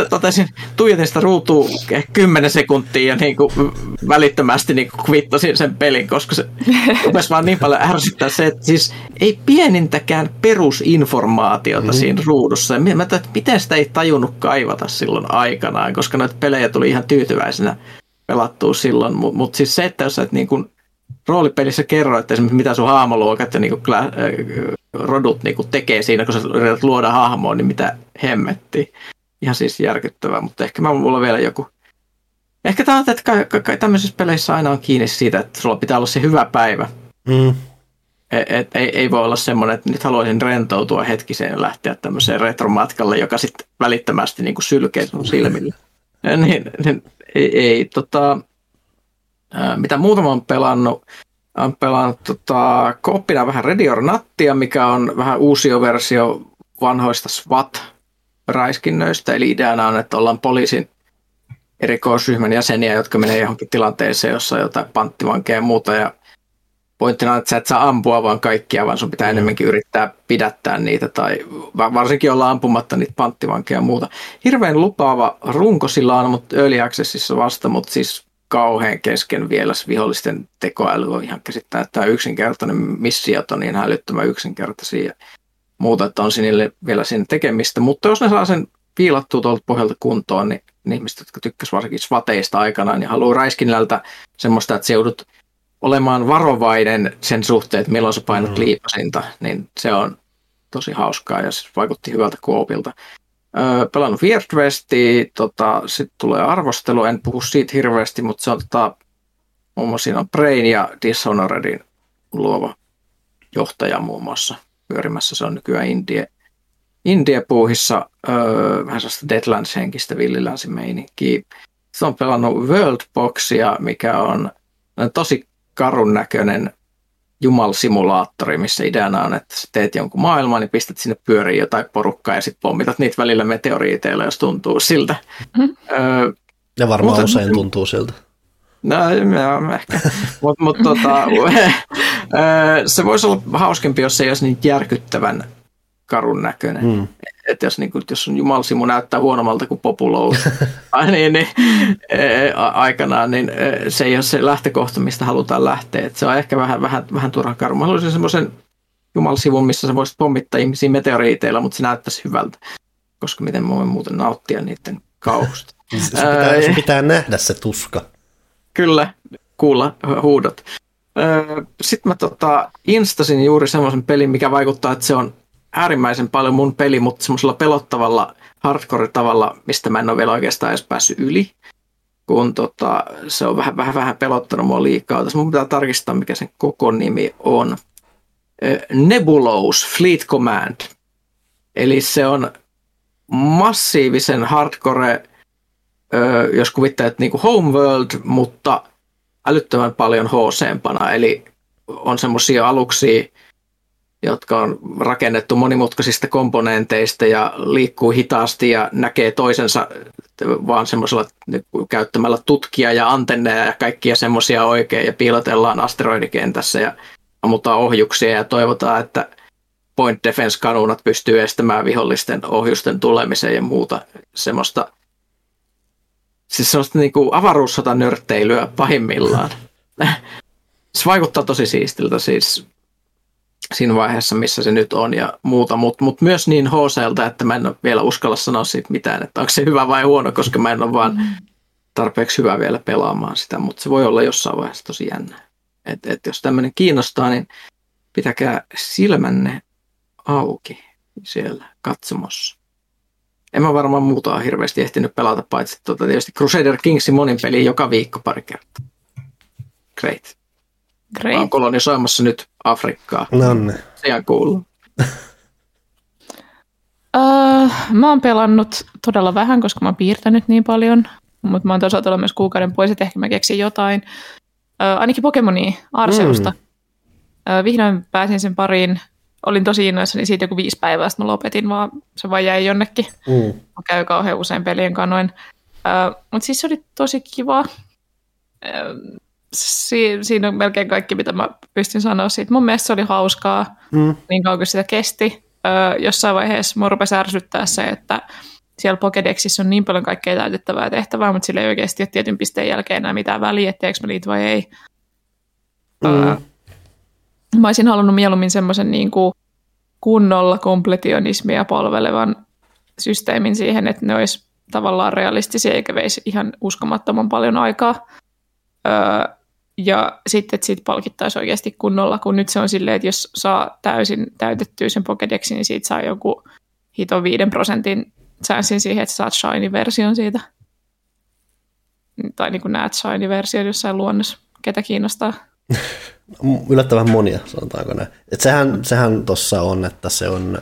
Totesin, tuijotin sitä ruutuu kymmenen sekuntia ja niinku välittömästi niinku kvittasin sen pelin, koska se rupesi vaan niin paljon ärsyttää se, että siis ei pienintäkään perusinformaatiota mm-hmm. siinä ruudussa. Mä ajattelin, että miten sitä ei tajunnut kaivata silloin aikanaan, koska noita pelejä tuli ihan tyytyväisenä pelattua silloin, mutta mut siis se, että jos et niin kun roolipelissä kerro, että esimerkiksi mitä sun hahmoluokat ja niin kun klä, äh, rodut niin kun tekee siinä, kun sä yrität luoda hahmoa, niin mitä hemmettiin. Ihan siis järkyttävää, mutta ehkä mä, mulla on vielä joku. Ehkä tämä on, että kai, kai tämmöisissä peleissä aina on kiinni siitä, että sulla pitää olla se hyvä päivä. Mm. Et, et, ei, ei voi olla semmoinen, että nyt haluaisin rentoutua hetkiseen ja lähteä tämmöiseen retromatkalle, joka sitten välittömästi niin kun sylkee sun silmille. niin, niin Ei, ei tota, ää, mitä muutama on pelannut, on pelannut tota, kooppina vähän Ready or Notia, mikä on vähän uusio versio vanhoista SWAT-räiskinnöistä. Eli ideana on, että ollaan poliisin erikoisryhmän jäseniä, jotka menee johonkin tilanteeseen, jossa on jotain panttivankeja ja muuta. Ja pointtina on, että sä et saa ampua vaan kaikkia, vaan sun pitää enemmänkin yrittää pidättää niitä, tai varsinkin olla ampumatta niitä panttivankeja ja muuta. Hirveän lupaava runko sillä on, mutta early accessissa vasta, mutta siis kauhean kesken vielä vihollisten tekoäly on ihan käsittää, että tämä yksinkertainen missiot on niin hälyttömän yksinkertaisia ja muuta, että on sinille vielä siinä tekemistä, mutta jos ne saa sen viilattua tuolta pohjalta kuntoon, niin, niin ihmiset, jotka tykkäsivät varsinkin svateista aikanaan, niin haluaa räiskinnältä semmoista, että seudut olemaan varovainen sen suhteen, että milloin sä painat mm. liipasinta, niin se on tosi hauskaa ja se vaikutti hyvältä koopilta. Öö, pelannut Weird Westia, tota, sitten tulee arvostelu, en puhu siitä hirveästi, mutta se on tota, muun muassa siinä on Brain ja Dishonoredin luova johtaja muun muassa pyörimässä, se on nykyään indie, indie puuhissa, öö, vähän sellaista Deadlands-henkistä villilänsimeininkiä. Sitten on pelannut Worldboxia, mikä on tosi karun näköinen jumalsimulaattori, missä ideana on, että teet jonkun maailman, niin pistät sinne pyöriin jotain porukkaa ja sitten pommitat niitä välillä meteoriiteilla, jos tuntuu siltä. Mm. Öö, ja varmaan mutta, usein tuntuu siltä. No, joo, ehkä. Mutta mut, tota, öö, se voisi olla hauskempi, jos se ei olisi niin järkyttävän karun näköinen. Mm. että jos, niin kuin, jos sun jumalsimu näyttää huonommalta kuin populous niin, niin, aikanaan, niin se ei ole se lähtökohta, mistä halutaan lähteä. Että se on ehkä vähän, vähän, vähän turha karu. Mä haluaisin semmoisen jumalsivun, missä sä voisit pommittaa ihmisiä meteoriiteilla, mutta se näyttäisi hyvältä, koska miten mä voin muuten nauttia niiden kauhusta. Se pitää, se pitää nähdä se tuska. Kyllä, kuulla huudot. Sitten mä tota, instasin juuri semmoisen pelin, mikä vaikuttaa, että se on äärimmäisen paljon mun peli, mutta semmoisella pelottavalla hardcore-tavalla, mistä mä en ole vielä oikeastaan edes päässyt yli, kun tota, se on vähän, vähän, vähän pelottanut mua liikaa. Tässä mun pitää tarkistaa, mikä sen koko nimi on. Nebulous Fleet Command. Eli se on massiivisen hardcore, jos kuvittelet niin kuin Homeworld, mutta älyttömän paljon H C-pana, eli on semmoisia aluksia, jotka on rakennettu monimutkaisista komponenteista ja liikkuu hitaasti ja näkee toisensa vaan semmoisella käyttämällä tutkia ja antenneja ja kaikkia semmoisia oikein ja piilotellaan asteroidikentässä ja ammutaan ohjuksia ja toivotaan, että point defense-kanuunat pystyy estämään vihollisten ohjusten tulemisen ja muuta semmoista. Siis semmoista niinku avaruussotanörtteilyä pahimmillaan. Se vaikuttaa tosi siistiltä siis siinä vaiheessa, missä se nyt on ja muuta, mutta mut myös niin H C:ltä, että mä en ole vielä uskalla sanoa siitä mitään, että onko se hyvä vai huono, koska mä en ole vaan tarpeeksi hyvä vielä pelaamaan sitä, mutta se voi olla jossain vaiheessa tosi jännä. Et, et jos tämmöinen kiinnostaa, niin pitäkää silmänne auki siellä katsomossa. En mä varmaan muuta hirveästi ehtinyt pelata, paitsi tuota, tietysti Crusader Kingsin monin peliin joka viikko pari kertaa. Great. Great. Mä oon kolonisoimassa nyt Afrikkaa. Nonne. Sehän kuuluu. uh, mä oon pelannut todella vähän, koska mä oon piirtänyt niin paljon, mutta mä oon toisaalta ollut myös kuukauden pois, että ehkä mä keksin jotain. Uh, ainakin Pokemonia, Arseusta. Mm. Uh, vihdoin pääsin sen pariin. Olin tosi innoissani siitä joku viisi päivää, sitten mä lopetin, vaan se vaan jäi jonnekin. Mm. Mä käyn kauhean usein pelien kanoin. Uh, Mutta siis se oli tosi kiva. Uh, si- siinä on melkein kaikki, mitä mä pystyn sanoa siitä. Mun mielestä se oli hauskaa, mm. niin kauan kuin sitä kesti. Uh, jossain vaiheessa mä rupesin ärsyttää se, että siellä Pokedexissä on niin paljon kaikkea täytettävää tehtävää, mutta sillä ei oikeasti ole tietyn pisteen jälkeen enää mitään väliä, että teekö mä niitä vai ei. Uh, mm. Mä olisin halunnut mieluummin semmoisen niin kuin kunnolla kompletionismia palvelevan systeemin siihen, että ne olisi tavallaan realistisia eikä veisi ihan uskomattoman paljon aikaa. Öö, ja sitten, että siitä palkittaisi oikeasti kunnolla, kun nyt se on silleen, että jos saa täysin täytettyä sen Pokedexin, niin siitä saa joku hito viiden prosentin chanssin siihen, että saat shiny-version siitä. Tai niin kuin näet shiny-version jossain luonnossa, ketä kiinnostaa. Yllättävän monia, sanotaanko näin. Et sehän sehän tuossa on, että se on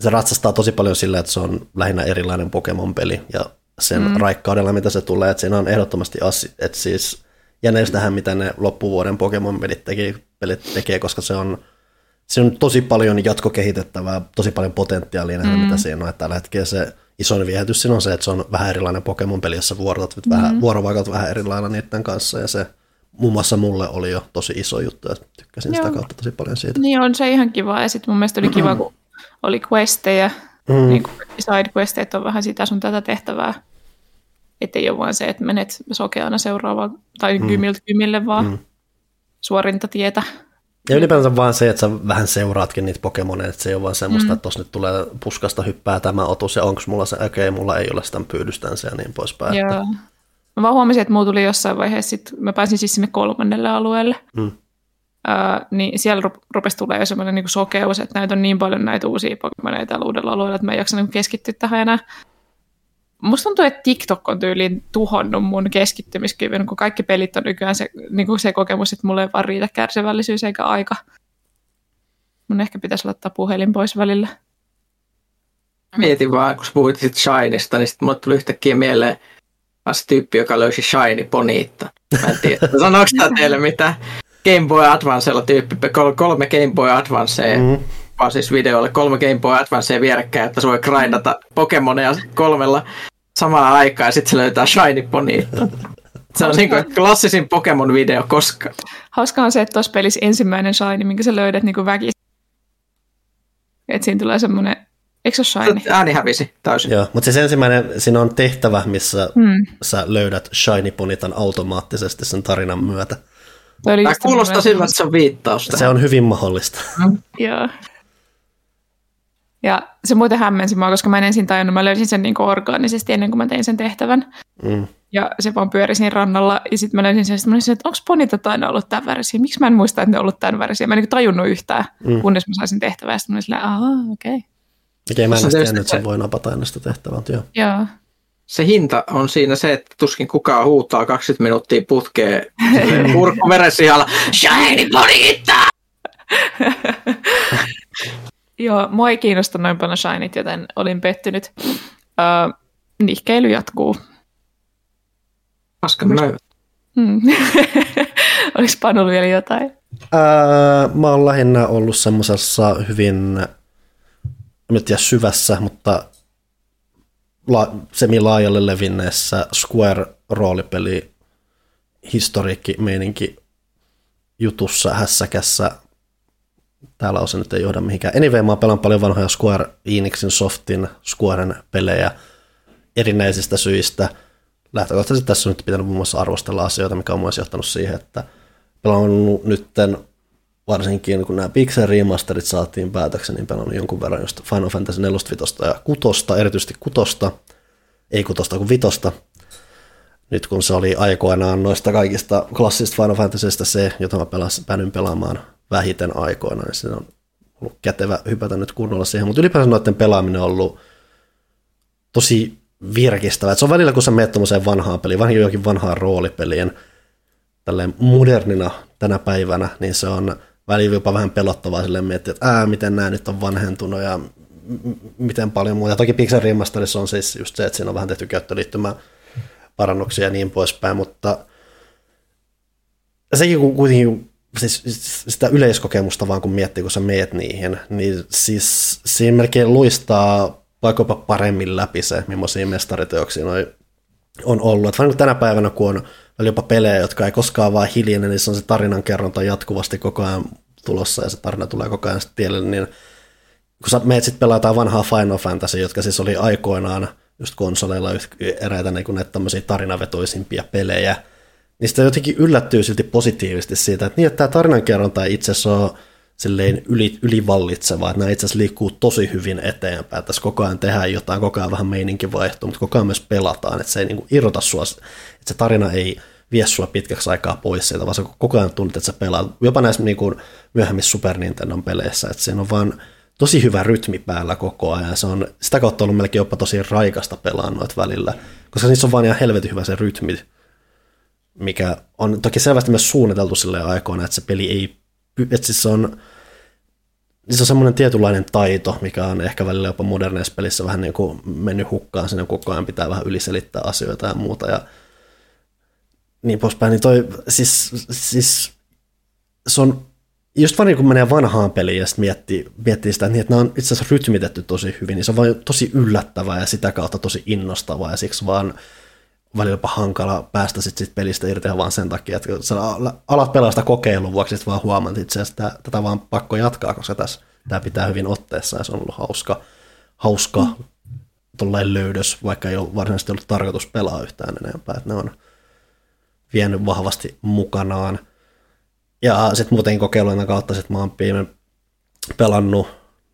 se ratsastaa tosi paljon sillä, että se on lähinnä erilainen Pokemon-peli ja sen mm. raikkaudella, mitä se tulee, että siinä on ehdottomasti assi, että siis jännäys tähän, mitä ne loppuvuoden Pokemon-pelit tekee, pelit tekee koska se on, se on tosi paljon jatkokehitettävää, tosi paljon potentiaalia nähdä, mm. mitä siinä on. Että tällä hetkellä se isoin viehätys siinä on se, että se on vähän erilainen Pokemon-peli, jossa vuorot, mm. vähän, vuorovaikot vähän erilailla niiden kanssa ja se muun muassa mulle oli jo tosi iso juttu ja tykkäsin Joo. sitä kautta tosi paljon siitä. Niin on se ihan kiva ja sitten mun mielestä oli kiva, kun oli questeja, mm. niin kuin side-questeet on vähän sitä sun tätä tehtävää, ettei ole vaan se, että menet sokeana seuraavaan tai mm. kymiltä kymille vaan mm. suorinta tietä. Ja ylipäänsä vaan se, että sä vähän seuraatkin niitä Pokemoneja, että se ei ole vaan semmoista, mm. että tuossa nyt tulee puskasta hyppää tämä otus ja onko mulla se, okei, okay, mulla ei ole sitä pyydystänsä ja niin poispäin. Joo. Mä vaan huomasin, että mulla tuli jossain vaiheessa, sit mä pääsin siis sinne kolmannelle alueelle, mm. uh, niin siellä rup- rupesi tulemaan jo semmoinen niinku sokeus, että näitä on niin paljon näitä uusia Pokemoneja täällä uudella alueella, että mä en jaksa niinku keskittyä tähän enää. Musta tuntuu, että TikTok on tyyliin tuhonnut mun keskittymiskyvyn, kun kaikki pelit on nykyään se, niinku se kokemus, että mulla ei vaan riitä kärsivällisyys eikä aika. Mun ehkä pitäisi laittaa puhelin pois välillä. Mietin vaan, kun sä puhuit sit Shinesta, niin sit mulle tuli yhtäkkiä mieleen se tyyppi, joka löysi Shiny Poniittan. Mä en tiedä. Sanoinko tää teille mitä? Game Boy Advancella tyyppi. Kolme Game Boy Advancea. Mm. Vaan siis videolle. Kolme Game Boy Advancea vierekkäin, että se voi grindata Pokemoneja kolmella samaan aikaan. Ja sit se löytää Shiny Poniittan. Se on niin klassisin Pokemon-video koskaan. Hauskaa on se, että tuossa pelissä ensimmäinen Shiny, minkä sä löydät niin kuin väkisin. Että siinä tulee semmoinen Eikö se ole Shiny? Ääni hävisi täysin. Joo, mutta siis ensimmäinen, siinä on tehtävä, missä hmm. sä löydät Shiny-ponitan automaattisesti sen tarinan myötä. Tämä kuulostaa siltä, että se on viittaus. Se on hyvin mahdollista. Mm. Joo. Ja se muuten hämmensi mua, koska mä en ensin tajunnut, mä löysin sen niin kuin orgaanisesti ennen kuin mä tein sen tehtävän. Mm. Ja se vaan pyöri siinä rannalla, ja sitten mä löysin sen, mä löysin, että onko ponitat aina ollut tämän värisiä? Miksi mä en muista, että ne on ollut tämän värisiä? Mä en niin tajunnut yhtään, mm. kunnes mä saisin tehtävää, ja sitten mä olin silleen, ahaa, okei. Okay. Okei, mä en tiedä, että sen voi napata aina sitä tehtävää. Joo. Joo. Se hinta on siinä se, että tuskin kukaan huutaa kaksikymmentä minuuttia putkeen purkkuveresijalla, shiny bonita! Joo, mua ei kiinnosta noin paljon shineit, joten olin pettynyt. Uh, nihkeily jatkuu. Paskan näyvät. Hmm. Oliko Panulla vielä jotain? Uh, mä oon lähinnä ollut semmoisessa hyvin, en tiedä syvässä, mutta La, semilaajalle levinneessä Square-roolipeli historiikki-meininki jutussa, hässäkässä. Täällä osa nyt ei johda mihinkään. Anyway, mä pelaan paljon vanhoja Square Enixin, Softin, Squaren pelejä erinäisistä syistä. Lähtökohtaisesti tässä on nyt pitänyt muun muassa arvostella asioita, mikä on myös johtanut siihen, että pelannut nytten, varsinkin kun nämä Pixar remasterit saatiin päätöksen, niin pelannut jonkun verran just Final Fantasy neljä, viisi ja kuusi, erityisesti kuusi, ei kuusi kuin viisi. Nyt kun se oli aikoinaan noista kaikista klassista Final Fantasyista se, jota mä pelasin, päädyin pelaamaan vähiten aikoinaan, niin se on ollut kätevä hypätä nyt kunnolla siihen, mutta ylipäänsä noiden pelaaminen on ollut tosi virkistävä. Et se on välillä, kun sä menet tommoseen vanhaan peliin, varsinkin johonkin vanhaan roolipeliin, tälleen modernina tänä päivänä, niin se on välillä jopa vähän pelottavaa silleen miettiä, että ää, miten nämä nyt on vanhentunut ja m- miten paljon muuta. Ja toki Pixar Remasterissa on siis just se, että siinä on vähän tehty käyttöliittymä parannuksia ja niin poispäin, mutta sekin kuitenkin siis sitä yleiskokemusta vaan kun miettii, kun sä meet niihin, niin siis siinä melkein luistaa vaikkapa paremmin läpi se, millaisia mestariteoksia noi on ollut. Että vaikka tänä päivänä, kun on jopa pelejä, jotka ei koskaan vaan hiljene, niin se on se tarinankerronta jatkuvasti koko ajan tulossa ja se tarina tulee koko ajan tielle, niin kun sä meet sitten pelaamaan vanhaa Final Fantasy, jotka siis oli aikoinaan just konsoleilla eräitä niin kuin näitä tämmöisiä tarinavetoisimpia pelejä, niin sitä jotenkin yllättyy silti positiivisesti siitä, että niin, että tämä tarinankerronta ei itse asiassa ole silleen yli, ylivallitsevaa, että nämä itse asiassa liikkuu tosi hyvin eteenpäin, että tässä koko ajan tehdään jotain, koko ajan vähän meininki vaihtuu, mutta koko ajan myös pelataan, että se ei niin kuin irrota sua, että se tarina ei vie sua pitkäksi aikaa pois sieltä, vaan sä koko ajan tunnet, että sä pelaat, jopa näissä niin kuin myöhemmissä Super Nintendon peleissä, että siinä on vaan tosi hyvä rytmi päällä koko ajan, se on sitä kautta ollut melkein jopa tosi raikasta pelaannoit välillä, koska niissä on vaan ihan helvetin hyvä se rytmi, mikä on toki selvästi myös suunniteltu silleen aikoina, että se peli ei että siis se on, siis on semmoinen tietynlainen taito, mikä on ehkä välillä jopa moderneissa pelissä vähän niin kuin mennyt hukkaan, siinä koko ajan pitää vähän yliselittää asioita ja muuta ja niin poispäin. Niin toi, siis, siis se on, just vaan niin kun menee vanhaan peliin ja sitten miettii, miettii sitä, että nämä on itse asiassa rytmitetty tosi hyvin, niin se on vaan tosi yllättävää ja sitä kautta tosi innostavaa ja siksi vaan välillä jopa hankala päästä sit sit pelistä irti vaan sen takia, että sä alat pelaa sitä kokeilun vuoksi, sit vaan huomaat itse asiassa, että tätä vaan pakko jatkaa, koska tässä tämä pitää hyvin otteessa ja se on ollut hauska, hauska mm. tuollainen löydös, vaikka ei ole varsinaisesti ollut tarkoitus pelaa yhtään enempää, että ne on vienyt vahvasti mukanaan. Ja sitten muutenkin kokeilujen kautta sit mä oon pelannut,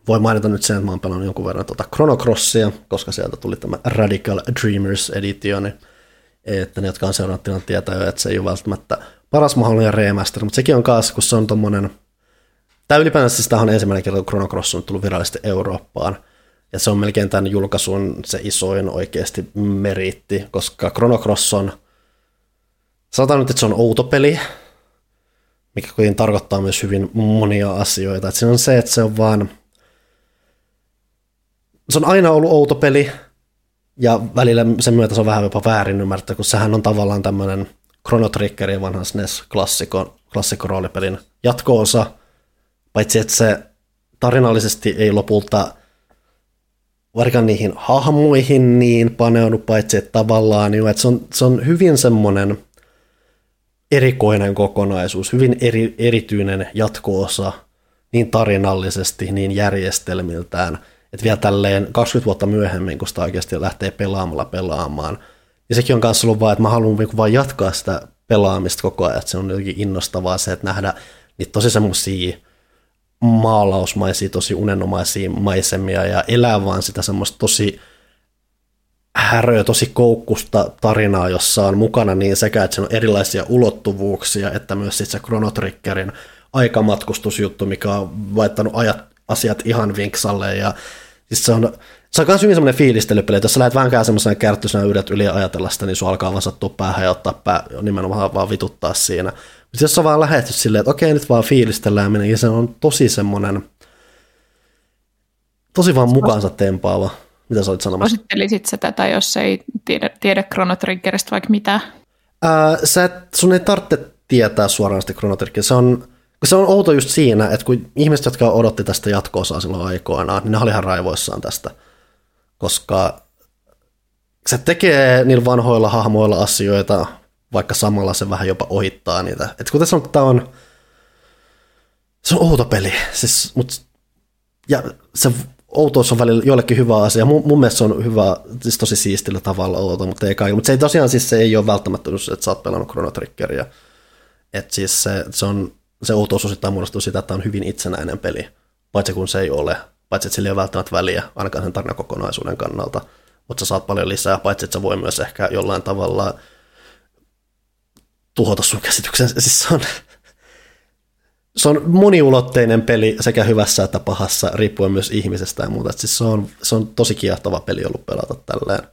voi mainita nyt sen, että mä oon pelannut jonkun verran tuota Chrono Crossia, koska sieltä tuli tämä Radical Dreamers Edition, että ne, jotka on seurannut tilanne, tietää jo, että se ei ole välttämättä paras mahdollinen remaster, mutta sekin on kanssa, kun se on tommonen, tämä ylipäänsä siis tämähän on ensimmäinen kerta, kun Chrono Cross on tullut virallisesti Eurooppaan, ja se on melkein tämän julkaisun se isoin oikeasti meriitti, koska Chrono Cross on, sanotaan nyt, että se on outo peli, mikä kuitenkin tarkoittaa myös hyvin monia asioita, että siinä on se, että se on vaan, se on aina ollut outo peli, ja välillä sen myötä se on vähän jopa väärin ymmärtää, kun sehän on tavallaan tämmöinen Chrono Triggerin vanhan S N E S-klassikoroolipelin jatko-osa, paitsi että se tarinallisesti ei lopulta varkaan niihin hahmoihin niin paneudut, paitsi että tavallaan jo, että se on, se on hyvin semmoinen erikoinen kokonaisuus, hyvin eri, erityinen jatko-osa niin tarinallisesti, niin järjestelmiltään, Että vielä tälleen kaksikymmentä vuotta myöhemmin, kun sitä oikeasti lähtee pelaamalla pelaamaan. Ja sekin on myös ollut vaan, että mä haluan vaan jatkaa sitä pelaamista koko ajan. Että se on jotenkin innostavaa se, että nähdä niitä tosi semmoisia maalausmaisia, tosi unenomaisia maisemia ja elää vaan sitä semmoista tosi häröä, tosi koukkusta tarinaa, jossa on mukana niin sekä, että siinä on erilaisia ulottuvuuksia, että myös sit se Chrono Triggerin aikamatkustusjuttu, mikä on laittanut ajat, asiat ihan vinksalle. Ja siis se on, se on myös hyvin semmoinen fiilistelypeli, että jos sä lähdet vähänkään semmoisena kärttysenä yhdet yli ja ajatella sitä, niin sun alkaa vaan sattua päähän ja ottaa pää, nimenomaan vaan vituttaa siinä. Mutta jos on vaan lähdetty silleen, että okei, nyt vaan fiilistellään, niin se on tosi semmoinen, tosi vaan mukaansa tempaava. Mitä sä olit sanomassa? Suosittelisit sä tätä, jos ei tiedä, tiedä Chrono Triggeristä vaikka mitään? Ää, sä et, sun ei tarvitse tietää suoraan sitä Chrono Triggeristä. Se on, se on outo just siinä, että kun ihmiset, jotka odotti tästä jatko-osaa silloin aikoinaan, niin ne oli ihan raivoissaan tästä, koska se tekee niillä vanhoilla hahmoilla asioita, vaikka samalla se vähän jopa ohittaa niitä. Et kuten sanottu, tämä on, se on outo peli, siis, mut, ja se outous on välillä joillekin hyvä asia. Mun, mun mielestä se on hyvä, siis tosi siistillä tavalla outo, mutta ei kaikille. Mutta se ei tosiaan siis se ei ole välttämättä, että sä oot pelannut Chrono Triggeria. Että siis se, se, on, se outous osittain muodostuu sitä, että on hyvin itsenäinen peli, paitsi kun se ei ole. Paitsi että sillä ei ole välttämättä väliä, ainakaan sen tarinakokonaisuuden kannalta. Mutta sä saat paljon lisää, paitsi että sä voi myös ehkä jollain tavalla tuhota sun käsityksen. Siis se on... Se on moniulotteinen peli sekä hyvässä että pahassa, riippuen myös ihmisestä ja muuta. Siis se, on, se on tosi kiehtova peli ollut pelata tälleen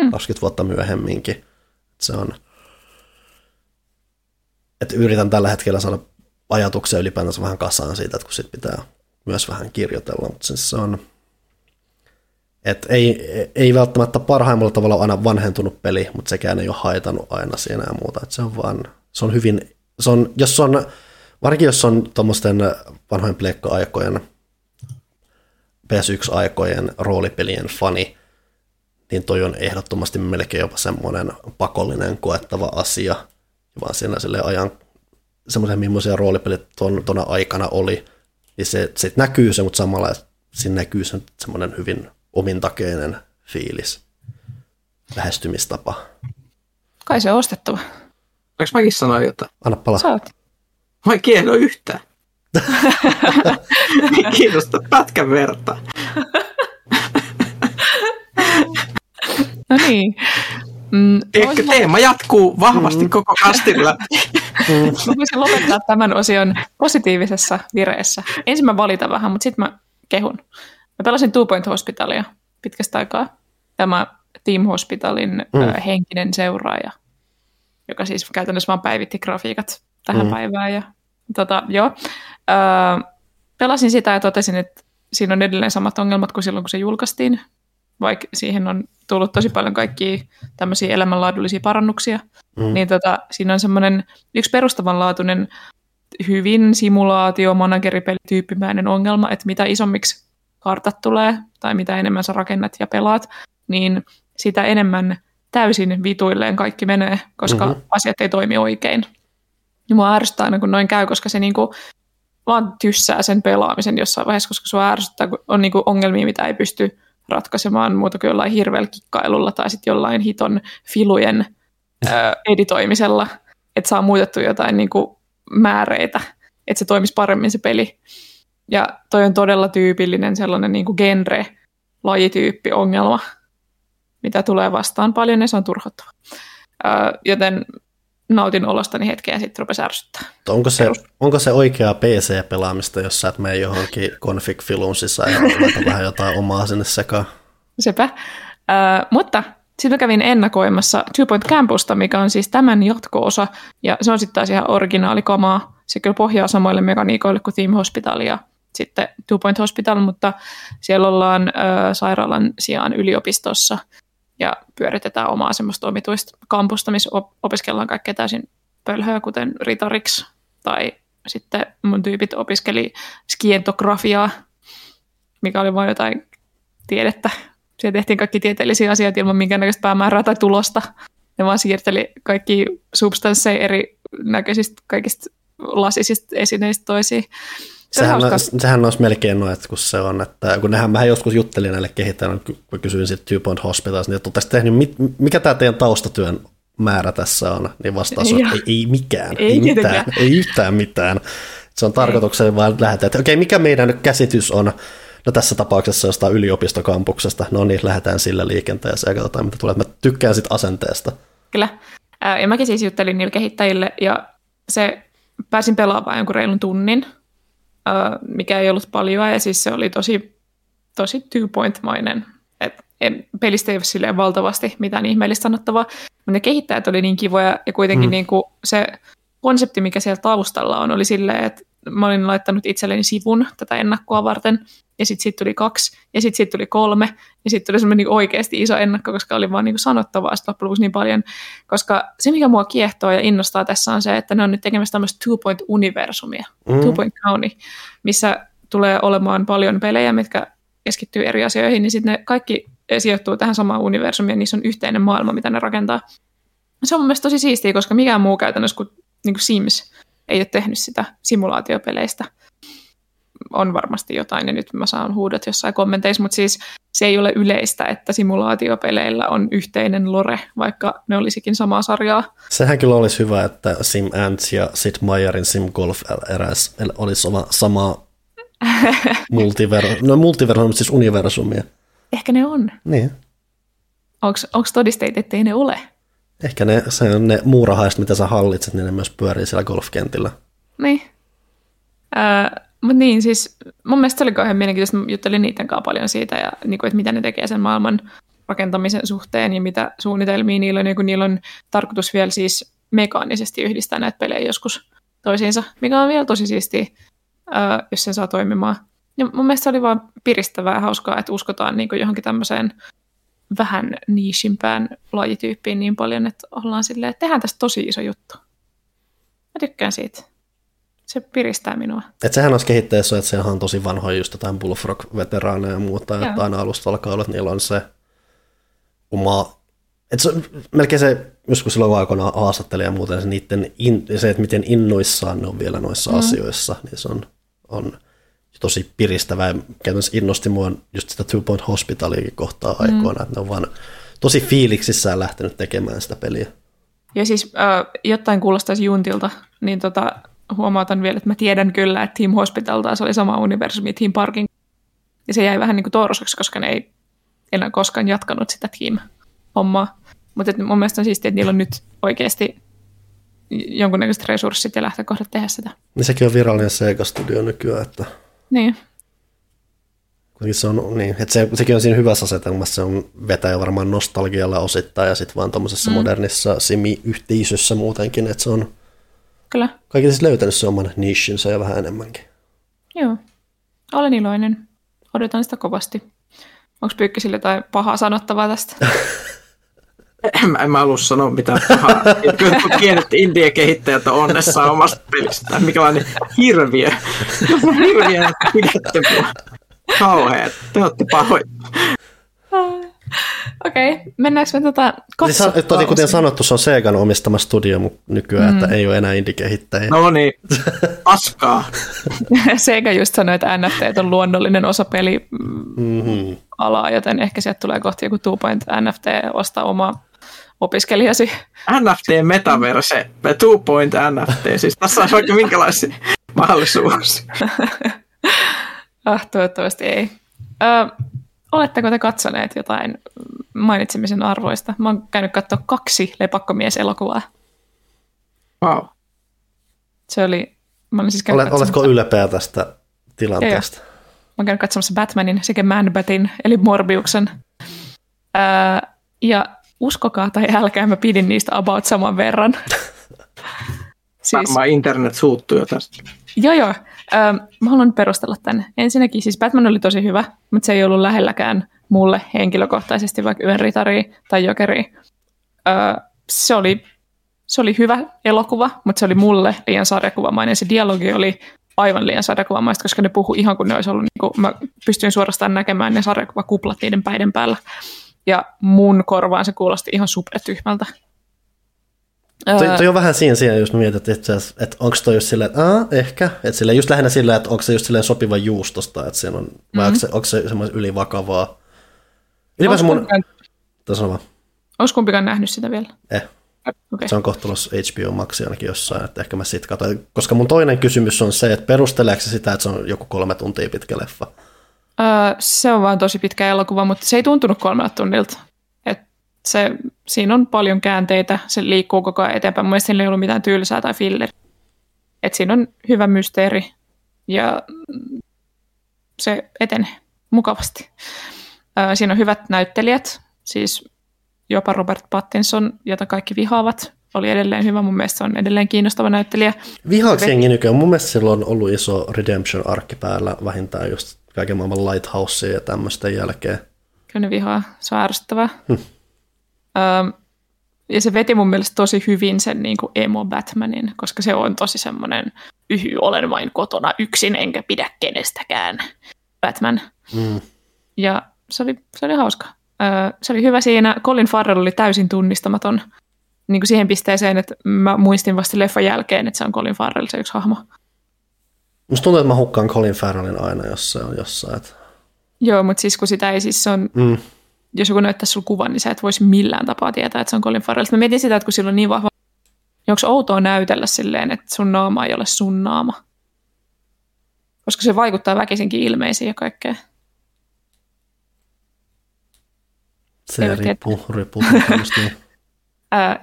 hmm. kaksikymmentä vuotta myöhemminkin. Et se on... Et yritän tällä hetkellä saada ajatuksia ylipäätänsä vähän kasaan siitä, että kun sit pitää myös vähän kirjoitella. Mutta siis se on... Et ei, ei välttämättä parhaimmalla tavalla ole aina vanhentunut peli, mutta sekään ei ole haitanut aina siinä ja muuta. Et se on vaan... Se on hyvin... Se on, jos on... Varsinkin jos on tuommoisten vanhojen pleikka-aikojen, P S yksi -aikojen roolipelien fani, niin toi on ehdottomasti melkein jopa semmoinen pakollinen koettava asia, vaan siinä silleen ajan semmoisia, millaisia roolipelit tuona aikana oli, niin se, se näkyy se, mutta samalla siinä näkyy se semmoinen hyvin omintakeinen fiilis, lähestymistapa. Kai se on ostettava. Oliko mäkin sanoa jotain? Anna palaa. Mä en kiehdo yhtään. Ei kiinnosta pätkän verta. No niin. Mm, Ehkä teema jatkuu vahvasti mm. koko kastilla. Mm. Mä voisin lopettaa tämän osion positiivisessa vireessä. Ensin mä valitan vähän, mutta sitten mä kehun. Mä pelasin Two Point Hospitalia pitkästä aikaa. Tämä Team Hospitalin mm. ö, henkinen seuraaja, joka siis käytännössä vaan päivitti grafiikat tähän mm. päivään. Ja, tota, joo. Öö, pelasin sitä ja totesin, että siinä on edelleen samat ongelmat kuin silloin, kun se julkaistiin, vaikka siihen on tullut tosi paljon kaikkia tämmöisiä elämänlaadullisia parannuksia. Mm. Niin tota, siinä on semmoinen yksi perustavanlaatuinen, hyvin simulaatio, manageripelityyppimäinen ongelma, että mitä isommiksi kartat tulee, tai mitä enemmän sä rakennat ja pelaat, niin sitä enemmän täysin vituilleen kaikki menee, koska mm-hmm. asiat ei toimi oikein. Ja mua ärsyttää aina, kun noin käy, koska se niinku vaan tyssää sen pelaamisen jossain vaiheessa, koska sua ärsyttää, kun on niinku ongelmia, mitä ei pysty ratkaisemaan muuta kuin jollain hirveällä kikkailulla tai sitten jollain hiton filujen ö, editoimisella, että saa muutettua jotain niinku määreitä, että se toimisi paremmin se peli. Ja toi on todella tyypillinen sellainen niinku genre-lajityyppi-ongelma, mitä tulee vastaan paljon, ja se on turhauttava. Joten... nautin olostani hetkeä ja sitten rupesi ärsyttää. Onko se, onko se oikeaa P C-pelaamista, jos sä et mene johonkin config-filuun sisään ja laita vähän jotain omaa sinne sekaan? Sepä. Äh, mutta sitten kävin ennakoimassa Two Point Campusta, mikä on siis tämän jatko-osa, ja se on sitten taas ihan originaalikamaa. Se kyllä pohjaa samoille mekaniikoille kuin Team Hospital ja sitten Two Point Hospital, mutta siellä ollaan äh, sairaalan sijaan yliopistossa. Ja pyöritetään omaa semmoista omituista kampusta, missä opiskellaan kaikkea täysin pölhöä, kuten ritariksi. Tai sitten mun tyypit opiskeli skientografiaa, mikä oli vain jotain tiedettä. Siellä tehtiin kaikki tieteellisiä asioita ilman minkäännäköistä päämäärää tai tulosta. Ne vaan siirteli kaikki substansseja eri näköisistä, kaikista lasisista esineistä toisiin. Sehän, sehän olisi melkein noita, kun se on, että kun nehän, mähän joskus juttelin näille kehittäjille, kun kysyin siitä Two Point Hospitalista, niin että oletteko tehnyt, mit, mikä tämä teidän taustatyön määrä tässä on, niin vastaus on, että ei, ei mikään, ei, ei mitään, ei yhtään mitään. Se on tarkoituksena vaan lähteä, että okei, okay, mikä meidän nyt käsitys on, no tässä tapauksessa jostain yliopistokampuksesta, no niin, lähdetään sillä liikenteessä ja katsotaan, mitä tulee. Mä tykkään sit asenteesta. Kyllä, ja mäkin siis juttelin niille kehittäjille, ja se pääsin pelaamaan jonkun reilun tunnin, mikä ei ollut paljon, ja siis se oli tosi, tosi two-point-mainen. Et pelistä ei ole silleen valtavasti mitään ihmeellistä sanottavaa, mutta ne kehittäjät oli niin kivoja, ja kuitenkin mm. niin kuin se konsepti, mikä siellä taustalla on, oli silleen, että mä olin laittanut itselleni sivun tätä ennakkoa varten, ja sitten siitä tuli kaksi, ja sitten siitä tuli kolme, ja sitten tuli semmoinen niin oikeasti iso ennakko, koska oli vaan niin kuin sanottavaa sitten loppujen lopuksi niin paljon, koska se, mikä mua kiehtoo ja innostaa tässä on se, että ne on nyt tekemässä tämmöistä two-point-universumia, mm. two-point-county, missä tulee olemaan paljon pelejä, mitkä keskittyy eri asioihin, niin sitten ne kaikki sijoittuu tähän samaan universumiin, ja niissä on yhteinen maailma, mitä ne rakentaa. Se on mun mielestä tosi siistiä, koska mikään muu käytännössä kuin, niin kuin Sims ei ole tehnyt sitä simulaatiopeleistä. On varmasti jotain, ja nyt mä saan huudot jossain kommenteissa, mutta siis se ei ole yleistä, että simulaatiopeleillä on yhteinen lore, vaikka ne olisikin samaa sarjaa. Sehän kyllä olisi hyvä, että Sim Ants ja Sid Meierin Sim Golf eräs olisi samaa multiversumia, no multiversumia, siis universumia. Ehkä ne on. Niin. Onko todisteita, ettei ne ole? Ehkä ne, se ne muurahaiset, mitä sä hallitset, niin ne myös pyörii siellä golfkentillä. Niin. Öö, Mutta niin, siis mun mielestä se oli kauhean mielenkiintoista, juttelin niiden kanssa paljon siitä, ja, niin kuin, että mitä ne tekee sen maailman rakentamisen suhteen ja mitä suunnitelmia niillä on, ja kun niillä on tarkoitus vielä siis mekaanisesti yhdistää näitä pelejä joskus toisiinsa, mikä on vielä tosi siistiä, ää, jos sen saa toimimaan. Ja mun mielestä se oli vaan piristävää ja hauskaa, että uskotaan niin kuin johonkin tämmöiseen vähän niishimpään lajityyppiin niin paljon, että ollaan silleen, että tehdään tästä tosi iso juttu. Mä tykkään siitä. Se piristää minua. Et sehän olisi kehittäessä, että sehän on tosi vanhoja just jotain Bullfrog-veteraaneja ja muuta, että aina alusta alkaa olla, että niillä on se oma... Että se, melkein se, joskus silloin aikoinaan haastatteli ja muuten, se, niiden in, se, että miten innoissaan ne on vielä noissa mm. asioissa, niin se on, on tosi piristävää. Käytännössä innosti mua just sitä Two Point Hospitaliakin kohtaa aikoina, mm. että ne on vaan tosi fiiliksissään lähtenyt tekemään sitä peliä. Ja siis äh, jotain kuulostaisi juntilta, niin tota... Huomautan vielä, että mä tiedän kyllä, että Team Hospital taas oli sama universumi Team Parkin. Ja se jäi vähän niin kuin torsoksi, koska ne ei enää koskaan jatkanut sitä Team-hommaa. Mutta mun mielestä on siistiä, että niillä on nyt oikeasti jonkunnäköiset resurssit ja lähtökohdat tehdä sitä. Niin sekin on virallinen Sega-studio nykyään. Että... Niin. Se on, niin että se, sekin on siinä hyvässä asetelmassa. Se on vetäjä varmaan nostalgialla osittain ja sitten vaan tuollaisessa mm. modernissa simiyhteisössä muutenkin, että se on... Kyllä. Kaikki siis löytänyt se oman nichinsä ja vähän enemmänkin. Joo. Olen iloinen. Odotan sitä kovasti. Onko Pyykkösillä jotain pahaa sanottavaa tästä? en, en mä alussa sano mitään pahaa. Kyllä kun kienet indie kehittäjät on onnessaan omasta pelistä. Mikälainen hirviö. Hirviö pidätte mua. Kauheat. Te ootte pahoja. Okei, okay. Mennäänkö me tota katsomaan? Siis, tosi kuten sanottu, se on Segan omistama studio nykyään, mm. että ei ole enää indie-kehittäjä. No niin, paskaa. Sega just sanoi, että N F T on luonnollinen osa pelialaa, mm-hmm. joten ehkä sieltä tulee kohti joku two-point N F T, ostaa omaa opiskelijasi. N F T-metaverse, two-point N F T, siis tässä on oikein minkälaisia mahdollisuuksia. ah, toivottavasti ei. Uh, Oletteko te katsoneet jotain mainitsemisen arvoista? Mä oon käynyt katsoa kaksi lepakkomieselokuvaa. Wow. Se oli... Mä olin siis käynyt Olet, katsomassa... Oletko ylpeä tästä tilanteesta? Joo, joo. Mä oon käynyt katsomassa Batmanin sekä Man-Batin, eli Morbiuksen. Öö, ja uskokaa tai älkää, mä pidin niistä about saman verran. siis... Varmaan internet suuttuu jo tästä. Joo, joo. Öö, mä haluan perustella tänne. Ensinnäkin siis Batman oli tosi hyvä, mutta se ei ollut lähelläkään mulle henkilökohtaisesti vaikka Yön ritaria tai Jokeria. Öö, se, oli, se oli hyvä elokuva, mutta se oli mulle liian sarjakuvamainen. Se dialogi oli aivan liian sarjakuvamaista, koska ne puhui ihan kuin ne olisi ollut. Niin kuin, mä pystyin suorastaan näkemään ne sarjakuvakuplat niiden päiden päällä. Ja mun korvaan se kuulosti ihan supertyhmältä. Öö. Toi on vähän siinä siinä, jos mietit itse asiassa, että onko toi just silleen, että aah, ehkä, että silleen just lähinnä silleen, että onko se just silleen sopiva juustosta, että siinä on, mm-hmm. vai onko se, onko se semmoinen ylivakavaa. Ylipäänsä mun... Onko kumpikaan nähnyt sitä vielä? Eh. Okay. Se on kohtulossa H B O Maxi ainakin jossain, että ehkä mä sit katsoin. Koska mun toinen kysymys on se, että perusteleeko se sitä, että se on joku kolme tuntia pitkä leffa? Öö, se on vaan tosi pitkä elokuva, mutta se ei tuntunut kolmelta tunnilta. Et se, siinä on paljon käänteitä, se liikkuu koko ajan eteenpäin. Mun mielestä siinä ei ollut mitään tylsää tai filler. Et siinä on hyvä mysteeri ja se etenee mukavasti. Öö, siinä on hyvät näyttelijät, siis... Jopa Robert Pattinson, jota kaikki vihaavat, oli edelleen hyvä. Mun mielestä se on edelleen kiinnostava näyttelijä. Vihaaksi jengi nykyään. Mun mielestä sillä on ollut iso Redemption-arkki päällä, vähintään just kaiken maailman Lighthousea ja tämmöisten jälkeen. Kyllä ne vihaa. Se on ärsyttävää. Hmm. Öm, ja se veti mun mielestä tosi hyvin sen niin kuin emo Batmanin, koska se on tosi semmoinen yhy, olen vain kotona yksin, enkä pidä kenestäkään Batman. Hmm. Ja se oli, se oli hauska. Se oli hyvä siinä. Colin Farrell oli täysin tunnistamaton niin kuin siihen pisteeseen, että mä muistin vasta leffan jälkeen, että se on Colin Farrell se yksi hahmo. Musta tuntuu, että mä hukkaan Colin Farrellin aina, jos se on jossain. Että... Joo, mutta siis kun sitä ei siis on, mm. jos joku näyttää sulla kuvan, niin sä et voisi millään tapaa tietää, että se on Colin Farrell. Sitten mä mietin sitä, että kun sillä on niin vahva, niin onko outoa näytellä silleen, että sun naama ei ole sun naama? Koska se vaikuttaa väkisinkin ilmeisiin ja kaikkeen. Se riippuu, riippuu. uh,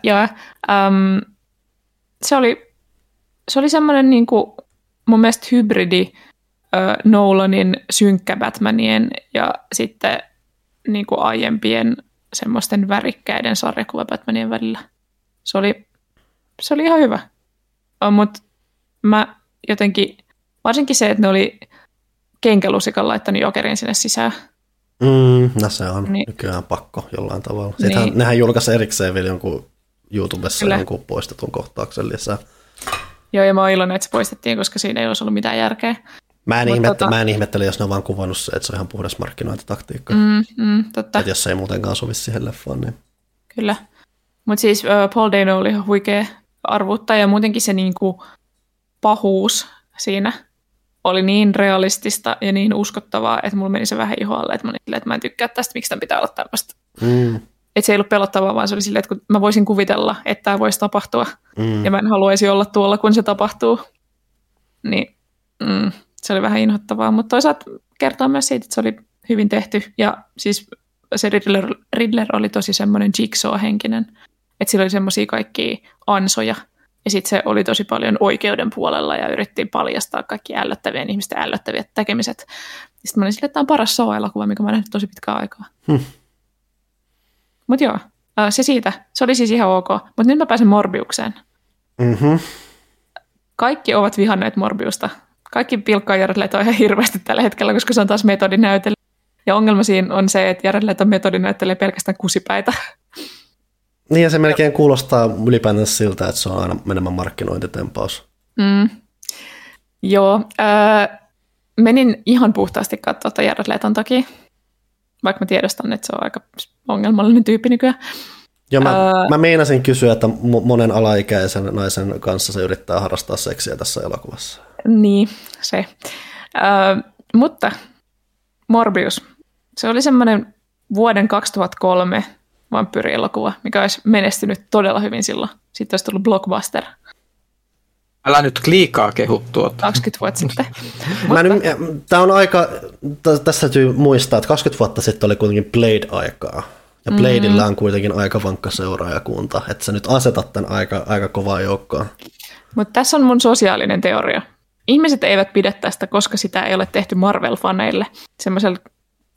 yeah. um, se oli, se oli semmoinen niin kuin, mun mielestä hybridi uh, Nolanin synkkä Batmanien ja sitten niin kuin aiempien semmoisten värikkäiden sarjakuva Batmanien välillä. Se oli, se oli ihan hyvä. Uh, Mutta mä jotenkin, varsinkin se, että ne oli kenkälusikan laittanut Jokerin sinne sisään. Mm, no se on niin. Nykyään pakko jollain tavalla. Siitähän, niin. Nehän julkaisi erikseen vielä jonkun YouTubessa jonkun poistetun kohtauksen lisää. Joo, ja mä oon iloinen, että se poistettiin, koska siinä ei olisi ollut mitään järkeä. Mä en, ihmettä, tota... mä en ihmettele, jos ne on vaan kuvannut se, että se on ihan puhdas markkinointitaktiikka. Mm, mm, totta. Et jos se ei muutenkaan sovi siihen leffaan, niin... Kyllä. Mutta siis uh, Paul Dano oli ihan huikea arvuuttaja, ja muutenkin se niinku pahuus siinä... oli niin realistista ja niin uskottavaa, että mulla meni se vähän ihoalle, että mä olin silleen, että mä en tykkää tästä, miksi tämän pitää olla tämmöistä. Mm. Että se ei ollut pelottavaa, vaan se oli silleen, että kun mä voisin kuvitella, että tämä voisi tapahtua, mm. ja mä en haluaisi olla tuolla, kun se tapahtuu. Niin mm, se oli vähän inhottavaa, mutta toisaalta kertoo myös siitä, että se oli hyvin tehty, ja siis se Riddler, Riddler oli tosi semmoinen jigsaw-henkinen, että sillä oli semmoisia kaikkia ansoja, ja sitten se oli tosi paljon oikeuden puolella ja yritti paljastaa kaikki ällöttävien ihmisten ällöttäviä tekemiset. Sitten mä olin silleen, että tämä on paras Saw-elokuva, mikä mä oon nähnyt tosi pitkään aikaa. Hmm. Mutta joo, se siitä. Se oli siis ihan ok. Mutta nyt mä pääsen Morbiukseen. Mm-hmm. Kaikki ovat vihanneet Morbiusta. Kaikki pilkkaa Jared Leto ihan hirveästi tällä hetkellä, koska se on taas metodinäytelijä. Ja ongelma siinä on se, että Jared Leto metodinäyttelee pelkästään kusipäitä. Niin ja se melkein kuulostaa ylipäätänsä siltä, että se on aina menemään markkinointitempaus. Mm. Joo. Öö, menin ihan puhtaasti katsoa tuota Jared Leton takia, vaikka mä tiedostan, että se on aika ongelmallinen tyyppi nykyään. Joo, mä, öö, mä meinasin kysyä, että monen alaikäisen naisen kanssa se yrittää harrastaa seksiä tässä elokuvassa. Niin, se. Öö, mutta Morbius, se oli semmoinen vuoden kaksituhattakolme vampyyrielokuva, mikä olisi menestynyt todella hyvin silloin. Sitten olisi tullut blockbuster. Älä nyt liikaa kehu tuota. kaksikymmentä vuotta sitten. Tämä on aika, tässä täytyy muistaa, että kaksikymmentä vuotta sitten oli kuitenkin Blade-aikaa. Ja Bladeilla mm-hmm. on kuitenkin aika vankka seuraajakunta. Että sä nyt asetat tämän aika, aika kovaa joukkoa. Mutta tässä on mun sosiaalinen teoria. Ihmiset eivät pidä tästä, koska sitä ei ole tehty Marvel-faneille. Semmoisella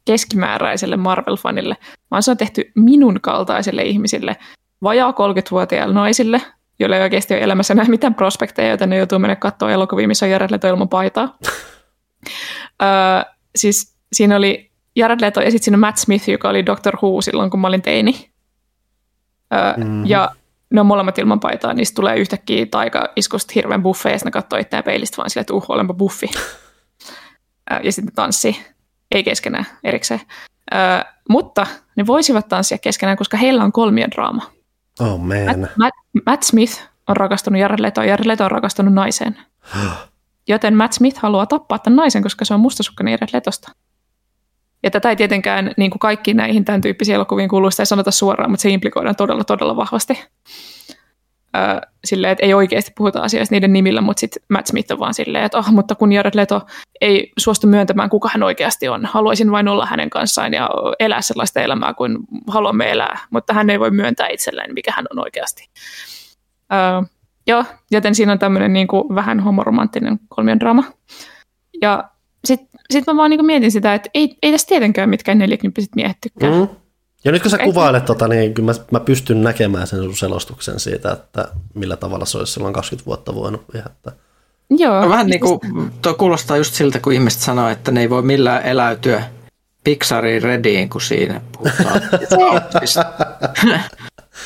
keskimääräiselle Marvel-fanille, vaan se on tehty minun kaltaisille ihmisille, vajaa kolmekymmentävuotiaille naisille, joilla ei oikeasti ole elämässä enää mitään prospekteja, joten ne joutuu mennä katsoa elokuvia, missä on Jared Leto ilman paitaa. Öö, siis siinä oli Jared Leto ja sitten siinä Matt Smith, joka oli Doctor Who silloin, kun mä olin teini. Öö, mm-hmm. Ja ne on molemmat ilman paitaa, niistä tulee yhtäkkiä taikaiskusta hirveän buffeja, ja sitten ne katsoo itseään peilistä vaan silleen, että uh, olenpa buffi. Öö, ja sitten tanssii. Ei keskenään erikseen. Öö, mutta ne voisivat tanssia keskenään, koska heillä on kolmiodraama. Oh man. Matt, Matt, Matt Smith on rakastunut Jared Letoon, Jared Leto on rakastunut naiseen. Joten Matt Smith haluaa tappaa tämän naisen, koska se on mustasukkana Jared Letosta. Ja tätä ei tietenkään niin kuin kaikkiin näihin tämän tyyppisiin elokuviin kuuluu, sitä ei sanota suoraan, mutta se implikoidaan todella, todella vahvasti. Silleen, että ei oikeasti puhuta asiasta niiden nimillä, mutta sitten Matt Smith on vaan silleen, että oh, mutta kun Jared Leto ei suostu myöntämään, kuka hän oikeasti on. Haluaisin vain olla hänen kanssaan ja elää sellaista elämää kuin haluamme elää, mutta hän ei voi myöntää itselleen, mikä hän on oikeasti. Uh, joo, joten siinä on tämmöinen niin kuin vähän homoromanttinen kolmion draama. Ja sitten sit mä vaan niin kuin mietin sitä, että ei, ei tässä tietenkään mitkään neljäkymppiset miehet tykkää. Mm. Ja nyt kun sä kuvailet, tota, niin kyllä mä, mä pystyn näkemään sen sun selostuksen siitä, että millä tavalla se olisi silloin kaksikymmentä vuotta voinut viehättää. Joo. No, vähän niin kuin, tuo kuulostaa just siltä, kun ihmiset sanoo, että ne ei voi millään eläytyä Pixarin Rediin, kun siinä puhutaan.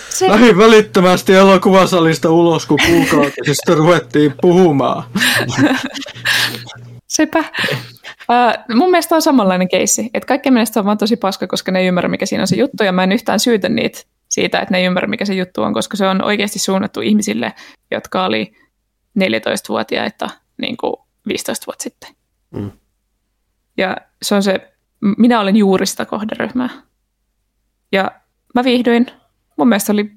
Se... Lähin välittömästi elokuvasalista ulos, kun kuukautisista ruvettiin puhumaan. Sepä. Uh, mun mielestä on samanlainen keissi, että kaikkien mielestä on vaan tosi paska, koska ne ei ymmärrä, mikä siinä on se juttu, ja mä en yhtään syytä niitä siitä, että ne ei ymmärrä, mikä se juttu on, koska se on oikeasti suunnattu ihmisille, jotka oli neljätoistavuotiaita niin kuin viisitoista vuotta sitten. Mm. Ja se on se, minä olen juuri sitä kohderyhmää. Ja mä viihdyin, mun mielestä oli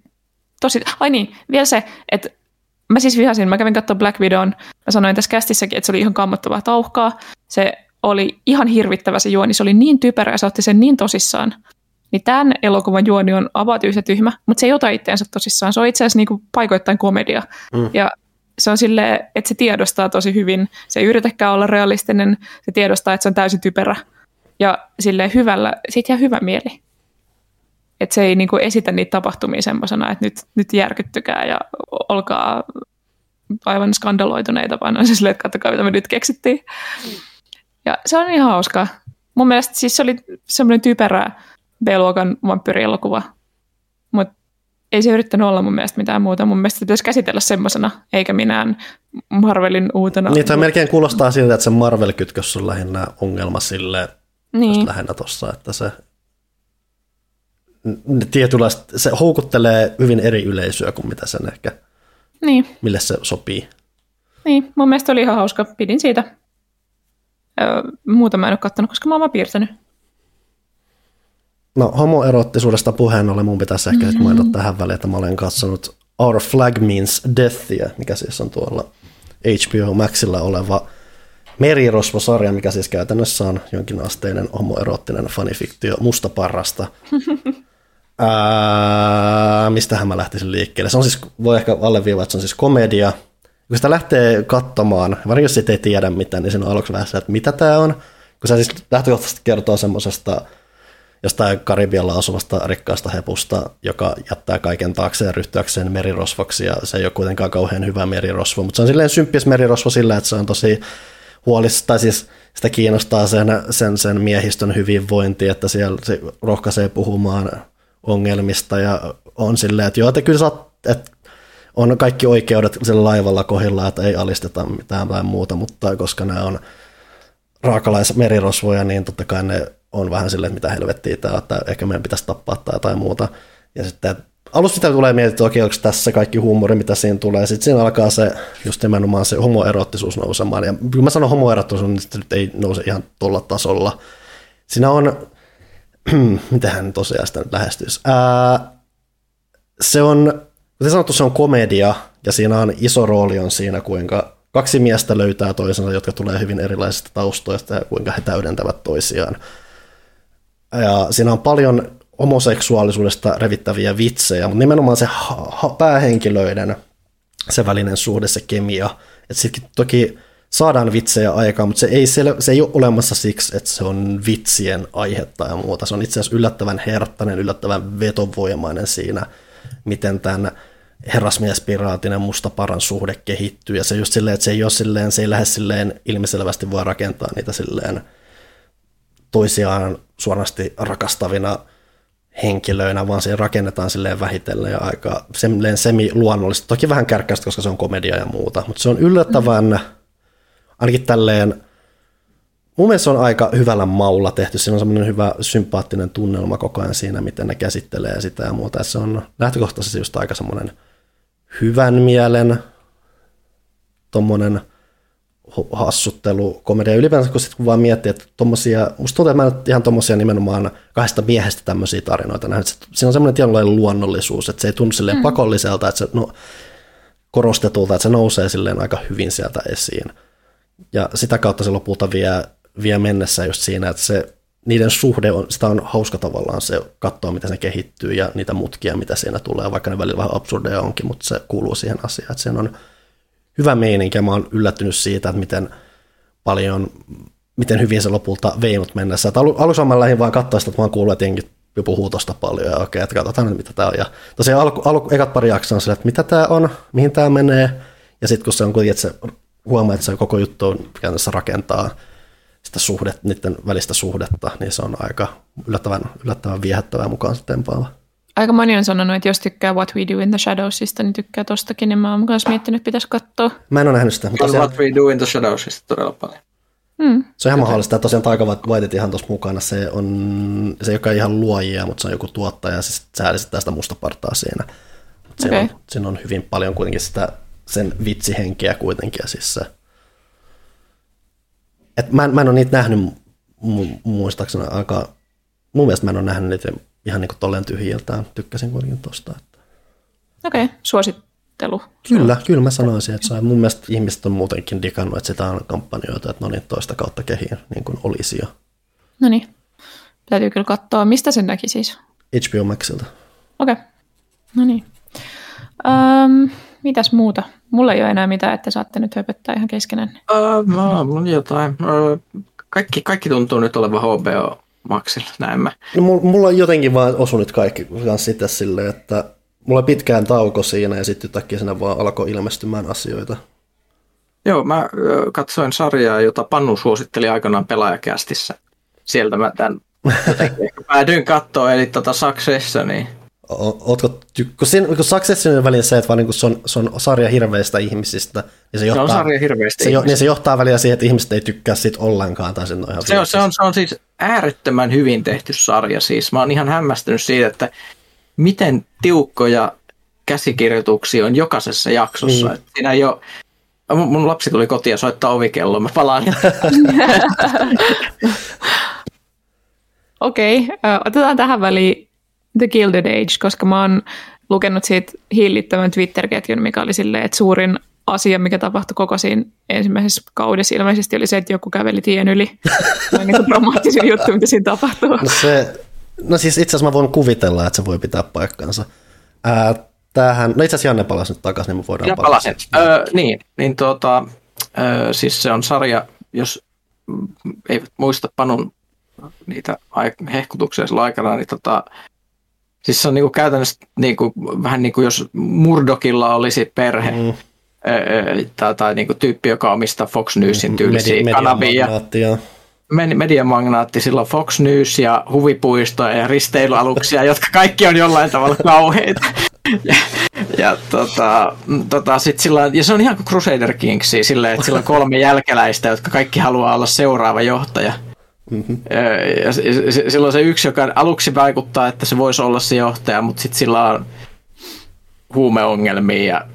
tosi, ai niin, vielä se, että mä siis vihasin, mä kävin katsomaan Black Widow'n, mä sanoin tässä kästissäkin, että se oli ihan kammottavaa tauhkaa, se oli ihan hirvittävä se juoni, se oli niin typerä ja se otti sen niin tosissaan. Niin tämän elokuvan juoni on about yhtä tyhmä, mutta se ei ota itseänsä tosissaan, se on itse asiassa niin kuin paikoittain komedia. Mm. Ja se on silleen, että se tiedostaa tosi hyvin, se ei yritäkään olla realistinen, se tiedostaa, että se on täysin typerä. Ja silleen hyvällä, siitä jää hyvä mieli. Että se ei niin kuin esitä niitä tapahtumia semmoisena, että nyt, nyt järkyttykää ja olkaa aivan skandaloituneita, vaan on se silleen, että katsokaa mitä me nyt keksittiin. Ja se on ihan hauskaa. Mun mielestä siis se oli semmoinen typerä B-luokan vampyyrielokuva, mutta ei se yrittänyt olla mun mielestä mitään muuta. Mun mielestä se pitäisi käsitellä semmoisena, eikä minään Marvelin uutena. Niin, tämä melkein kuulostaa siltä, että se Marvel-kytkös on lähinnä ongelma silleen, niin. Just lähinnä tossa, että se tietynlaista, se houkuttelee hyvin eri yleisöä kuin mitä sen ehkä, niin. Mille se sopii. Niin, mun mielestä oli ihan hauska, pidin siitä. Muuta mä en ole kattanut, koska mä oon vaan piirtänyt. No, homoerottisuudesta puheen ollen mun pitäisi ehkä mm-hmm. mainita tähän väliin, että mä olen katsonut Our Flag Means Deathia, mikä siis on tuolla H B O Maxilla oleva merirosvosarja, mikä siis käytännössä on jonkinasteinen homoeroottinen fanifiktio mustaparrasta. Ää, mistähän mä lähtisin liikkeelle? Se on siis, voi ehkä alleviivaa, että se on siis komedia. Kun sitä lähtee katsomaan, varsinkin jos siitä ei tiedä mitään, niin siinä on aluksi vähän se, että mitä tämä on. Kun se siis lähtökohtaisesti kertoo semmoisesta jostain Karibialla asuvasta rikkaasta hepusta, joka jättää kaiken taakseen ryhtyäkseen merirosvoksi, ja se ei ole kuitenkaan kauhean hyvä merirosvo, mutta se on silleen symppis merirosvo sillä, että se on tosi huolissa, tai siis sitä kiinnostaa sen, sen, sen miehistön hyvinvointi, että siellä se rohkaisee puhumaan ongelmista, ja on silleen, että joo, te kyllä saat, että on kaikki oikeudet sillä laivalla kohdillaan, että ei alisteta mitään tai muuta, mutta koska nämä on raakalaismerirosvoja, niin totta kai ne on vähän silleen, että mitä helvettiä tämä, että ehkä meidän pitäisi tappaa tai jotain muuta. Ja sitten alussa sitä tulee mietittyä, okei, onko tässä kaikki huumori, mitä siinä tulee. Sitten siinä alkaa se, just nimenomaan se homoeroottisuus nousemaan. Ja kun mä sanon homoeroottisuus, niin se nyt ei nouse ihan tuolla tasolla. Siinä on, mitähän tosiaan sitä nyt lähestyisi, Ää, se on... Kuten sanottu, se on komedia, ja siinä on iso rooli on siinä, kuinka kaksi miestä löytää toisensa, jotka tulee hyvin erilaisista taustoista, ja kuinka he täydentävät toisiaan. Ja siinä on paljon homoseksuaalisuudesta revittäviä vitsejä, mutta nimenomaan se ha- ha- päähenkilöiden, se välinen suhde, se kemia. Että sitkin toki saadaan vitsejä aikaan, mutta se ei, sel- se ei ole olemassa siksi, että se on vitsien aihetta ja muuta. Se on itse asiassa yllättävän herttainen, yllättävän vetovoimainen siinä, miten tämän herrasmiespiraatinen mustaparan suhde kehittyy, ja se just silleen, että se ei ole silleen, se ei lähde silleen ilmiselvästi vaan rakentaa niitä silleen toisiaan suorasti rakastavina henkilöinä, vaan se rakennetaan silleen vähitellen ja aika semmoinen semi-luonnollisesti, toki vähän kärkkäistä, koska se on komedia ja muuta, mutta se on yllättävän, ainakin tälleen mun mielestä on aika hyvällä maulla tehty. Siinä on semmoinen hyvä sympaattinen tunnelma koko ajan siinä, miten ne käsittelee sitä ja muuta. Se on lähtökohtaisesti just aika semmoinen hyvän mielen tommonen hassuttelu, komedia ylipäänsä, kun sitten kun vaan miettii, että tommosia, musta tuntuu, että mä nyt ihan tommosia nimenomaan kahdesta miehestä tämmöisiä tarinoita nähdään. Siinä on semmoinen tietynlainen luonnollisuus, että se ei tunnu silleen mm. pakolliselta, että se no, korostetulta, että se nousee silleen aika hyvin sieltä esiin. Ja sitä kautta se lopulta vie, vie mennessä just siinä, että se, niiden suhde, on, sitä on hauska tavallaan se katsoa, miten se kehittyy ja niitä mutkia, mitä siinä tulee, vaikka ne välillä vähän absurdeja onkin, mutta se kuuluu siihen asiaan, että siinä on hyvä meininki, ja mä oon yllättynyt siitä, että miten paljon, miten hyvin se lopulta veinut mennessä. Alu, alussa mä lähdin vaan katsoa sitä, että mä oon kuullut, että jenkin joku puhuu tosta paljon, ja okei, että katsotaan nyt, mitä tää on. Ja tosiaan alku, alku, ekat pari jaksoa on sillä, että mitä tää on, mihin tää menee, ja sitten kun se on kuitenkin, että se huomaa, että se koko juttu on käytännössä rakentaa sitä suhdetta, niiden välistä suhdetta, niin se on aika yllättävän, yllättävän viehättävää mukaan se tempaava. Aika moni on sanonut, että jos tykkää What We Do in the Shadowsista, niin tykkää tostakin, niin mä oon myös miettinyt, että pitäisi katsoa. Mä en ole nähnyt sitä. Mutta tosiaan... What We Do in the Shadowsista todella paljon. Hmm. Se on ihan mahdollista. Tosiaan Taika Waititi ihan tuossa mukana. Se, on, se ei olekaan ihan luojia, mutta se on joku tuottaja, ja siis sä äänisittää sitä musta partaa siinä. Siinä, okay. on, siinä on hyvin paljon kuitenkin sitä sen vitsihenkeä kuitenkin. Ja siis se... Et mä, mä en ole niitä nähnyt mu- muistaakseni aika... Mun mielestä mä en ole nähnyt niitä... Ihan niin kuin tolleen tyhjiltään. Tykkäsin kuitenkin tosta. Okei, okay, suosittelu. Kyllä, kyllä mä sanoisin, että mun mielestä ihmiset on muutenkin digannut, että sitä on kampanjoita, että no niin toista kautta kehiin, niin kuin olisi jo. No niin, täytyy kyllä katsoa. Mistä sen näki siis? H B O Maxilta. Okei, okay. No niin. Öm, mitäs muuta? Mulla ei ole enää mitään, että saatte nyt höpöttää ihan keskenään. Uh, no, mulla on jotain. Uh, kaikki, kaikki tuntuu nyt olevan H B O Maxilla, näin mä. No, mulla on jotenkin vaan osunut kaikki kanssa itse silleen, että mulla on pitkään tauko siinä ja sitten yhtäkkiä siinä vaan alkoi ilmestymään asioita. Joo, mä katsoin sarjaa, jota Panu suositteli aikanaan Pelaajakästissä. Sieltä mä tämän päädyin katsoa, eli tota Successionia. Ootko tykko? Kun Successionin välillä se, että vaan niin se, on, se on sarja hirveistä ihmisistä. Ja se, johtaa, se on sarja hirveistä se jo, niin se johtaa välillä siihen, että ihmiset ei tykkää siitä ollenkaan. Tai se, on ihan se, on, se, on, se on siis äärettömän hyvin tehty sarja. Siis. Mä oon ihan hämmästynyt siitä, että miten tiukkoja käsikirjoituksia on jokaisessa jaksossa. Mm. Siinä ei ole... Mun lapsi tuli kotiin ja soittaa ovikelloa. Mä palaan. Okei, okay, otetaan tähän väliin The Gilded Age, koska mä oon lukenut siitä hillittömän Twitter-ketjun, mikä oli silleen, että suurin asia, mikä tapahtui koko siinä ensimmäisessä kaudessa ilmeisesti, oli se, että joku käveli tien yli. Noin niin kuin dramaattisin juttu, mitä siinä tapahtuu. No, se, no siis itse asiassa mä voin kuvitella, että se voi pitää paikkansa. Ää, tämähän, no itse asiassa Janne palasi nyt takaisin, niin me voidaan palata. Öö, niin, niin tuota, öö, siis se on sarja, jos eivät muista Panun niitä hehkutuksia sillä aikana, niin tota... Siis se on niinku käytännössä niinku, vähän niin kuin jos Murdochilla olisi perhe mm. öö, tai, tai niinku tyyppi, joka omistaa Fox Newsin tyylisiä Medi- kanavia. Med- mediamagnaatti, sillä on Fox News ja huvipuistoja ja risteilyaluksia, jotka kaikki on jollain tavalla kauheita. ja ja, tota, tota, sit sillä, ja se on ihan kuin Crusader Kingsia, sillä, että sillä on kolme jälkeläistä, jotka kaikki haluaa olla seuraava johtaja. Mm-hmm. Ja silloin se yksi, joka aluksi vaikuttaa, että se voisi olla se johtaja, mutta sitten sillä on huumeongelmia ja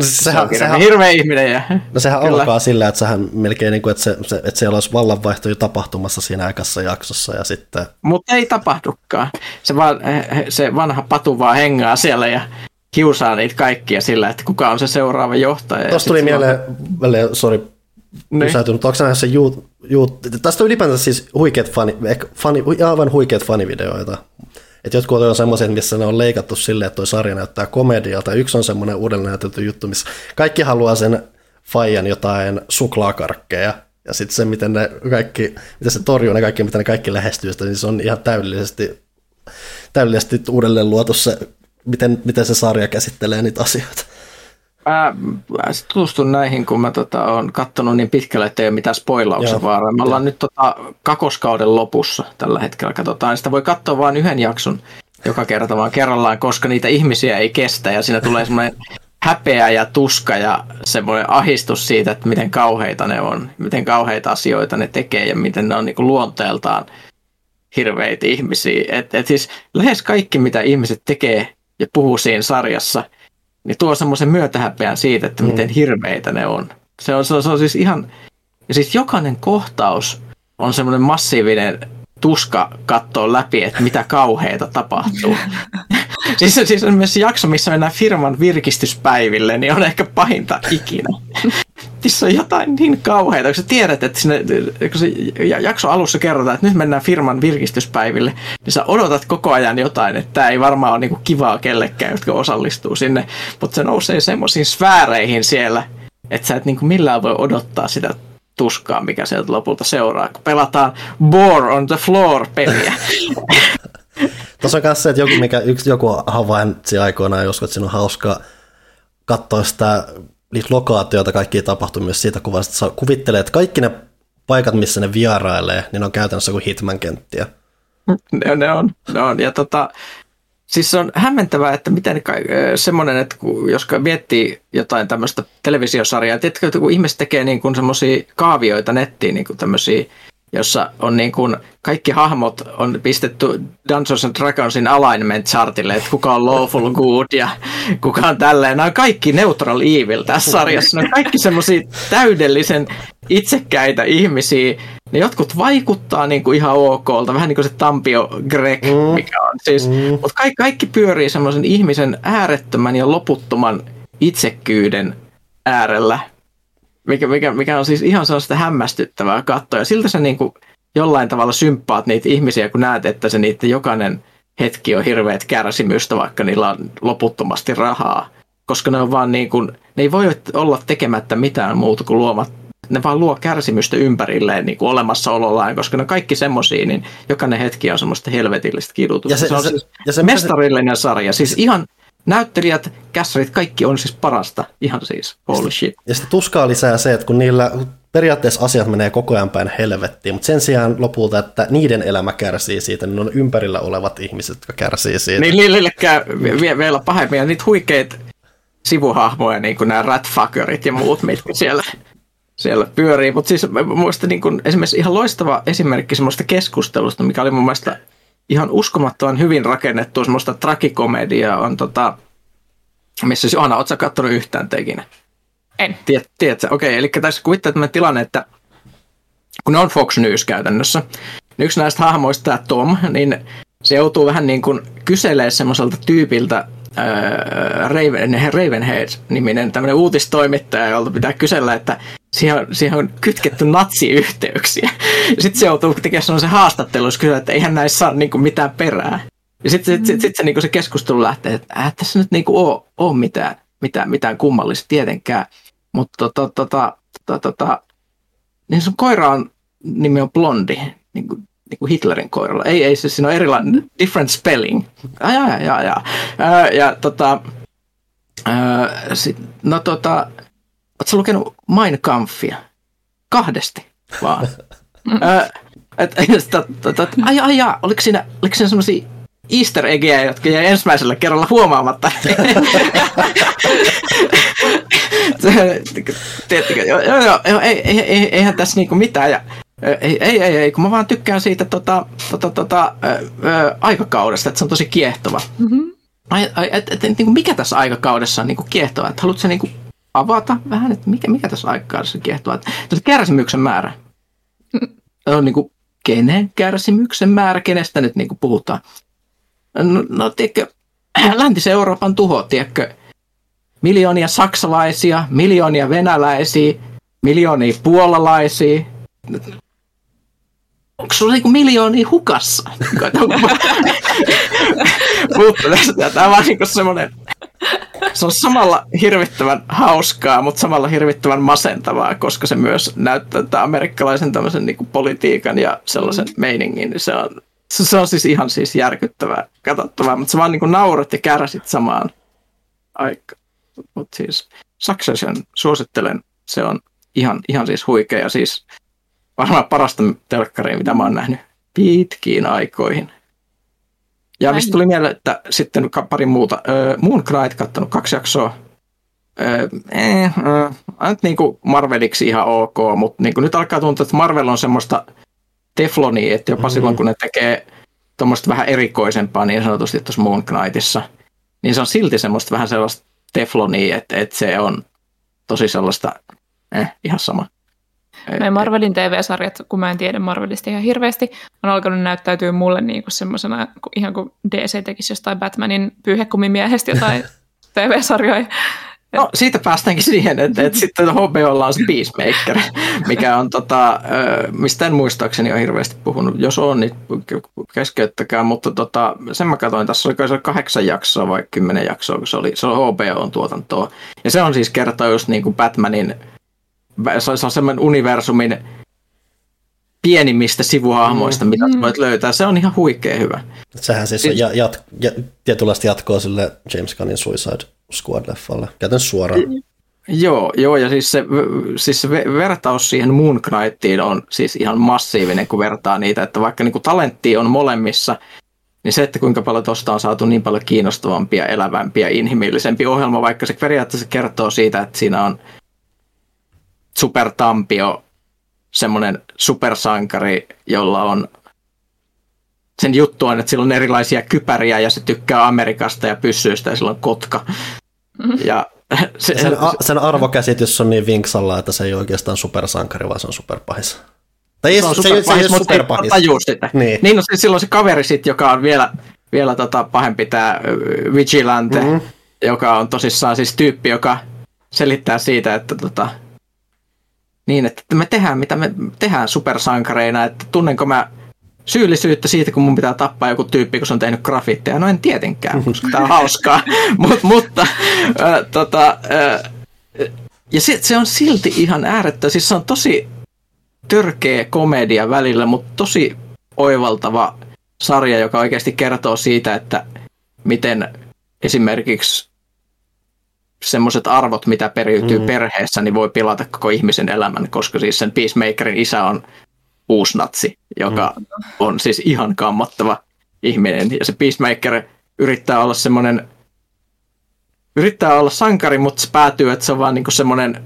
sehän, se sehän, hirveä ihminen. Ja... No sehän kyllä alkaa sillä, että sehän melkein niin kuin, että, se, se, että siellä olisi vallanvaihto jo tapahtumassa siinä ekassa jaksossa. Ja sitten... Mutta ei tapahdukaan. Se, va, se vanha patu vaan hengaa siellä ja kiusaa niitä kaikkia sillä, että kuka on se seuraava johtaja. Tuossa tuli mieleen, on... sori. Pysäytynyt. Onko nähdä se YouTube? Juu... Tästä on ylipäänsä siis huikeat fani, fani, aivan huikeat fanivideoita. Et jotkut on semmoiset, missä ne on leikattu silleen, että toi sarja näyttää komedialta. Yksi on semmoinen uudelleen näytetty juttu, missä kaikki haluaa sen faijan jotain suklaakarkkeja. Ja sitten se, miten ne kaikki, mitä se torjuu ne kaikki, miten ne kaikki lähestyy sitä, niin se on ihan täydellisesti, täydellisesti uudelleen luotu se, miten, miten se sarja käsittelee niitä asioita. Mä, mä tutustun näihin, kun mä tota, oon katsonut niin pitkälle, että ei ole mitään spoilauksen vaaraa. Me ollaan nyt tota, kakoskauden lopussa tällä hetkellä. Katsotaan. Sitä voi katsoa vain yhden jakson joka kerta vaan kerrallaan, koska niitä ihmisiä ei kestä. Ja siinä tulee semmoinen häpeä ja tuska ja semmoinen ahdistus siitä, että miten kauheita ne on, miten kauheita asioita ne tekee ja miten ne on niin kuin luonteeltaan hirveitä ihmisiä. Että et siis lähes kaikki, mitä ihmiset tekee ja puhuu siinä sarjassa, niin tuo semmoisen myötähäpeän siitä, että miten hirveitä ne on. Se on, se on, se on siis ihan... Ja siis jokainen kohtaus on semmoinen massiivinen tuska katsoa läpi, että mitä kauheita tapahtuu. Siis, siis on myös jakso, missä mennään firman virkistyspäiville, niin on ehkä pahinta ikinä. Tässä on jotain niin kauheita, kun sä tiedät, että sinne, kun se jakso alussa kerrotaan, että nyt mennään firman virkistyspäiville, niin sä odotat koko ajan jotain, että tää ei varmaan ole niinku kivaa kellekään, jotka osallistuu sinne, mutta se nousee semmoisiin sfääreihin siellä, että sä et niinku millään voi odottaa sitä tuskaa, mikä sieltä lopulta seuraa, kun pelataan Bore on the Floor-peliä. Tuossa on myös se, että joku, mikä, yksi, joku havainsi aikoinaan joskus, että siinä on hauska katsoa sitä niitä lokaatioita, kaikkia tapahtumia siitä kuvasta, että kuvittelee, että kaikki ne paikat, missä ne vierailee, niin on käytännössä kuin Hitman-kenttiä. Ne, ne on, ne on. Ja tota, siis se on hämmentävää, että miten semmoinen, että kun, jos miettii jotain tämmöistä televisiosarjaa, tiedätkö, että kun ihmiset tekee niin kuin semmoisia kaavioita nettiin, niin kuin tämmöisiä, jossa on niin kuin kaikki hahmot on pistetty Dungeons and Dragonsin alignment chartille, että kuka on lawful good ja kuka on tälleen. Nämä on kaikki neutral evil tässä sarjassa. Ne on kaikki semmoisia täydellisen itsekkäitä ihmisiä. Ne jotkut vaikuttaa niin kuin ihan okolta, vähän niin kuin se Tampio Greg, mikä on siis. Mutta kaikki, kaikki pyörii semmoisen ihmisen äärettömän ja loputtoman itsekkyyden äärellä. Mikä, mikä, mikä on siis ihan sellaista hämmästyttävää katsoa. Ja siltä sä niin kuin jollain tavalla symppaat niitä ihmisiä, kun näet, että se niiden jokainen hetki on hirveät kärsimystä, vaikka niillä on loputtomasti rahaa. Koska ne on vaan niin kuin, ne ei voi olla tekemättä mitään muuta kuin luomat. Ne vaan luo kärsimystä ympärilleen niin kuin olemassaolollaan, koska ne on kaikki semmosia, niin jokainen hetki on semmoista helvetillistä kidutusta. Ja se, se on se, siis ja se, mestarillinen se, sarja. Siis se, ihan... Näyttelijät, kässarit, kaikki on siis parasta, ihan siis, holy shit. Ja sitä tuskaa lisää se, että kun niillä periaatteessa asiat menee koko ajan päin helvettiin, mutta sen sijaan lopulta, että niiden elämä kärsii siitä, niin on ympärillä olevat ihmiset, jotka kärsii siitä. Niin niille käy vielä pahemmin, ja niitä huikeita sivuhahmoja, niin kuin nämä ratfuckerit ja muut, mitkä siellä, siellä pyörii. Mutta siis muista niin kuin esimerkiksi ihan loistava esimerkki semmoista keskustelusta, mikä oli mun mielestä... Ihan uskomattoman hyvin rakennettua semmoista tragikomediaa on tota, missä siis, Johanna, ootko sä kattonut yhtään tekinä? En. Tiet, tiedätkö? Okei, eli tässä kuvittaa tämmöinen tilanne, että kun on Fox News käytännössä, niin yksi näistä hahmoista, tämä Tom, niin se joutuu vähän niin kuin kyselemään semmoiselta tyypiltä, Raven, Ravenhead-niminen tämmöinen uutistoimittaja, jolta pitää kysellä, että siihen on, siihen on kytketty natsiyhteyksiä. Sitten se joutuu tekemään sellaisen haastattelun, jos kysyä, että eihän näissä saa niin kuin mitään perää. Ja sitten sit, sit, sit se, niin kuin se keskustelu lähtee, että äh, tässä nyt niin kuin ole, ole mitään, mitään, mitään kummallista tietenkään. Mutta tota, tota, tota, tota, niin sun koira on, nimi on Blondi, niin kuin niin kuin Hitlerin koiralla. Ei, ei, se siinä on erilainen, different spelling. Ai, ai, ai, ai. Ää, ja tota, ää, sit, no tota, oot sä lukenut Mein Kampfia? Kahdesti vaan. ää, et, et, tot, tot, tot, ai, ai, ai, oliko siinä, oliko siinä semmosia easter eggejä, jotka jäi ensimmäisellä kerralla huomaamatta? Tiedättekö? Joo, joo, joo, ei, ei, ei, eihän tässä niinku mitään. Ja, Ei, ei, ei, ei, kun mä vaan tykkään siitä tota, tota, tota, ää, ää, aikakaudesta, että se on tosi kiehtova. Mm-hmm. Ai, ai, et, et, et, niin mikä tässä aikakaudessa on niin kuin kiehtovaa? Et haluatko se niin kuin avata vähän, että mikä, mikä tässä aikakaudessa on kiehtovaa? Kärsimyksen määrä. Mm. On niin kuin, kenen kärsimyksen määrä? Kenestä nyt niin kuin puhutaan? No, no tiedätkö, läntisen Euroopan tuho, tiedätkö? Miljoonia saksalaisia, miljoonia venäläisiä, miljoonia puolalaisia. Onko sulla niinku miljoonia hukassa? Tämä on vaan niinku semmoinen, se on samalla hirvittävän hauskaa, mutta samalla hirvittävän masentavaa, koska se myös näyttää tämän amerikkalaisen tämmöisen niinku politiikan ja sellaisen meiningin. Se on, se on siis ihan siis järkyttävää, katsottavaa, mutta se vaan niinku naurat ja kärsit samaan aikaan. Mutta siis Succession suosittelen, se on ihan, ihan siis huikea siis... Varmaan parasta telkkaria, mitä mä oon nähnyt pitkiin aikoihin. Ja mistä tuli mieleen, että sitten pari muuta. Moon Knight kattonut kaksi jaksoa. Ei, nyt niinku Marveliksi ihan ok, mutta niinku nyt alkaa tuntua, että Marvel on semmoista teflonia, että jopa mm-hmm. silloin kun ne tekee tuommoista vähän erikoisempaa niin sanotusti tuossa Moon Knightissa, niin se on silti semmoista vähän sellaista teflonia, että, että se on tosi sellaista eh, ihan sama. Meidän Marvelin T V-sarjat, kun mä en tiedä Marvelista ihan hirveästi, on alkanut näyttäytyä mulle niinku semmoisena, ihan kuin D C tekisi jostain Batmanin pyyhekumimiehestä jotain T V-sarjoja. No siitä päästäänkin siihen, että, että sitten H B O:lla on se Peacemaker, mikä on, tota, mistä en muistaakseni ole hirveästi puhunut. Jos on, niin keskeyttäkää, mutta tota, sen mä katsoin, tässä oli, oli kahdeksan jaksoa vai kymmenen jaksoa, kun se oli, se oli H B O-tuotantoa. Ja se on siis kertoo just niin kuin Batmanin, se on semmoinen universumin pienimmistä sivuhahmoista, mm. mitä voit löytää. Se on ihan huikea hyvä. Sehän siis on jat- jat- jat- tietynlaista jatkoa sille James Gunnin Suicide Squad-leffalle. Käytän suoraan. Joo, joo, ja siis se, siis se vertaus siihen Moon Knightiin on siis ihan massiivinen, kun vertaa niitä, että vaikka niinku talenttia on molemmissa, niin se, että kuinka paljon tuosta on saatu niin paljon kiinnostavampia, elävämpiä, inhimillisempi ohjelma, vaikka se periaatteessa kertoo siitä, että siinä on supertampio, semmoinen supersankari, jolla on sen juttu on, että sillä on erilaisia kypäriä ja se tykkää Amerikasta ja pyssyistä ja sillä on kotka. Ja se, sen, a, sen arvokäsitys on niin vinksalla, että se ei oikeastaan supersankari, vaan se on superpahis. Tai se on superpahis, mutta ei tajua sitä. Niin, niin no, siis silloin se kaveri sit, joka on vielä, vielä tota pahempi tämä Vigilante, mm-hmm. joka on tosissaan siis tyyppi, joka selittää siitä, että tota, niin, että me tehdään, mitä me tehdään supersankareina, että tunnenko mä syyllisyyttä siitä, kun mun pitää tappaa joku tyyppi, kun se on tehnyt graffitteja. No en tietenkään, koska tää on hauskaa. Mut, mutta, äh, tota, äh, ja se, se on silti ihan äärettä. Siis se on tosi törkeä komedia välillä, mutta tosi oivaltava sarja, joka oikeasti kertoo siitä, että miten esimerkiksi semmoiset arvot, mitä periytyy mm. perheessä, niin voi pilata koko ihmisen elämän, koska siis sen Peacemakerin isä on uusnatsi, joka mm. on siis ihan kammottava ihminen. Ja se Peacemaker yrittää olla semmoinen, yrittää olla sankari, mutta se päätyy, että se on vaan niinku semmoinen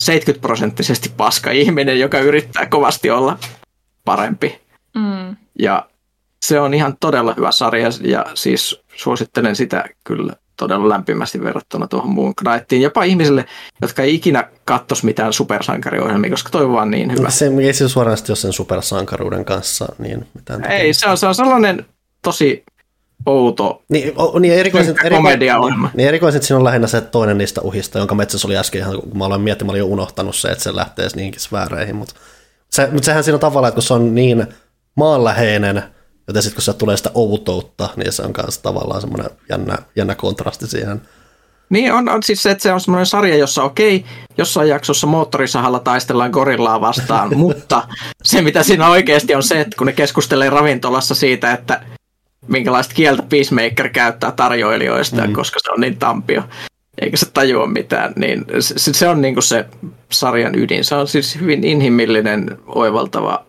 seitsemänkymmentä prosenttisesti paska ihminen, joka yrittää kovasti olla parempi. Mm. Ja se on ihan todella hyvä sarja, ja siis suosittelen sitä kyllä todella lämpimästi verrattuna tuohon Moon Knightiin. Jopa ihmisille, jotka ei ikinä katsoisi mitään supersankariohjelmia, koska toi on vaan niin hyvä. Se ei se suoraan ole sen supersankaruuden kanssa. Niin mitään ei, se on, se on sellainen tosi outo niin, o, niin erikoiset, komediaohjelma. Niin, niin erikoiset siinä on lähinnä se toinen niistä uhista, jonka mä itse asiassa oli äsken ihan, kun mä aloin miettiä, mä olin jo unohtanut se, että se lähtee niinkin sfääreihin. Mutta se, mut sehän siinä on tavallaan, että kun se on niin maanläheinen, joten sitten kun se tulee sitä outoutta, niin se on myös tavallaan semmoinen jännä, jännä kontrasti siihen. Niin, on, on siis se, että se on semmoinen sarja, jossa okei, jossain jaksossa moottorisahalla taistellaan gorillaa vastaan, mutta se mitä siinä oikeasti on se, että kun ne keskustelee ravintolassa siitä, että minkälaista kieltä Peacemaker käyttää tarjoilijoista, mm-hmm. koska se on niin tampio, eikä se tajua mitään, niin se, se on niin kuin se sarjan ydin. Se on siis hyvin inhimillinen, oivaltava,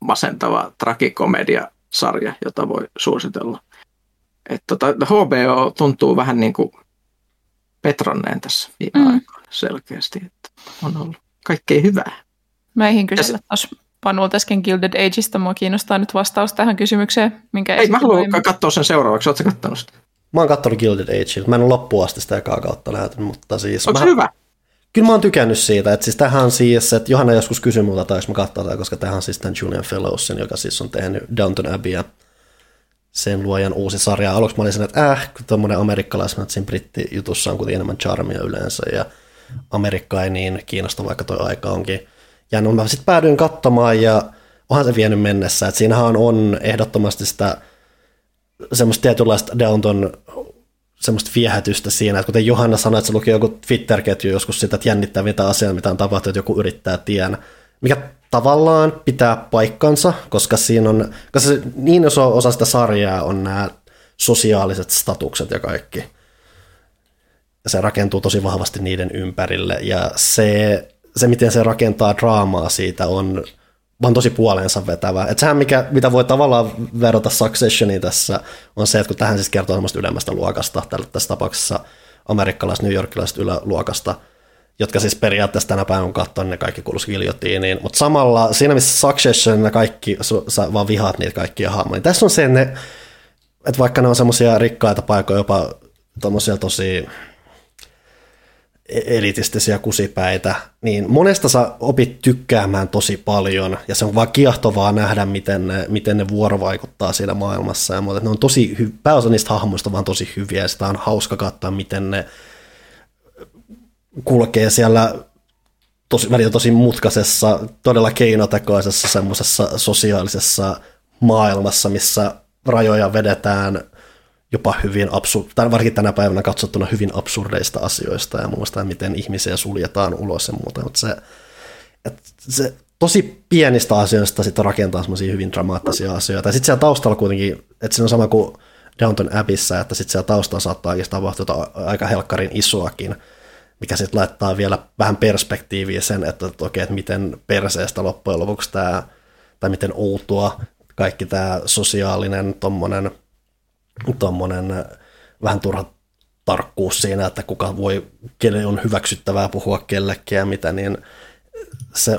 masentava tragikomedia sarja, jota voi suositella. Et tota, H B O tuntuu vähän niin kuin petronneen tässä viime mm. aikoina selkeästi, että on ollut kaikkea hyvää. Mä eihin kysellä taas Panulta äsken Gilded Ageista. Mua kiinnostaa nyt vastaus tähän kysymykseen. Minkä ei, mä haluan katsoa sen seuraavaksi. Ootko sä kattonut sitä? Mä oon kattonut Gilded Agea. Mä en ole loppuun asti sitä ekaa kautta lähtenyt, mutta siis... Onko mä... se hyvä? Kyllä mä oon tykännyt siitä, että siis tämähän on siis, että Johanna joskus kysyi multa, tai jos mä katsotaan, koska tämähän on siis tämän Julian Fellowsin, joka siis on tehnyt Downton Abbey ja sen luojan uusi sarja. Aluksi mä olin sen, että äh, kun tommonen amerikkalaisena, että siinä brittijutussa on kuitenkin enemmän charmia yleensä, ja Amerikka ei niin kiinnosta, vaikka toi aika onkin. Ja no mä sitten päädyin katsomaan, ja onhan se vienyt mennessä, että siinähän on ehdottomasti sitä semmoista tietynlaista Downton semmoista viehätystä siinä, että kuten Johanna sanoi, että se luki joku Twitter-ketju joskus sitä, että jännittävintä asiaa, mitä on tapahtunut, että joku yrittää tien, mikä tavallaan pitää paikkansa, koska siinä on, koska niin iso osa sitä sarjaa on nämä sosiaaliset statukset ja kaikki. Ja se rakentuu tosi vahvasti niiden ympärille, ja se, se miten se rakentaa draamaa siitä on vaan tosi puoleensa vetävä. Että sehän, mikä, mitä voi tavallaan verrata Successioniin tässä, on se, että kun tähän siis kertoo semmoista ylemmästä luokasta, tällä tässä tapauksessa amerikkalais- New Yorkilaisesta yläluokasta, jotka siis periaatteessa tänä päivänä kun katsoo, niin ne kaikki kuuluisi giljotiiniin. Mutta samalla siinä, missä Succession ne kaikki, sä vaan vihaat niitä kaikkia hahmoja. Niin tässä on se, ne, että vaikka ne on semmoisia rikkaita paikoja, jopa tommosia tosi elitistisiä kusipäitä, niin monesta sä opit tykkäämään tosi paljon, ja se on vaan kiehtovaa nähdä, miten ne, miten ne vuorovaikuttaa siinä maailmassa. Ja ne on tosi hy- pääosa niistä hahmoista vaan tosi hyviä, ja sitä on hauska katsoa, miten ne kulkee siellä tosi, välillä tosi mutkaisessa, todella keinotekoisessa semmoisessa sosiaalisessa maailmassa, missä rajoja vedetään jopa hyvin absurdeista, varsinkin tänä päivänä katsottuna hyvin absurdeista asioista ja muista, miten ihmisiä suljetaan ulos ja muuta, mutta se, se tosi pienistä asioista sitten rakentaa semmoisia hyvin dramaattisia asioita. Ja sitten siellä taustalla kuitenkin, että se on sama kuin Downton Abbeyssä, että sitten siellä taustalla saattaa oikeastaan tapahtua aika helkkarin isoakin, mikä sitten laittaa vielä vähän perspektiiviä sen, että, että okei, että miten perseestä loppujen lopuksi tämä, tai miten outoa kaikki tämä sosiaalinen tommonen, tommonen vähän turha tarkkuus siinä, että kuka voi, kelle on hyväksyttävää puhua kellekin ja mitä, niin se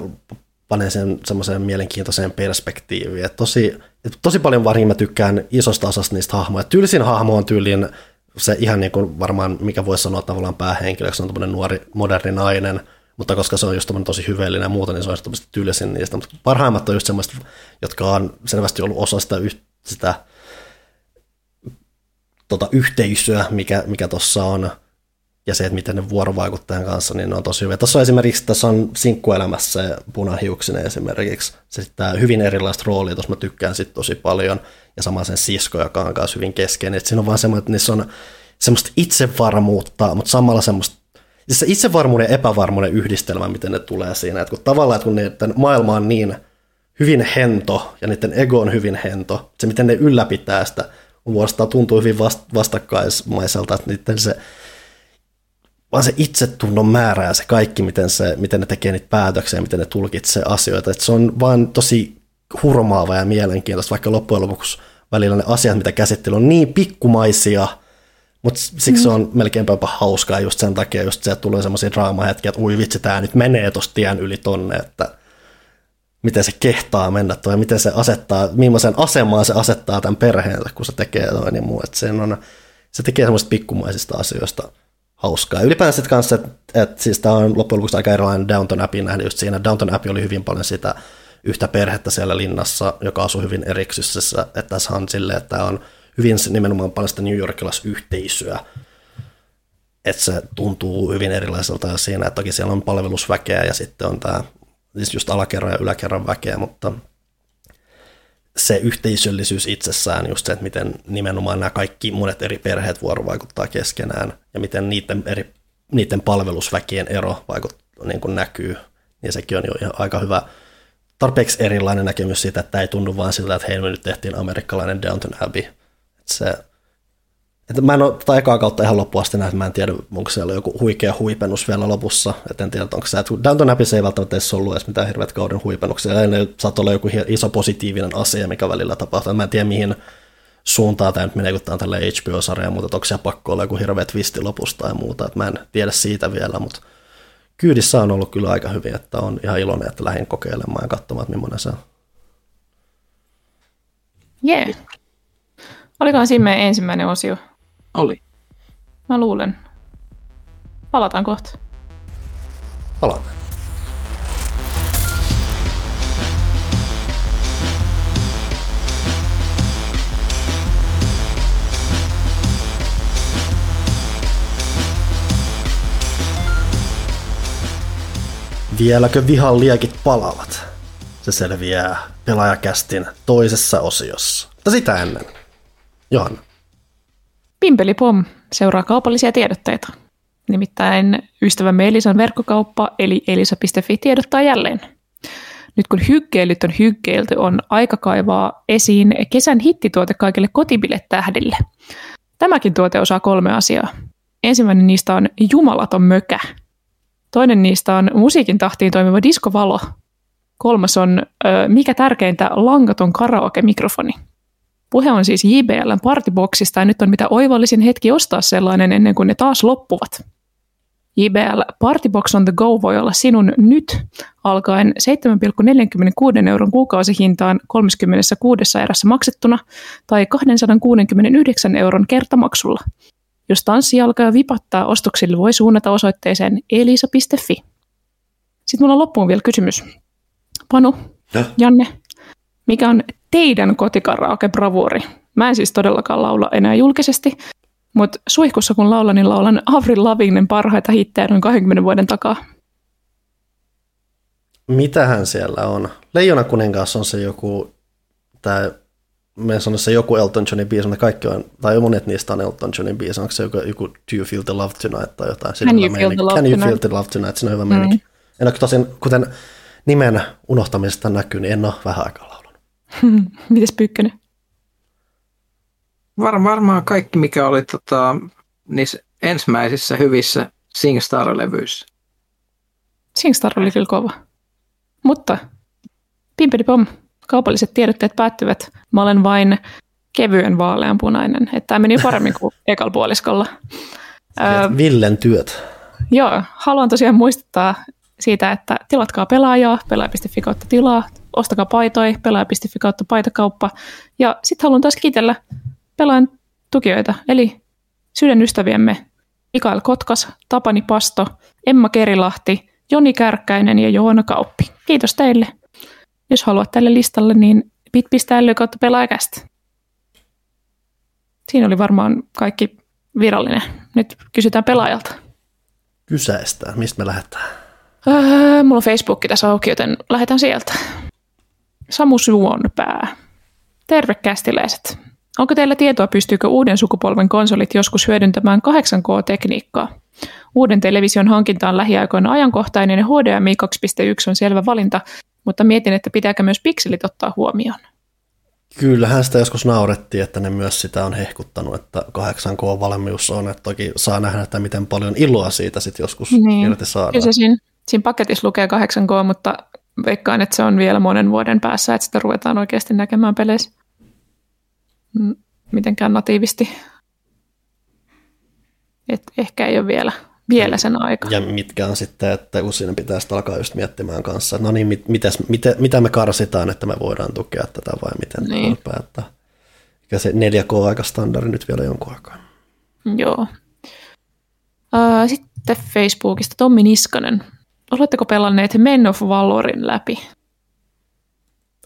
panee sen semmoiseen mielenkiintoiseen perspektiiviin. Et tosi, et tosi paljon varmaan mä tykkään isosta osasta niistä hahmoja. Tyylisin hahmo on tyylin se ihan niin kuin varmaan, mikä voisi sanoa tavallaan päähenkilöksi, on tommoinen nuori, moderni nainen, mutta koska se on just tommoinen tosi hyveellinen ja muuta, niin se on tommoista tyylisin niistä. Mutta parhaimmat on just semmoista, jotka on selvästi ollut osa sitä, sitä tota, yhteisöä, mikä tuossa on, ja se, että miten ne vuorovaikuttajan kanssa, niin ne on tosi hyviä. Tässä on esimerkiksi, tässä on sinkkuelämässä se punahiuksinen esimerkiksi, se sitten hyvin erilaista roolia, tuossa mä tykkään sit tosi paljon, ja sama sen sisko, joka on myös hyvin keskeinen, että siinä on vaan semmoinen, että niissä on semmoista itsevarmuutta, mutta samalla semmoista, siis se itsevarmuuden ja epävarmuuden yhdistelmä, miten ne tulee siinä, että kun tavallaan, että kun niiden maailma on niin hyvin hento, ja niiden ego on hyvin hento, se miten ne ylläpitää sitä, vuorostaan tuntuu hyvin vastakkaismaiselta, että niiden se vaan se itsetunnon määrä ja se kaikki, miten, se, miten ne tekee niitä päätöksiä, miten ne tulkitsee asioita. Et se on vaan tosi hurmaava ja mielenkiintoista, vaikka loppujen lopuksi välillä ne asiat, mitä käsittely on niin pikkumaisia, mutta siksi mm. se on melkeinpä jopa hauskaa just sen takia, just sieltä tulee semmoisia draamahetkiä, että ui vitsi, tämä nyt menee tuossa tien yli tonne, että miten se kehtaa mennä tuo ja miten se asettaa, millaiseen asemaan se asettaa tämän perheensä, kun se tekee toi niin muu. Se tekee semmoisista pikkumaisista asioista hauskaa. Ylipäänsä kanssa, että et, siis tämä on loppujen lopuksi aika erilainen Downton Abbeyin nähnyt just siinä. Downton Abbey oli hyvin paljon sitä yhtä perhettä siellä linnassa, joka asui hyvin eriksisessä. Että tässä on silleen, että tämä on hyvin nimenomaan paljon sitä New Yorkilaisyhteisöä. Että se tuntuu hyvin erilaiselta siinä, että toki siellä on palvelusväkeä ja sitten on tämä siis just alakerran ja yläkerran väkeä, mutta se yhteisöllisyys itsessään, just se, että miten nimenomaan nämä kaikki monet eri perheet vuorovaikuttaa keskenään ja miten niiden, eri, niiden palvelusväkien ero vaikuttaa, niin kuin näkyy, niin sekin on jo ihan aika hyvä, tarpeeksi erilainen näkemys siitä, että ei tunnu vaan siltä, että hei, me nyt tehtiin amerikkalainen Downton Abbey. Että se, että mä en ole tätä ekaa kautta ihan loppuun asti nähnyt, mä en tiedä, onko siellä joku huikea huipennus vielä lopussa, et en tiedä, onko se, että Downton Abbeyssä ei välttämättä edes ollut edes mitään hirveät kauden huipennuksia, ne saattaa olla joku iso positiivinen asia, mikä välillä tapahtuu, mä en tiedä mihin suuntaan tämä nyt menee, kun tämä on tälleen H B O-sarja ja muuta, että onko siellä pakko olla joku hirveä twisti lopussa tai muuta, että mä en tiedä siitä vielä, mutta kyydissä on ollut kyllä aika hyvin, että on ihan iloinen, että lähdin kokeilemaan ja katsomaan, että millainen se on. Jee. Yeah. Olikohan siinä meidän ensimmäinen osio? Oli. Mä luulen. Palataan kohta. Palataan. Vieläkö vihan liekit palavat? Se selviää Pelaajakästin toisessa osiossa. Mutta sitä ennen. Johanna. Pimpeli pom seuraa kaupallisia tiedotteita. Nimittäin ystävämme Elisan verkkokauppa eli elisa piste fi tiedottaa jälleen. Nyt kun hykkeilyt on hykkeilty, on aika kaivaa esiin kesän hittituote kaikille kotibilettähdille. Tämäkin tuote osaa kolme asiaa. Ensimmäinen niistä on jumalaton mökä. Toinen niistä on musiikin tahtiin toimiva diskovalo. Kolmas on, mikä tärkeintä, langaton karaoke-mikrofoni. Puhe on siis J B L:n Partyboxista ja nyt on mitä oivallisin hetki ostaa sellainen ennen kuin ne taas loppuvat. J B L Partybox on the go voi olla sinun nyt alkaen seitsemän pilkku neljäkymmentäkuusi euron kuukausihintaan kolmekymmentäkuusi erässä maksettuna tai kaksisataakuusikymmentäyhdeksän euron kertamaksulla. Jos tanssi alkaa vipattaa, ostoksille voi suunnata osoitteeseen elisa piste fi. Sitten mulla on loppuun vielä kysymys. Panu, no? Janne, mikä on teidän kotikaraoke-bravuuri? Mä en siis todellakaan laula enää julkisesti, mutta suihkussa kun laulan, niin laulan Avril Lavignen parhaita hittejä noin kaksikymmentä vuoden takaa. Mitähän siellä on? Leijonakuningas on se joku, tää, mä en sano se joku Elton Johnin biisi, mutta kaikki on, tai monet niistä on Elton Johnin biisi, onko se joku, joku Do You Feel the Love Tonight tai jotain? Can You Feel the Love Tonight? Can You Feel the Love Tonight, siinä on hyvä meininki. Mm. En ole tosin, kuten nimen unohtamisesta näkyy, niin en ole vähän aikaa laulunut. Mites Pyykkönen? Var, varmaan kaikki, mikä oli tota, niissä ensimmäisissä hyvissä SingStar-levyissä. SingStar oli kyllä kova. Mutta, pimpedipom, kaupalliset tiedotteet päättyvät. Mä olen vain kevyen vaaleanpunainen. Että tämä meni paremmin kuin ekalla puoliskolla. Öö, Villen työt. Joo, haluan tosiaan muistuttaa siitä, että tilatkaa Pelaajaa, pelaaja piste fi kautta tilaa, ostakaa paitoja, pelaaja piste fi kautta paitakauppa. Ja sitten haluan taas kiitellä Pelaajan tukijoita, eli sydän ystäviemme Mikael Kotkas, Tapani Pasto, Emma Kerilahti, Joni Kärkkäinen ja Joona Kauppi. Kiitos teille. Jos haluat tälle listalle, niin bit piste l y kautta pelaajakästä. Siinä oli varmaan kaikki virallinen. Nyt kysytään pelaajalta. Kysäistään. Mistä me lähdetään? Öö, mulla on Facebookki tässä auki, joten lähdetään sieltä. Samu Suonpää. Terve kästiläiset. Onko teillä tietoa, pystyykö uuden sukupolven konsolit joskus hyödyntämään kahdeksan K-tekniikkaa? Uuden television hankinta on lähiaikoina ajankohtainen ja H D M I kaksi piste yksi on selvä valinta, mutta mietin, että pitääkö myös pikselit ottaa huomioon. Kyllähän sitä joskus naurettiin, että ne myös sitä on hehkuttanut, että kahdeksan K-valmius on, että toki saa nähdä, että miten paljon iloa siitä sitten joskus niin irti saadaan. Kyllä se siinä, siinä paketissa lukee kahdeksan K, mutta veikkaan, että se on vielä monen vuoden päässä, että sitä ruvetaan oikeasti näkemään peleissä mitenkään natiivisti. Et ehkä ei ole vielä, vielä sen aika. Ja mitkä on sitten, että usein pitää sitten alkaa just miettimään kanssa, että no niin, mit, mitäs, mitä, mitä me karsitaan, että me voidaan tukea tätä vai miten niin päättää. Ja se neljä K-aikastandardi nyt vielä jonkun aikaa. Joo. Sitten Facebookista Tommi Niskanen. Oletteko pelanneet Men of Valorin läpi?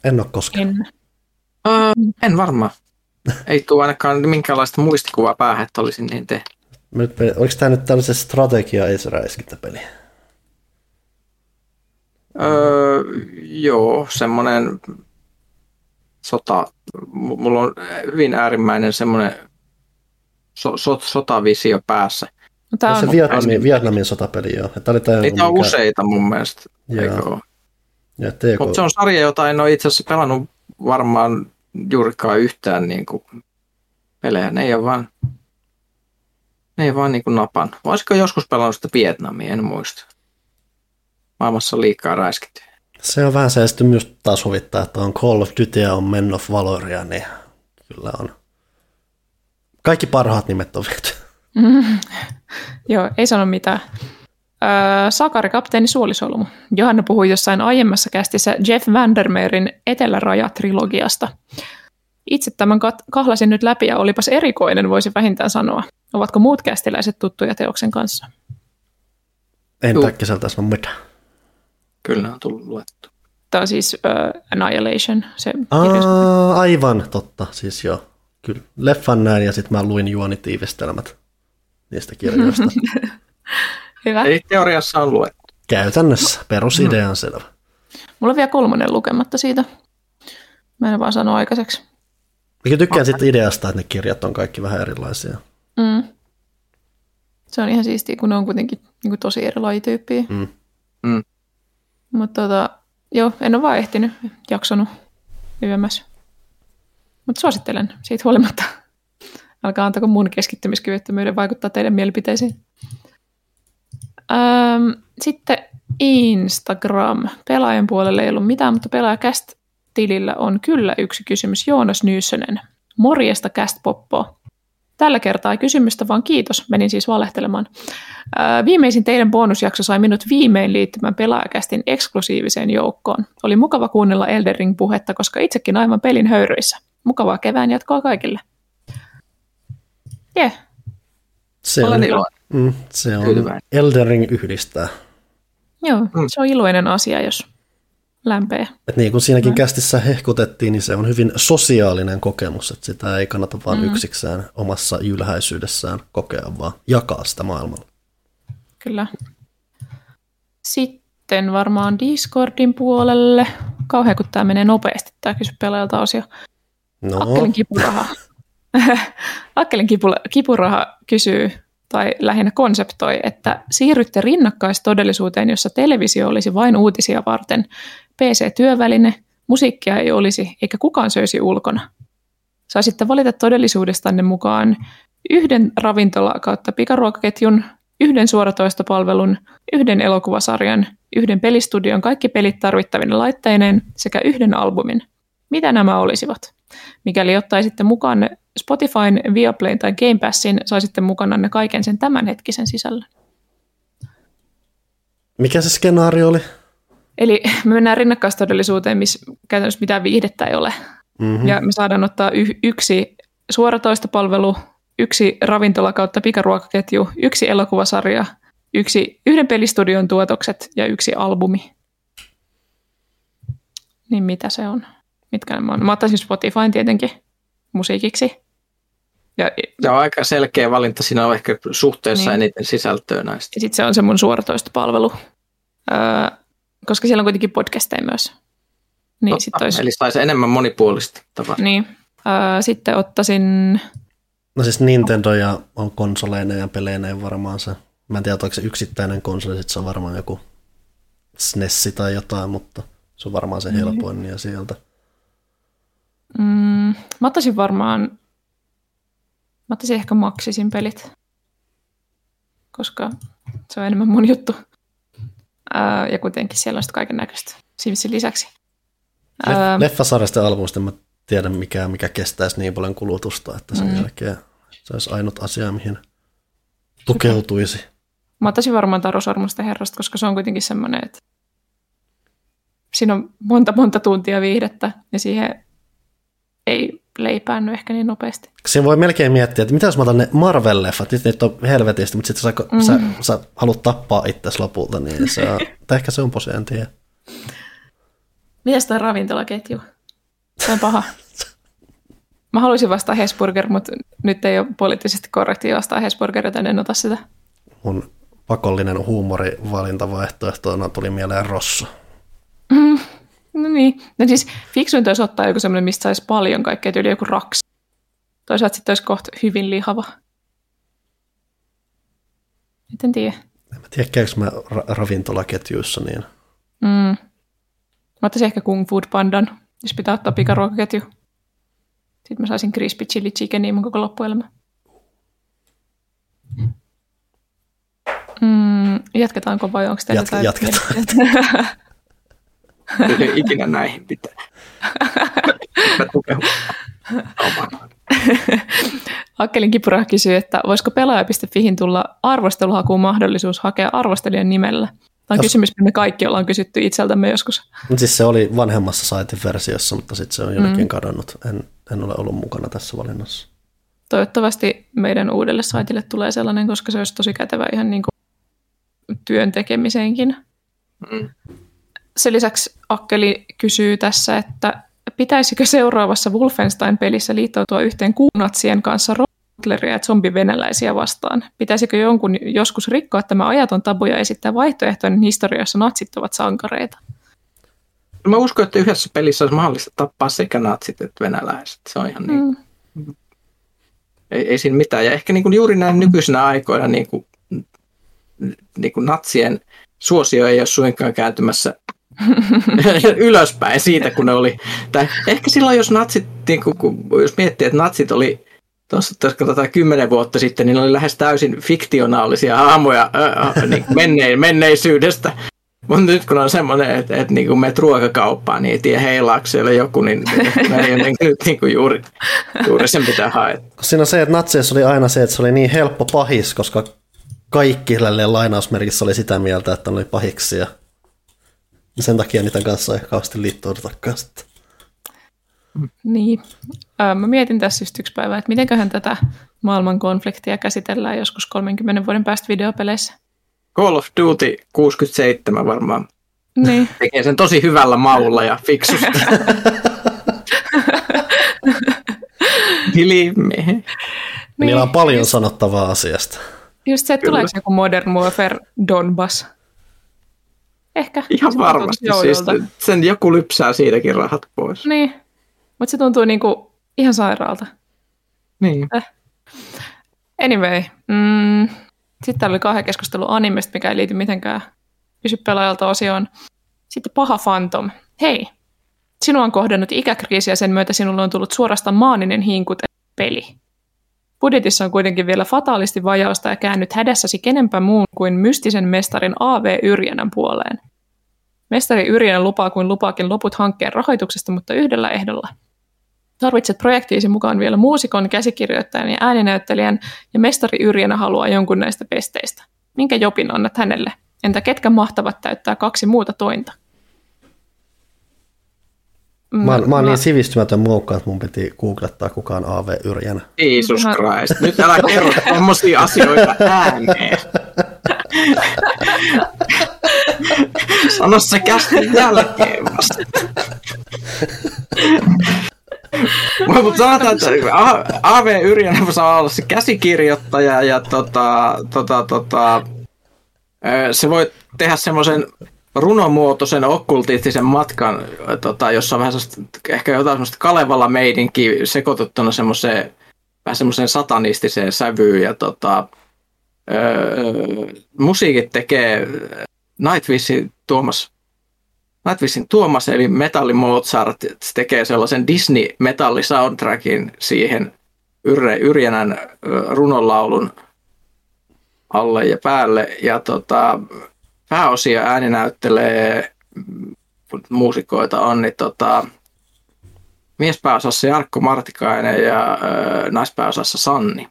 En ole koskaan. En. Öö, en varmaan. Ei tule ainakaan minkäänlaista muistikuvaa päähän, että olisin niin tehnyt. Oliko tämä nyt tällaisen strategia-eisräiskintäpeli? Öö, joo, semmoinen sota. Mulla on hyvin äärimmäinen semmoinen so, so, sotavisio päässä. No, tämä on se Vietnamin, Vietnamin sotapeli, joo. Tämä oli niitä on mikä useita mun mielestä. Mutta se on sarja, jota en ole itse asiassa pelannut varmaan juurikaan yhtään niin kuin pelejä, ne ei ole vaan, ne ei vaan niin kuin napan. Olisiko joskus pelannut sitä Vietnamia, en muista. Maailmassa liikaa räiskitty. Se on vähän se, että myös taas huvittaa, että on Call of Duty ja on Men of Valoria, niin kyllä on. Kaikki parhaat nimet on viety. Mm-hmm. Joo, ei sano mitään. Sakari kapteeni Suolisolmu. Johanna puhui jossain aiemmassa kästissä Jeff Vandermeerin Eteläraja-trilogiasta. Itse tämän kahlasin nyt läpi ja olipas erikoinen, voisi vähintään sanoa. Ovatko muut kästiläiset tuttuja teoksen kanssa? En täkkiseltä sano mitään. Kyllä on tullut luettu. Tämä on siis uh, Annihilation. Se Aa, aivan totta, siis joo. Kyllä. Leffan näin ja sitten mä luin juonitiivistelmät niistä kirjoista. Hyvä. Eli teoriassa on luettu. Käytännössä. Perusidea on selvä. Mulla on vielä kolmonen lukematta siitä. Mä en vaan sano aikaiseksi. Mä tykkään siitä ideasta, että ne kirjat on kaikki vähän erilaisia. Mm. Se on ihan siistiä, kun ne on kuitenkin niin kuin tosi eri lajityyppiä. Mm. Mm. Mutta tota, joo, en ole vaan ehtinyt, jaksanut yömässä. Mutta suosittelen siitä huolimatta. Älkää antako mun keskittymiskyvyttömyyden vaikuttaa teidän mielipiteisiin. Sitten Instagram. Pelaajan puolelle ei ollut mitään, mutta Pelaajakäst-tilillä on kyllä yksi kysymys. Joonas Nyyssönen. Morjesta Castpoppoa. Tällä kertaa ei kysymystä, vaan kiitos. Menin siis valehtelemaan. Ää, viimeisin teidän bonusjakso sai minut viimein liittymään Pelaajakästin eksklusiiviseen joukkoon. Oli mukava kuunnella Elden Ring-puhetta, koska itsekin aivan pelin höyryissä. Mukavaa kevään jatkoa kaikille. Jee. Yeah. Se on, mm, se on Elden Ring yhdistää. Joo, mm. se on iloinen asia, jos lämpee. Et niin kuin siinäkin mm. kästissä hehkutettiin, niin se on hyvin sosiaalinen kokemus, että sitä ei kannata vaan mm. yksiksään omassa ylhäisyydessään kokea, vaan jakaa sitä maailmalla. Kyllä. Sitten varmaan Discordin puolelle. Kauhean kun tämä menee nopeasti, tämä kysy pelaajalta osio. No. Akkelin kipuraha. Akkelin kipuraha kysyy, tai lähinnä konseptoi, että siirrytte rinnakkaistodellisuuteen, jossa televisio olisi vain uutisia varten, P C-työväline, musiikkia ei olisi, eikä kukaan söisi ulkona. Saisitte valita todellisuudestanne mukaan yhden ravintola- kautta pikaruokaketjun, yhden suoratoistopalvelun, yhden elokuvasarjan, yhden pelistudion, kaikki pelit tarvittavine laitteineen sekä yhden albumin. Mitä nämä olisivat? Mikäli ottaisitte mukaan Spotifyn, Viaplayn tai Game Passin, saisitte mukananne kaiken sen tämänhetkisen sisällön. Mikä se skenaario oli? Eli me mennään rinnakkaistodellisuuteen, missä käytännössä mitään viihdettä ei ole. Mm-hmm. Ja me saadaan ottaa y- yksi suoratoistopalvelu, yksi ravintola kautta pikaruokaketju, yksi elokuvasarja, yksi, yhden pelistudion tuotokset ja yksi albumi. Niin mitä se on? Mitkä mä, mä ottaisin Spotifyn tietenkin musiikiksi. Ja, se on aika selkeä valinta. Siinä on ehkä suhteessa niin eniten sisältöä näistä. Ja sitten se on se mun suoratoistopalvelu. Öö, koska siellä on kuitenkin podcasteja myös. Niin totta, sit olisi... Eli saisi enemmän monipuolista tavaraa. Niin. Öö, sitten ottaisin... No siis Nintendo ja on konsoleina ja peleinä varmaan se. Mä en tiedä, oliko se yksittäinen konsoli, sit se on varmaan joku S N E S tai jotain, mutta se on varmaan se helpoin mm. ja sieltä. Mm, mä ottaisin varmaan, mä ottaisin ehkä Maxisin pelit, koska se on enemmän mun juttu. Ää, ja kuitenkin siellä on sitten kaiken näköistä Simsin lisäksi. Ää, Leffasarjasta ja albumista mä tiedän mikä, mikä kestäisi niin paljon kulutusta, että sen mm. jälkeen se olisi ainut asia, mihin tukeutuisi. Okay. Mä ottaisin varmaan Taru Sormusten herrasta, koska se on kuitenkin semmoinen, että siinä on monta monta tuntia viihdettä ja siihen ei leipäänny ehkä niin nopeasti. Siinä voi melkein miettiä, että mitä jos mä otan ne Marvel-leffat, nyt niitä on helvetistä, mutta sitten mm-hmm. sä, sä haluat tappaa itsesi lopulta, niin se on, tai ehkä se on posia, en tiedä. Mitäs toi ravintolaketju? Se on paha. Mä haluaisin vastaa Hesburger, mutta nyt ei ole poliittisesti korrektia vastaa Hesburger, joten en ota sitä. Mun pakollinen huumorivalintavaihtoehtoina tuli mieleen Rosso. Mm. No niin. No siis fiksuinta olisi ottaa joku semmoinen, mistä saisi paljon kaikkea tyyliä, joku raks. Toisaalta sitten olisi kohta hyvin lihava. Nyt en tiedä. En mä tiedä, käykö mä ra- ravintolaketjuissa niin. Mm. Mä ottaisin ehkä Kung Food Pandan, jos pitää ottaa pikaruokaketju. Sitten mä saisin crispy chili chickenia mun koko loppuelämä. Mm. Jatketaanko vai onko teillä Jat- jotain? Jatketaan. Kyllä ikinä näihin pitää. Akkelin Kipura kysyy, että voisiko pelaaja piste fiin tulla arvosteluhakuun mahdollisuus hakea arvostelijan nimellä? Tämä on As... kysymys, mitä me kaikki ollaan kysytty itseltämme joskus. Siis se oli vanhemmassa saitin versiossa, mutta sitten se on jonnekin mm. kadonnut. En, en ole ollut mukana tässä valinnassa. Toivottavasti meidän uudelle saitille tulee sellainen, koska se olisi tosi kätevä ihan niin kuin työn tekemiseenkin. Mm. Sen lisäksi Akkeli kysyy tässä, että pitäisikö seuraavassa Wolfenstein-pelissä liittoutua yhteen kuunatsien kanssa rottleria ja zombivenäläisiä vastaan? Pitäisikö jonkun joskus rikkoa tämä ajaton tabu ja esittää vaihtoehtoinen historia, jossa natsit ovat sankareita? No mä uskon, että yhdessä pelissä olisi mahdollista tappaa sekä natsit että venäläiset. Se on ihan niin. Mm. Ei, ei siinä mitään. Ja ehkä niin kuin juuri näin nykyisinä aikoina niin kuin, niin kuin natsien suosio ei ole suinkaan kääntymässä ylöspäin siitä, kun ne oli. Tai ehkä silloin, jos natsit, niin kun, jos miettii, että natsit oli tuossa kymmenen vuotta sitten, niin ne oli lähes täysin fiktionaalisia hahmoja äh, niin menneisyydestä. Mutta nyt kun on semmoinen, että et niinku menet ruokakauppaan, niin ei tiedä heilaako siellä joku, niin nyt niinku juuri, juuri sen pitää haeta. Siinä on se, että natseissa oli aina se, että se oli niin helppo pahis, koska kaikki lainausmerkissä oli sitä mieltä, että ne oli pahiksia. Ja sen takia niiden kanssa ei kauheasti liittoudutakaan sitten. Niin. Mä mietin tässä just yksi päivä, että mitenköhän tätä maailman konfliktia käsitellään joskus kolmenkymmenen vuoden päästä videopeleissä. Call of Duty kuusikymmentäseitsemän varmaan niin. Tekee sen tosi hyvällä maulla ja fiksusti. Niin. Niillä on paljon sanottavaa asiasta. Just se, että tuleeko joku Modern Warfare Donbass. Ehkä. Ihan se varmasti. Siis sen joku lypsää siitäkin rahat pois. Niin. Mutta se tuntuu niinku ihan sairaalta. Niin. Eh. Anyway. Mm. Sitten täällä oli kahden keskustelun animesta, mikä ei liity mitenkään kysy pelaajalta osioon. Sitten paha Phantom. Hei, sinua on kohdannut ikäkriisi ja sen myötä sinulle on tullut suorastaan maaninen hinkute peli. Budjetissa on kuitenkin vielä fataalisti vajausta ja käännyt hädässäsi kenenpä muun kuin mystisen mestarin A V Yrjänän puoleen. Mestari Yrjänä lupaa kuin lupaakin loput hankkeen rahoituksesta, mutta yhdellä ehdolla. Tarvitset projektiisi mukaan vielä muusikon, käsikirjoittajan ja ääninäyttelijän, ja mestari Yrjänä haluaa jonkun näistä pesteistä. Minkä jopin annat hänelle? Entä ketkä mahtavat täyttää kaksi muuta tointa? Mä oon, mä oon mä... niin sivistymätön mukaan, että mun piti googlettaa kukaan A V Yrjänä. Jeesus Christ, nyt älä kerro tommosia asioita ääneen. Sano se kästin jälkeen vasta. Mutta sanotaan, että A V Yrjänä saa olla se käsikirjoittaja ja tota, tota, tota, se voi tehdä semmoisen runomuotoisen okkultistisen matkan, tota, jossa on vähän ehkä jotain semmoista Kalevala-meidinkiä sekoituttuna semmoiseen vähän semmoiseen satanistiseen sävyyn ja tota, öö, musiikit tekee Nightwishin Tuomas Nightwishin Tuomas, eli Metalli Mozart, tekee sellaisen Disney-metallisoundtrackin siihen Yrjänän runonlaulun alle ja päälle. Ja tota, pääosia ääninäyttelee muusikoita on niin tota, miespääosassa Jarkko Martikainen ja ö, naispääosassa Sanni.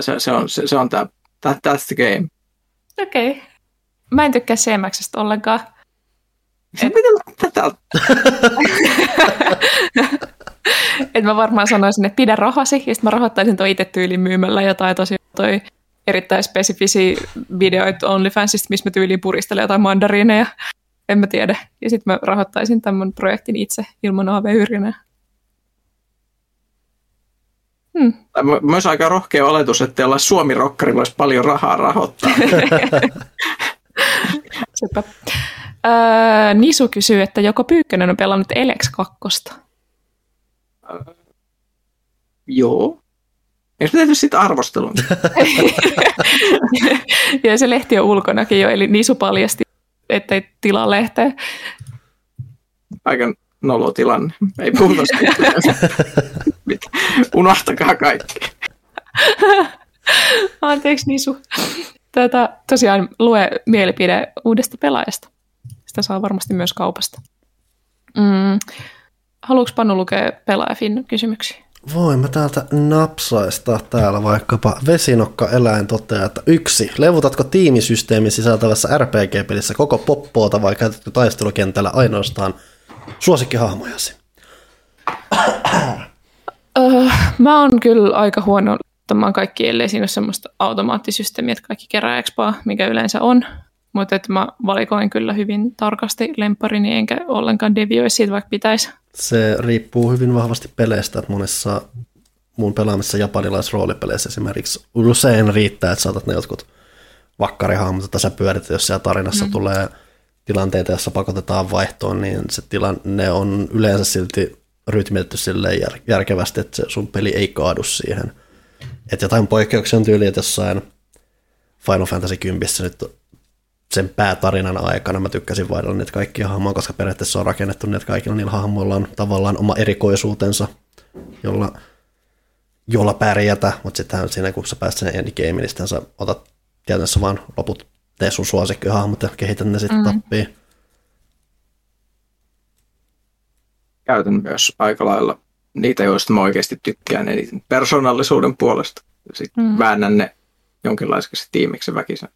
Se, se on, se, se on tämä, that's the game. Okei. Okay. Mä en tykkää C M X:stä ollenkaan. Et... et mä varmaan sanoisin, että pidä rahasi, ja sitten mä rahoittaisin toi itse tyyliin myymällä jotain tosi toi erittäin spesifisiä videoita OnlyFansista, missä mä tyyliin puristelen jotain mandariineja, en mä tiedä. Ja sitten mä rahoittaisin tämän projektin itse ilman A V-yrjänää. Hmm. Myös aika rohkea oletus, että jollain Suomi-rockerilla olisi paljon rahaa rahoittaa. Sepä. Öö, Nisu kysyy, että joko Pyykkönen on pelannut Elex kakkosta? Öö, joo. Eikö me tehty siitä arvostelun? Ja se lehti on ulkonakin jo, eli Nisu paljasti, ettei tilaa lehteä. Aika nolo tilanne. Ei puhuta sitä. Unohtakaa kaikki. Anteeksi Nisu. Tätä, tosiaan lue mielipide uudesta pelaajasta. Sitä saa varmasti myös kaupasta. Mm. Haluatko Panu lukea Pelaaja.fin kysymyksiä? Voi, mä täältä napsaista täällä vaikkapa vesinokkaeläin toteaa, että yksi. Levutatko tiimisysteemin sisältävässä R P G-pelissä koko poppoota vai käytätkö taistelukentällä ainoastaan suosikkihahmojasi? Öö, mä oon kyllä aika huono ottamaan kaikki, ellei siinä ole semmoista automaattisysteemiä, että kaikki kerää expaa, mikä yleensä on. Mutta mä valikoin kyllä hyvin tarkasti lempparini, enkä ollenkaan devioi siitä, vaikka pitäisi. Se riippuu hyvin vahvasti peleistä, että monessa mun pelaamissa japanilaisroolipeleissä esimerkiksi usein riittää, että saatat ne jotkut vakkarihahmot, että sä pyörit, jos siellä tarinassa mm. tulee tilanteita, jossa pakotetaan vaihtoon, niin se tilanne on yleensä silti rytmitetty silleen jär- järkevästi, että sun peli ei kaadu siihen. Että jotain poikkeuksia on tyyliä, että jossain Final Fantasy kymmenen nyt sen päätarinan aikana mä tykkäsin vaihdella niitä kaikkia hahmoja, koska periaatteessa on rakennettu niitä kaikilla niillä hahmoilla on tavallaan oma erikoisuutensa, jolla, jolla pärjätä, mutta sitten siinä kun sä pääset sen endgameen, niin sitten sä otat tietysti vaan loput tee sun suosikkihahmot ja kehitä ne sitten mm. tappiin. Käytän myös aika lailla niitä, joista mä oikeasti tykkään, eli persoonallisuuden puolesta. Sitten mm. väännän ne jonkinlaiseksi tiimiksi väkisin.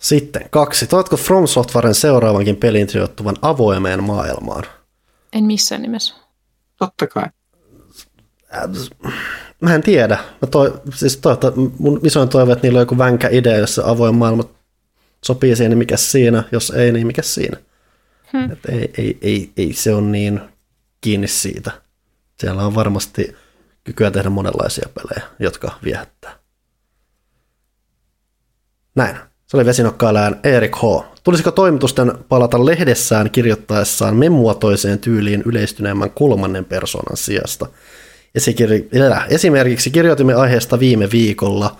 Sitten kaksi. Toatko From Softwaren seuraavankin pelin sijoittuvan avoimeen maailmaan? En missään nimessä. Totta kai. Mä en tiedä. Mä toi, siis toivota, mun isoin toive, että niillä on joku vänkä idea, jos se avoin maailma sopii siihen, niin mikä siinä. Jos ei, niin mikä siinä. Hmm. Et ei, ei, ei, ei se on niin kiinni siitä. Siellä on varmasti kykyä tehdä monenlaisia pelejä, jotka viehättää. Näin. Se oli vesinokkailäjän Erik H. Tulisiko toimitusten palata lehdessään kirjoittaessaan memuotoiseen tyyliin yleistyneemmän kolmannen persoonan sijasta? Esimerkiksi kirjoitimme aiheesta viime viikolla,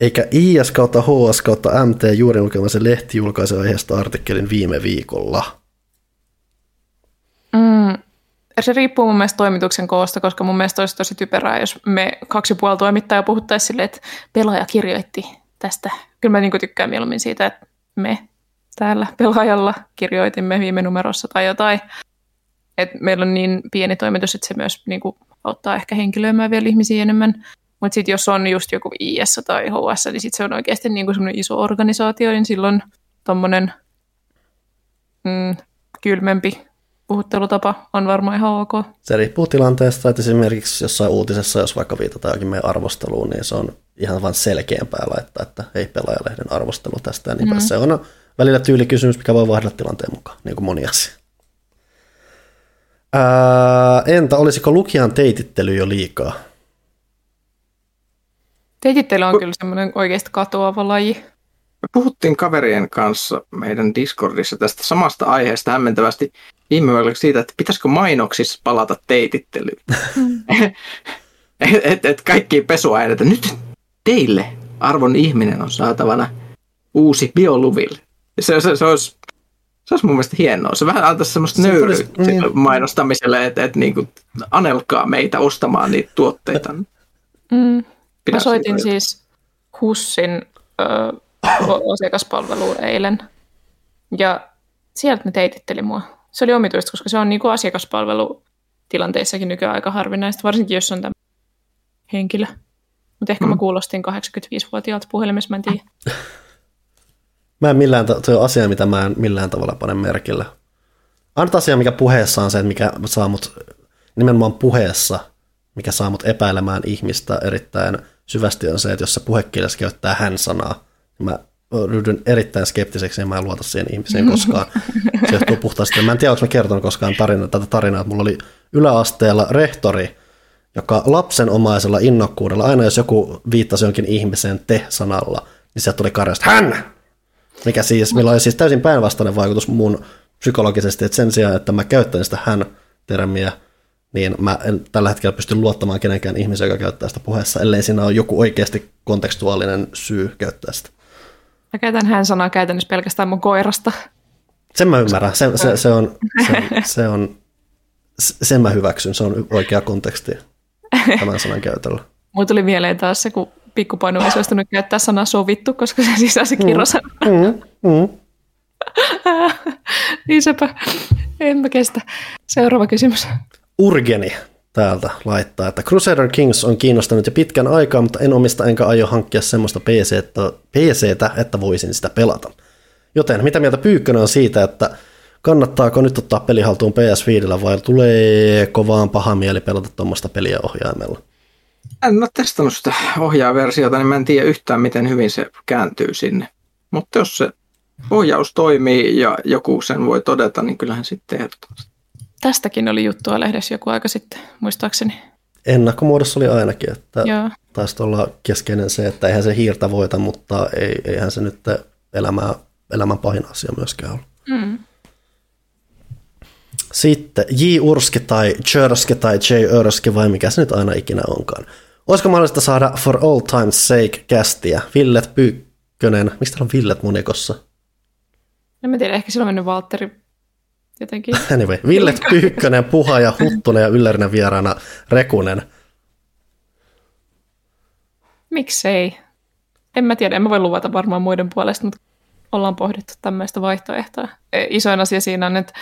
eikä I S kautta H S kautta M T juuri lukemaisen lehti julkaisi aiheesta artikkelin viime viikolla. Mm, se riippuu mun mielestä toimituksen koosta, koska mun mielestä olisi tosi typerää, jos me kaksi puolta toimittajaa puhuttaisiin silleen, että pelaaja kirjoitti tästä. Kyllä mä niinku tykkään mieluummin siitä, että me täällä pelaajalla kirjoitimme viime numerossa tai jotain. Et meillä on niin pieni toimitus, että se myös niinku auttaa ehkä henkilöimään vielä ihmisiä enemmän. Mutta sitten jos on just joku I S tai H S, niin sitten se on oikeasti niinku semmoinen iso organisaatio, niin silloin tommonen mm, kylmempi puhuttelutapa on varmaan ihan ok. Se riippuu tilanteesta, että esimerkiksi jossain uutisessa, jos vaikka viitataan jokin meidän arvosteluun, niin se on ihan vain selkeämpää laittaa, että ei Pelaajalehden arvostelu tästä. Niin mm. se on välillä tyylikysymys, mikä voi vaihdella tilanteen mukaan, niin kuin moni asia. Ää, entä olisiko lukijan teitittely jo liikaa? Teitittely on P- kyllä semmoinen oikeasti katoava laji. Me puhuttiin kaverien kanssa meidän Discordissa tästä samasta aiheesta hämmentävästi viime vuodeksi siitä, että pitäisikö mainoksissa palata teitittelyyn. Että et, et kaikki pesuaineita. Nyt teille, arvon ihminen, on saatavana uusi bioluville. Se, se, se olisi... Se olisi mun mielestä hienoa. Se vähän antaisi semmoista nöyryyttä niin mainostamiselle, että et niinku anelkaa meitä ostamaan niitä tuotteita. Mm. Mä soitin siitä siis H U S:in ö, asiakaspalveluun eilen, ja sieltä ne teititteli mua. Se oli omituista, koska se on niinku asiakaspalvelutilanteissakin nykyään aika harvinaista, varsinkin jos on tämä henkilö. Mutta ehkä mm. mä kuulostin kahdeksankymmentäviisivuotiaalta puhelimessa, mä en tiedä. Mä en millään, toi on asia, mitä mä en millään tavalla pane merkille. Ainut asia, mikä puheessa on se, että mikä saa mut, nimenomaan puheessa, mikä saa mut epäilemään ihmistä erittäin syvästi, on se, että jos se puhekielessä käyttää hän-sanaa, niin mä ryhdyn erittäin skeptiseksi, ja mä en luota siihen ihmiseen koskaan. Se johtuu puhtaasti. Mä en tiedä, onko mä kertonut koskaan tarina, tätä tarinaa, että mulla oli yläasteella rehtori, joka lapsenomaisella innokkuudella, aina jos joku viittasi jonkin ihmisen te-sanalla, niin sieltä tuli karjasta hän! Mikä siis, millä oli siis täysin päinvastainen vaikutus mun psykologisesti, että sen sijaan, että mä käyttäen sitä hän-termiä, niin mä en tällä hetkellä pysty luottamaan kenenkään ihmisen, joka käyttää sitä puheessa, ellei siinä ole joku oikeasti kontekstuaalinen syy käyttää sitä. Mä käytän hän-sanaa käytännössä pelkästään mun koirasta. Sen mä ymmärrän, se, se, se on, se, se on, sen mä hyväksyn, se on oikea konteksti tämän sanan käytöllä. Mulla tuli mieleen taas se, kun Pikkupanu ei suostunut käyttää sanaa sovittu, koska se sisäsi kirosana. Mm, mm, mm. Niisepä, en mä kestä. Seuraava kysymys. Urgeni täältä laittaa, että Crusader Kings on kiinnostanut jo pitkän aikaa, mutta en omista enkä aio hankkia semmoista P C:tä, että voisin sitä pelata. Joten mitä mieltä Pyykkönen on siitä, että kannattaako nyt ottaa pelihaltuun P S viidellä vai tuleeko vaan paha mieli pelata tuommoista peliä ohjaimella? En ole testannut sitä ohjaaversiota, niin mä en tiedä yhtään, miten hyvin se kääntyy sinne. Mutta jos se ohjaus toimii ja joku sen voi todeta, niin kyllähän sitten ehdottomasti. Tästäkin oli juttua lehdessä joku aika sitten, muistaakseni. Ennakkomuodossa oli ainakin, että joo, taisi olla keskeinen se, että eihän se hiirtä voita, mutta ei, eihän se nyt elämää, elämän pahin asia myöskään ole. Mm. Sitten J. Urski tai Jörski tai J. Örski vai mikä se nyt aina ikinä onkaan. Olisiko mahdollista saada For All Time's Sake -kästiä? Villet, Pyykkönen. Miksi täällä on Villet monikossa? En mä tiedä, ehkä sillä on mennyt Valtteri jotenkin. Anyway, Villet, Pyykkönen, Puhaja, Huttunen ja Yllärinen vieraana Rekunen. Miksei? en mä tiedä, en mä voi luvata varmaan muiden puolesta, mutta ollaan pohdittu tämmöistä vaihtoehtoa. Isoin asia siinä on, että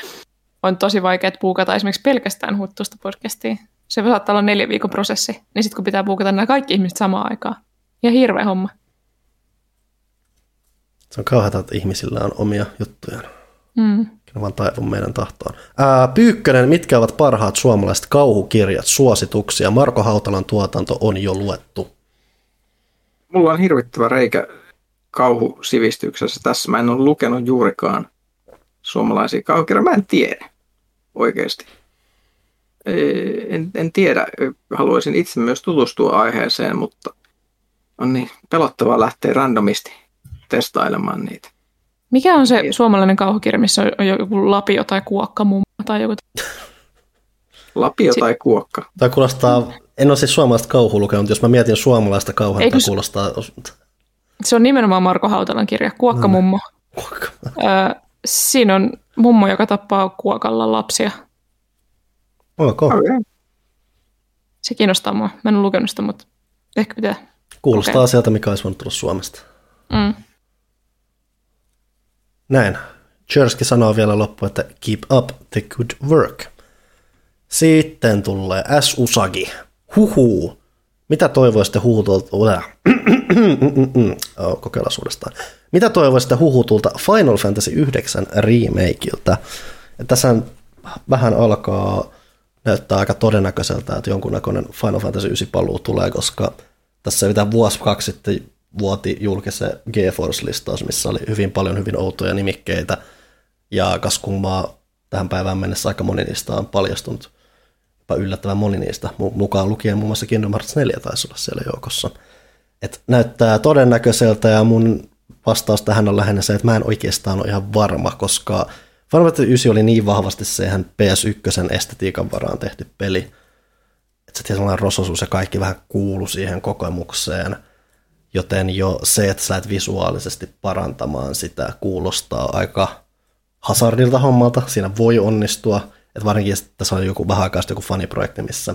on tosi vaikea puukata esimerkiksi pelkästään Huttusta podcastia. Se saattaa olla neljä viikon prosessi, niin sitten kun pitää puukata nämä kaikki ihmiset samaan aikaan. Ja hirveä homma. Se on kauheata, että ihmisillä on omia juttuja. Mm. Kyllä vaan taivun meidän tahtoon. Ää, Pyykkönen, mitkä ovat parhaat suomalaiset kauhukirjat, suosituksia? Marko Hautalan tuotanto on jo luettu. Mulla on hirvittävä reikä kauhusivistyksessä. Tässä mä en ole lukenut juurikaan suomalaisia kauhukirjoja. Mä en tiedä oikeasti. En, en tiedä. Haluaisin itse myös tutustua aiheeseen, mutta on niin pelottavaa lähteä randomisti testailemaan niitä. Mikä on se suomalainen kauhukirja, missä on joku lapio tai kuokka mummo tai joku? Lapio si- tai kuokka? Tämä kuulostaa, en ole siis suomalaista kauhua lukenut, mutta jos mä mietin suomalaista kauhua, tämä kuulostaa... Se on nimenomaan Marko Hautalan kirja, Kuokka mummo. Kuokka. Ö, siinä on mummo, joka tappaa kuokalla lapsia. Olko? Se kiinnostaa mua. Mä en ole lukenut sitä, mutta ehkä pitää... Kuulostaa okay. Sieltä, mikä olisi voinut tulla Suomesta. Mm. Näin. Chersky sanoo vielä loppu, että keep up the good work. Sitten tulee S-Usagi. Huhuu. Mitä toivoisitte huhutulta... Kokeillaan uudestaan. Mitä toivoisitte huhutulta Final Fantasy yhdeksän remakeiltä? Tässä vähän alkaa näyttää aika todennäköiseltä, että jonkunnäköinen Final Fantasy yhdeksän paluu tulee, koska tässä oli tämä vuosi kaksi sitten vuoti julki se GeForce-listaus, missä oli hyvin paljon hyvin outoja nimikkeitä, ja kaskummaa tähän päivään mennessä aika moni niistä on paljastunut, jopa yllättävän moni niistä, mukaan lukien muun muassa Kingdom Hearts neljä taisi olla siellä joukossa. Et näyttää todennäköiseltä, ja mun vastaus tähän on lähinnä se, että mä en oikeastaan ole ihan varma, koska Final Fantasy yhdeksän oli niin vahvasti sehän P S yksi estetiikan varaan tehty peli, että se sellainen rososuus ja kaikki vähän kuului siihen kokemukseen, joten jo se, että sä lähdet visuaalisesti parantamaan sitä, kuulostaa aika hazardilta hommalta. Siinä voi onnistua, että varsinkin tässä on joku vähän aikaa sitten joku faniprojekti, missä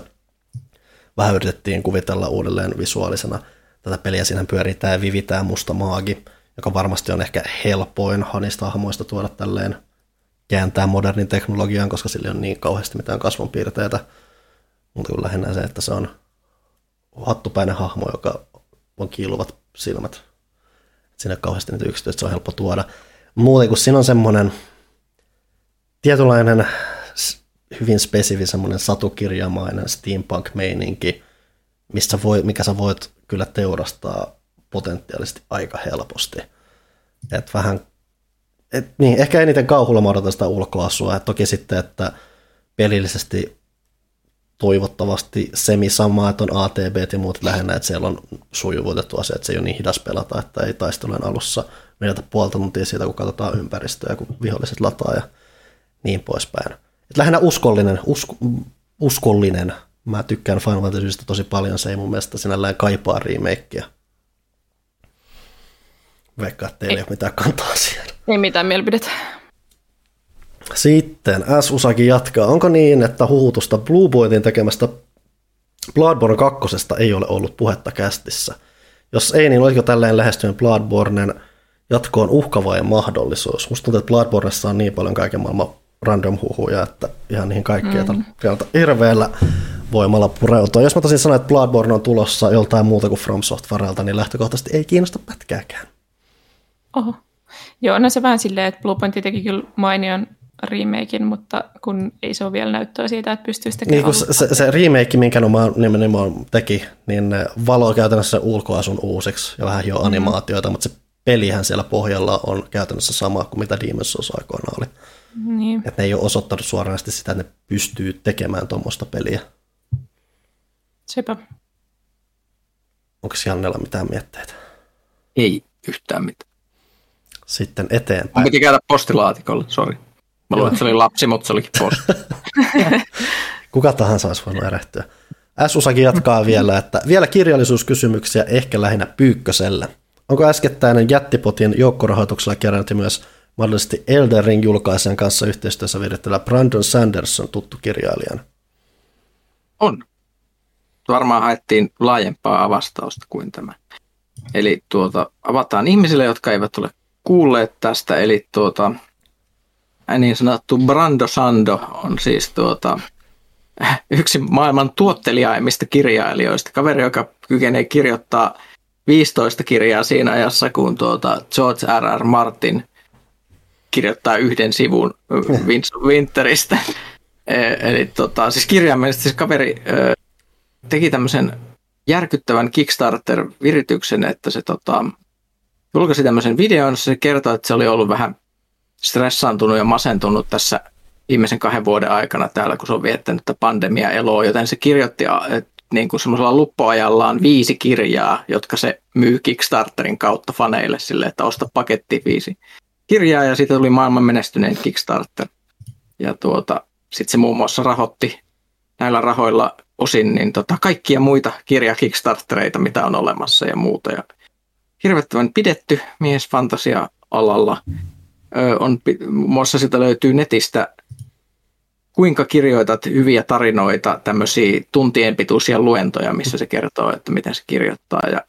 vähän yritettiin kuvitella uudelleen visuaalisena tätä peliä. Siinähän pyöritään ja vivitään musta maagi, joka varmasti on ehkä helpoin niistä hahmoista tuoda tälleen kääntää modernin teknologiaan, koska sillä on niin kauheasti mitään kasvonpiirteitä. Mutta kun lähinnä se, että se on hattupäinen hahmo, joka on kiiluvat silmät. Siinä on kauheasti niitä yksityistä, se on helppo tuoda. Muuten kuin siinä on semmoinen tietynlainen, hyvin spesifi, semmoinen satukirjamainen steampunk-meininki, missä voi, mikä sä voit kyllä teurastaa potentiaalisesti aika helposti. Et vähän, et niin, ehkä eniten kauhulla mä odotan sitä ulkoasua. Et toki sitten, että pelillisesti toivottavasti semi-samaa, että on A T B ja muut lähinnä, että siellä on sujuvuutettu asia, että se ei ole niin hidas pelata, että ei taistelujen alussa menetä puolta tuntia siitä, kun katsotaan ympäristöä, kun viholliset lataa ja niin poispäin. Et lähinnä uskollinen, usko, uskollinen. Mä tykkään Final Fantasystä tosi paljon, se ei mun mielestä sinällään kaipaa remakeä. Vaikka teillä ei ole mitään kantaa siellä. Ei mitään mielipidettä. Sitten S-Usaki jatkaa. Onko niin, että huhutusta Blue Boytin tekemästä Bloodborne kaksi ei ole ollut puhetta kästissä? Jos ei, niin olisiko tälleen lähestyminen Bloodbornen jatkoon uhka vai mahdollisuus? Musta tuntuu, että Bloodbornessa on niin paljon kaiken maailman random huhuja, että ihan niihin kaikkea mm. hirveällä voimalla pureutua. Jos mä tosin sanon, että Bloodborne on tulossa joltain muuta kuin From Softwarelta, niin lähtökohtaisesti ei kiinnosta pätkääkään. Oho. Joo, no se vähän silleen, että Blue Point teki kyllä mainion remakein, mutta kun ei se ole vielä näyttöä siitä, että pystyisi tekemään. Niin, se, se remake, minkä nimenomaan teki, niin ne valoi käytännössä ulkoasun uusiksi ja vähän jo animaatioita, mm. mutta se pelihän siellä pohjalla on käytännössä sama kuin mitä Demon's Souls aikoinaan oli. Niin. Että ne ei ole osoittanut suoranaisesti sitä, että ne pystyy tekemään tuommoista peliä. Sepä. Onko Jannella mitään mietteitä? Ei yhtään mitään. Sitten eteenpäin. Mä piti käydä postilaatikolla, sori. Mä luulen, että se oli lapsi, mutta se olikin posti. Kuka tahansa olisi voinut erehtyä. S-Usakin jatkaa vielä, että vielä kirjallisuuskysymyksiä ehkä lähinnä Pyykkösellä. Onko äskettäinen jättipotin joukkorahoituksella kerännyt myös mahdollisesti Elden Ring -julkaisijan kanssa yhteistyössä virittelevä Brandon Sanderson tuttu kirjailijan? On. Varmaan haettiin laajempaa vastausta kuin tämä. Eli tuota, avataan ihmisille, jotka eivät ole kuulleet tästä. Eli tuota, niin sanottu Brando Sando on siis tuota, yksi maailman tuottelijaimmista kirjailijoista. Kaveri, joka kykenee kirjoittaa viisitoista kirjaa siinä ajassa, kun tuota George R R. Martin kirjoittaa yhden sivun Winteristä. Eli tota, siis kirjaimellisesti se kaveri ö, teki tämmöisen järkyttävän Kickstarter-virityksen, että se tota, julkaisi tämmöisen videon, jossa se kertoi, että se oli ollut vähän stressaantunut ja masentunut tässä viimeisen kahden vuoden aikana täällä, kun se on viettänyt tätä pandemia-eloa, joten se kirjoitti niin kuin semmoisella luppoajallaan viisi kirjaa, jotka se myy Kickstarterin kautta faneille sille, että osta paketti viisi kirjaa, ja siitä tuli maailman menestyneen Kickstarter. Ja tuota, sitten se muun muassa rahoitti näillä rahoilla osin niin tota, kaikkia muita kirja-kickstartereita, mitä on olemassa ja muuta. Ja hirvettävän pidetty mies fantasia-alalla. Ö, on, muun muassa siltä löytyy netistä, kuinka kirjoitat hyviä tarinoita, tämmöisiä tuntien pituisia luentoja, missä se kertoo, että miten se kirjoittaa. Ja,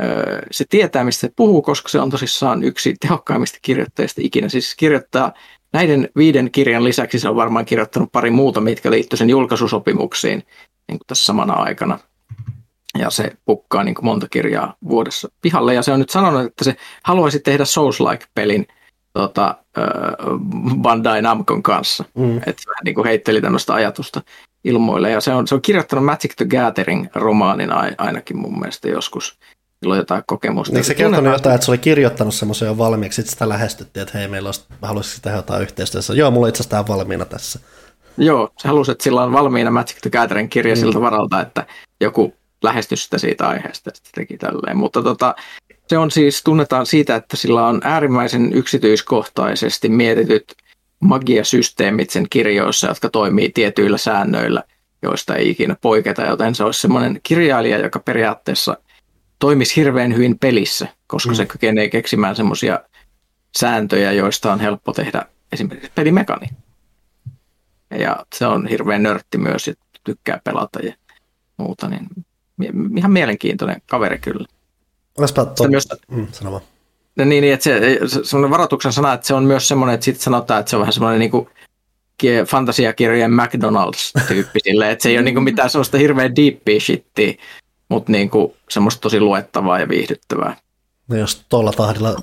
ö, se tietää, mistä se puhuu, koska se on tosissaan yksi tehokkaimmista kirjoittajista ikinä. Siis kirjoittaa... Näiden viiden kirjan lisäksi se on varmaan kirjoittanut pari muuta, mitkä liittyy sen julkaisusopimuksiin niin kuin tässä samana aikana. Ja se pukkaa niin kuin monta kirjaa vuodessa pihalle. Ja se on nyt sanonut, että se haluaisi tehdä Souls-like-pelin tota, Bandai Namcon kanssa. Mm. Että vähän niin kuin heitteli tämmöistä ajatusta ilmoille. Ja se on, se on kirjoittanut Magic the Gathering-romaanin ainakin mun mielestä joskus. Silloin jotain kokemusta. Eikö se kertonut jotain, että se oli kirjoittanut semmoisen jo valmiiksi, sitten sitä lähestyttiin, että hei, meillä olisi, haluaisitko tehdä jotain yhteistyössä? Joo, mulla on itse asiassa valmiina tässä. Joo, se halusi, että sillä on valmiina Magic the Gathering -kirja mm. siltä varalta, että joku lähestyisi sitä siitä aiheesta, ja sitten teki tälleen. Mutta tota, se on siis, tunnetaan siitä, että sillä on äärimmäisen yksityiskohtaisesti mietityt magiasysteemit sen kirjoissa, jotka toimii tietyillä säännöillä, joista ei ikinä poiketa, joten se olisi semmoinen kirjailija, joka periaatteessa toimisi hirveän hyvin pelissä, koska mm. se kykenee keksimään semmoisia sääntöjä, joista on helppo tehdä esimerkiksi pelimekani. Ja se on hirveän nörtti myös, että tykkää pelata ja muuta. Niin ihan mielenkiintoinen kaveri kyllä. Olisipä to... myös... mm, sanomaan. No niin, että se, semmoinen varoituksen sana, että se on myös semmoinen, että sitten sanotaan, että se on vähän semmoinen niin kuin fantasiakirjojen McDonald's-tyyppi sille, että se ei ole niin kuin mitään semmoista hirveän deeppia shittiä, mutta niin kuin semmoista tosi luettavaa ja viihdyttävää. No jos tuolla tahdilla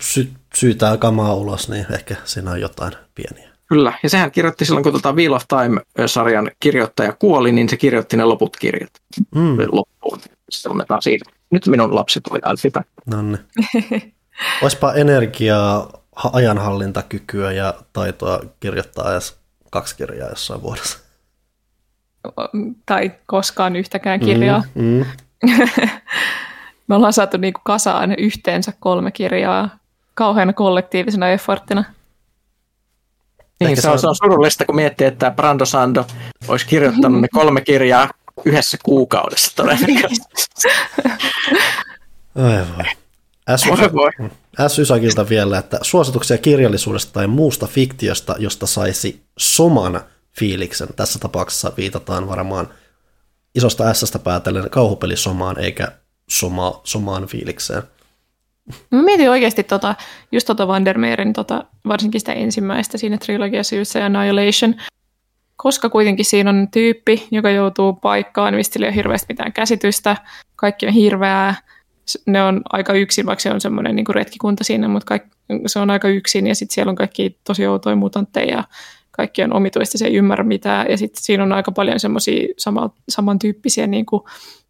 sy- syytää kamaa ulos, niin ehkä siinä on jotain pieniä. Kyllä, ja sehän kirjoitti silloin, kun tuota Wheel of Time-sarjan kirjoittaja kuoli, niin se kirjoitti ne loput kirjat mm. loppuun. Se annetaan siitä. Nyt minun lapset voidaan sitä. Nonne. Oispa energiaa, ajanhallintakykyä ja taitoa kirjoittaa edes kaksi kirjaa jossain vuodessa. Tai koskaan yhtäkään kirjaa. Mm, mm. Me ollaan saatu niinku kasaan yhteensä kolme kirjaa kauheana kollektiivisena efforttina. Niin, se on, se on surullista, kun miettii, että Brando Sando olisi kirjoittanut ne kolme kirjaa yhdessä kuukaudessa todennäköisesti. Aivan. S-Ysakilta vielä, että suosituksia kirjallisuudesta tai muusta fiktiosta, josta saisi somana fiiliksen. Tässä tapauksessa viitataan varmaan isosta ässästä päätellen kauhupelisomaan eikä soma, somaan fiilikseen. Mä mietin oikeasti tota, just tota Vandermeerin, tota, varsinkin sitä ensimmäistä siinä trilogiassa, just se Annihilation, koska kuitenkin siinä on tyyppi, joka joutuu paikkaan, mistä ei ole hirveästi mitään käsitystä, kaikki on hirveää, ne on aika yksin, vaikka se on semmoinen niin kuin retkikunta siinä, mutta kaikki, se on aika yksin ja sitten siellä on kaikki tosi outoja mutantteja. Kaikki on omituista, se ei ymmärrä mitään, ja sitten siinä on aika paljon semmoisia sama, samantyyppisiä niin kuin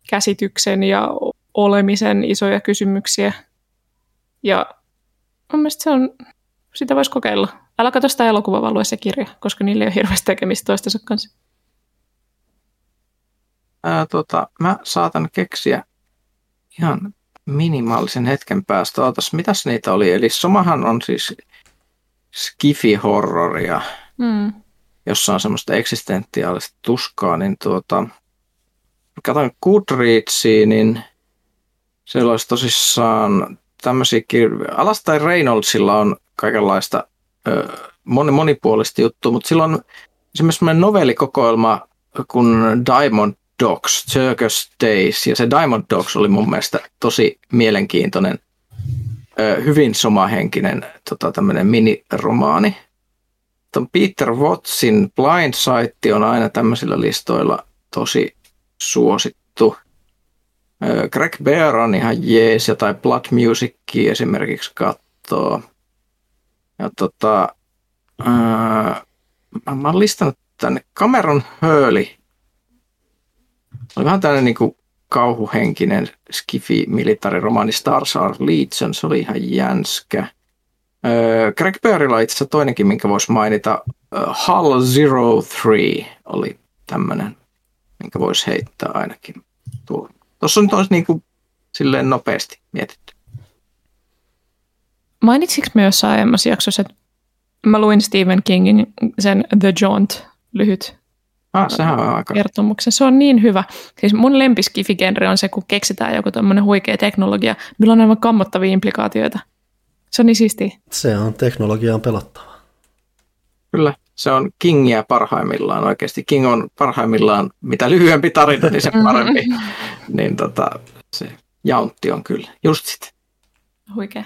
käsityksen ja olemisen isoja kysymyksiä. Ja mun mielestä se on, sitä voisi kokeilla. Älä katso sitä elokuvaa, vaan lue se kirja, koska niillä ei ole hirveästi tekemistä toistensa kanssa. Ää, tota, mä saatan keksiä ihan minimaalisen hetken päästä. Ootas, mitäs niitä oli? Eli somahan on siis... skifi-horroria, mm. jossa on semmoista eksistentiaalista tuskaa, niin tuota, katson Goodreadsia, niin siellä olisi tosissaan tämmöisiä kirjoja. Alastain Reynoldsilla on kaikenlaista ö, monipuolista juttua, mutta sillä on esimerkiksi semmoinen novellikokoelma kuin Diamond Dogs, Circus Days, ja se Diamond Dogs oli mun mielestä tosi mielenkiintoinen, hyvin somahenkinen tota, tämmöinen miniromaani. Ton Peter Wattsin Blind Sight on aina tämmöisillä listoilla tosi suosittu. Greg Bear on ihan jees, tai Blood Musickin esimerkiksi kattoo. Ja tota, ää, mä oon listannut tänne Cameron Hurley. Oli vähän tämmöinen niinku kauhuhenkinen skifi-militariromaani Stars Are Legion, se oli ihan jänskä. Öö, Greg Bearilla itse asiassa toinenkin, minkä voisi mainita, Hull nolla kolme oli tämmöinen, minkä voisi heittää ainakin tuolla. Tuossa nyt olisi niinku silleen nopeasti mietitty. Mainitsitko me jossain aiemmassa jaksossa, että mä luin Stephen Kingin sen The Jaunt lyhyt Ah, sehän on aika. Kertomuksen. Se on niin hyvä. Siis mun lempiskifigenre on se, kun keksitään joku tämmöinen huikea teknologia, millä on aivan kammottavia implikaatioita. Se on niin siistiä. Se on teknologiaan pelottavaa. Kyllä, se on Kingiä parhaimmillaan oikeasti. King on parhaimmillaan, mitä lyhyempi tarina, niin se parempi. niin tota, se jauntti on kyllä. Just sitä. Huikea.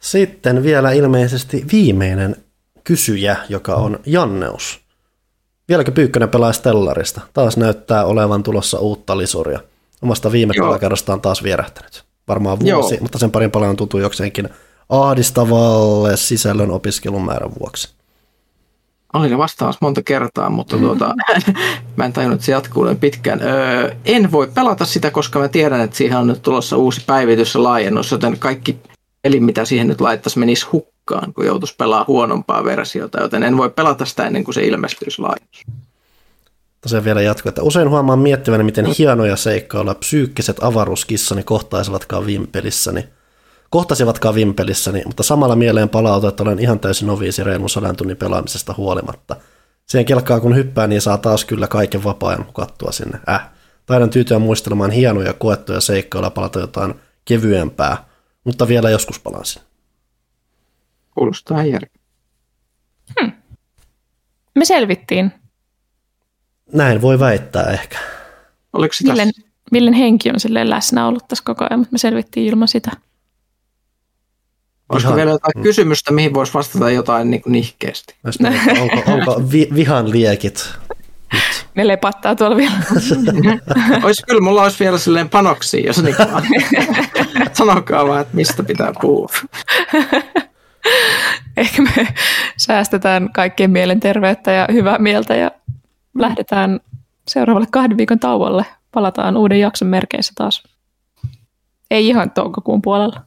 Sitten vielä ilmeisesti viimeinen kysyjä, joka on Janneus. Vieläkö Pyykkönen pelaa Stellarista? Taas näyttää olevan tulossa uutta lisuria. Omasta viime pelakerrasta on taas vierähtänyt. Varmaan vuosi, Joo. mutta sen parin paljon on tuttu jokseenkin ahdistavalle sisällön opiskelun määrän vuoksi. Olin vastaamassa monta kertaa, mutta tuota, mä en tajunnut, että se jatkuu noin pitkään. Öö, en voi pelata sitä, koska mä tiedän, että siihen on nyt tulossa uusi päivitys ja laajennus, joten kaikki eli mitä siihen nyt laittaisi menisi hukkaan. Kun joutuisi pelaamaan huonompaa versiota, joten en voi pelata sitä ennen kuin se ilmestyisi laajennus. Tosiaan vielä jatkuu, että usein huomaan miettivänä, miten hienoja seikkailla psyykkiset avaruuskissani kohtaisivatkaan vimpelissäni, kohtasivatkaan vimpelissäni, mutta samalla mieleen palautuu, että olen ihan täysin noviisi reilun sadan tunnin pelaamisesta huolimatta. Siihen kelkkaan kun hyppää, niin saa taas kyllä kaiken vapaa-ajan hukattua sinne. Äh, taidan tyytyä muistelemaan hienoja koettuja seikkailla palata jotain kevyempää, mutta vielä joskus palaan sinne. Kuulostaa järkeä. Hmm. Me selvittiin. Näin voi väittää ehkä. Oliko sitä? Villen, Villen henki on silleen läsnä ollut tässä koko ajan, mutta me selvittiin ilman sitä. Olisiko vielä jotain kysymystä, mihin voisi vastata jotain niin nihkeästi? Mielestäni, onko onko vi, vihan liekit? Nyt. Ne lepattaa tuolla vielä. Ois kyllä, mulla olisi vielä silleen panoksia, jos niin vaan. Sanokaa vaan, että mistä pitää puhua. Ehkä me säästetään kaikkien mielenterveyttä ja hyvää mieltä ja lähdetään seuraavalle kahden viikon tauolle. Palataan uuden jakson merkeissä taas. Ei ihan toukokuun puolella.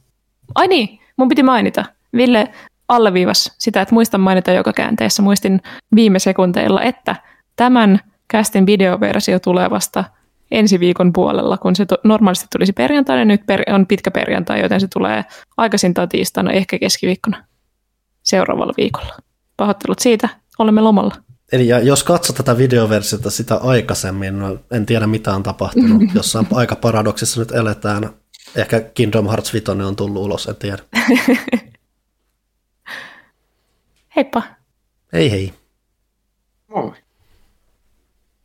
Ai niin, mun piti mainita. Ville alleviivasi sitä, että muistan mainita joka käänteessä. Muistin viime sekunteilla, että tämän kästin videoversio tulee vasta ensi viikon puolella, kun se to- normaalisti tulisi perjantaina, nyt per- on pitkä perjantai, joten se tulee aikaisintaan tiistaina, ehkä keskiviikkona seuraavalla viikolla. Pahoittelut siitä, olemme lomalla. Eli jos katsot tätä videoversiota sitä aikaisemmin, no en tiedä mitä on tapahtunut, jossain aikaparadoksissa nyt eletään. Ehkä Kingdom Hearts viisi on tullut ulos, en tiedä. Heippa. Hei hei. Moi.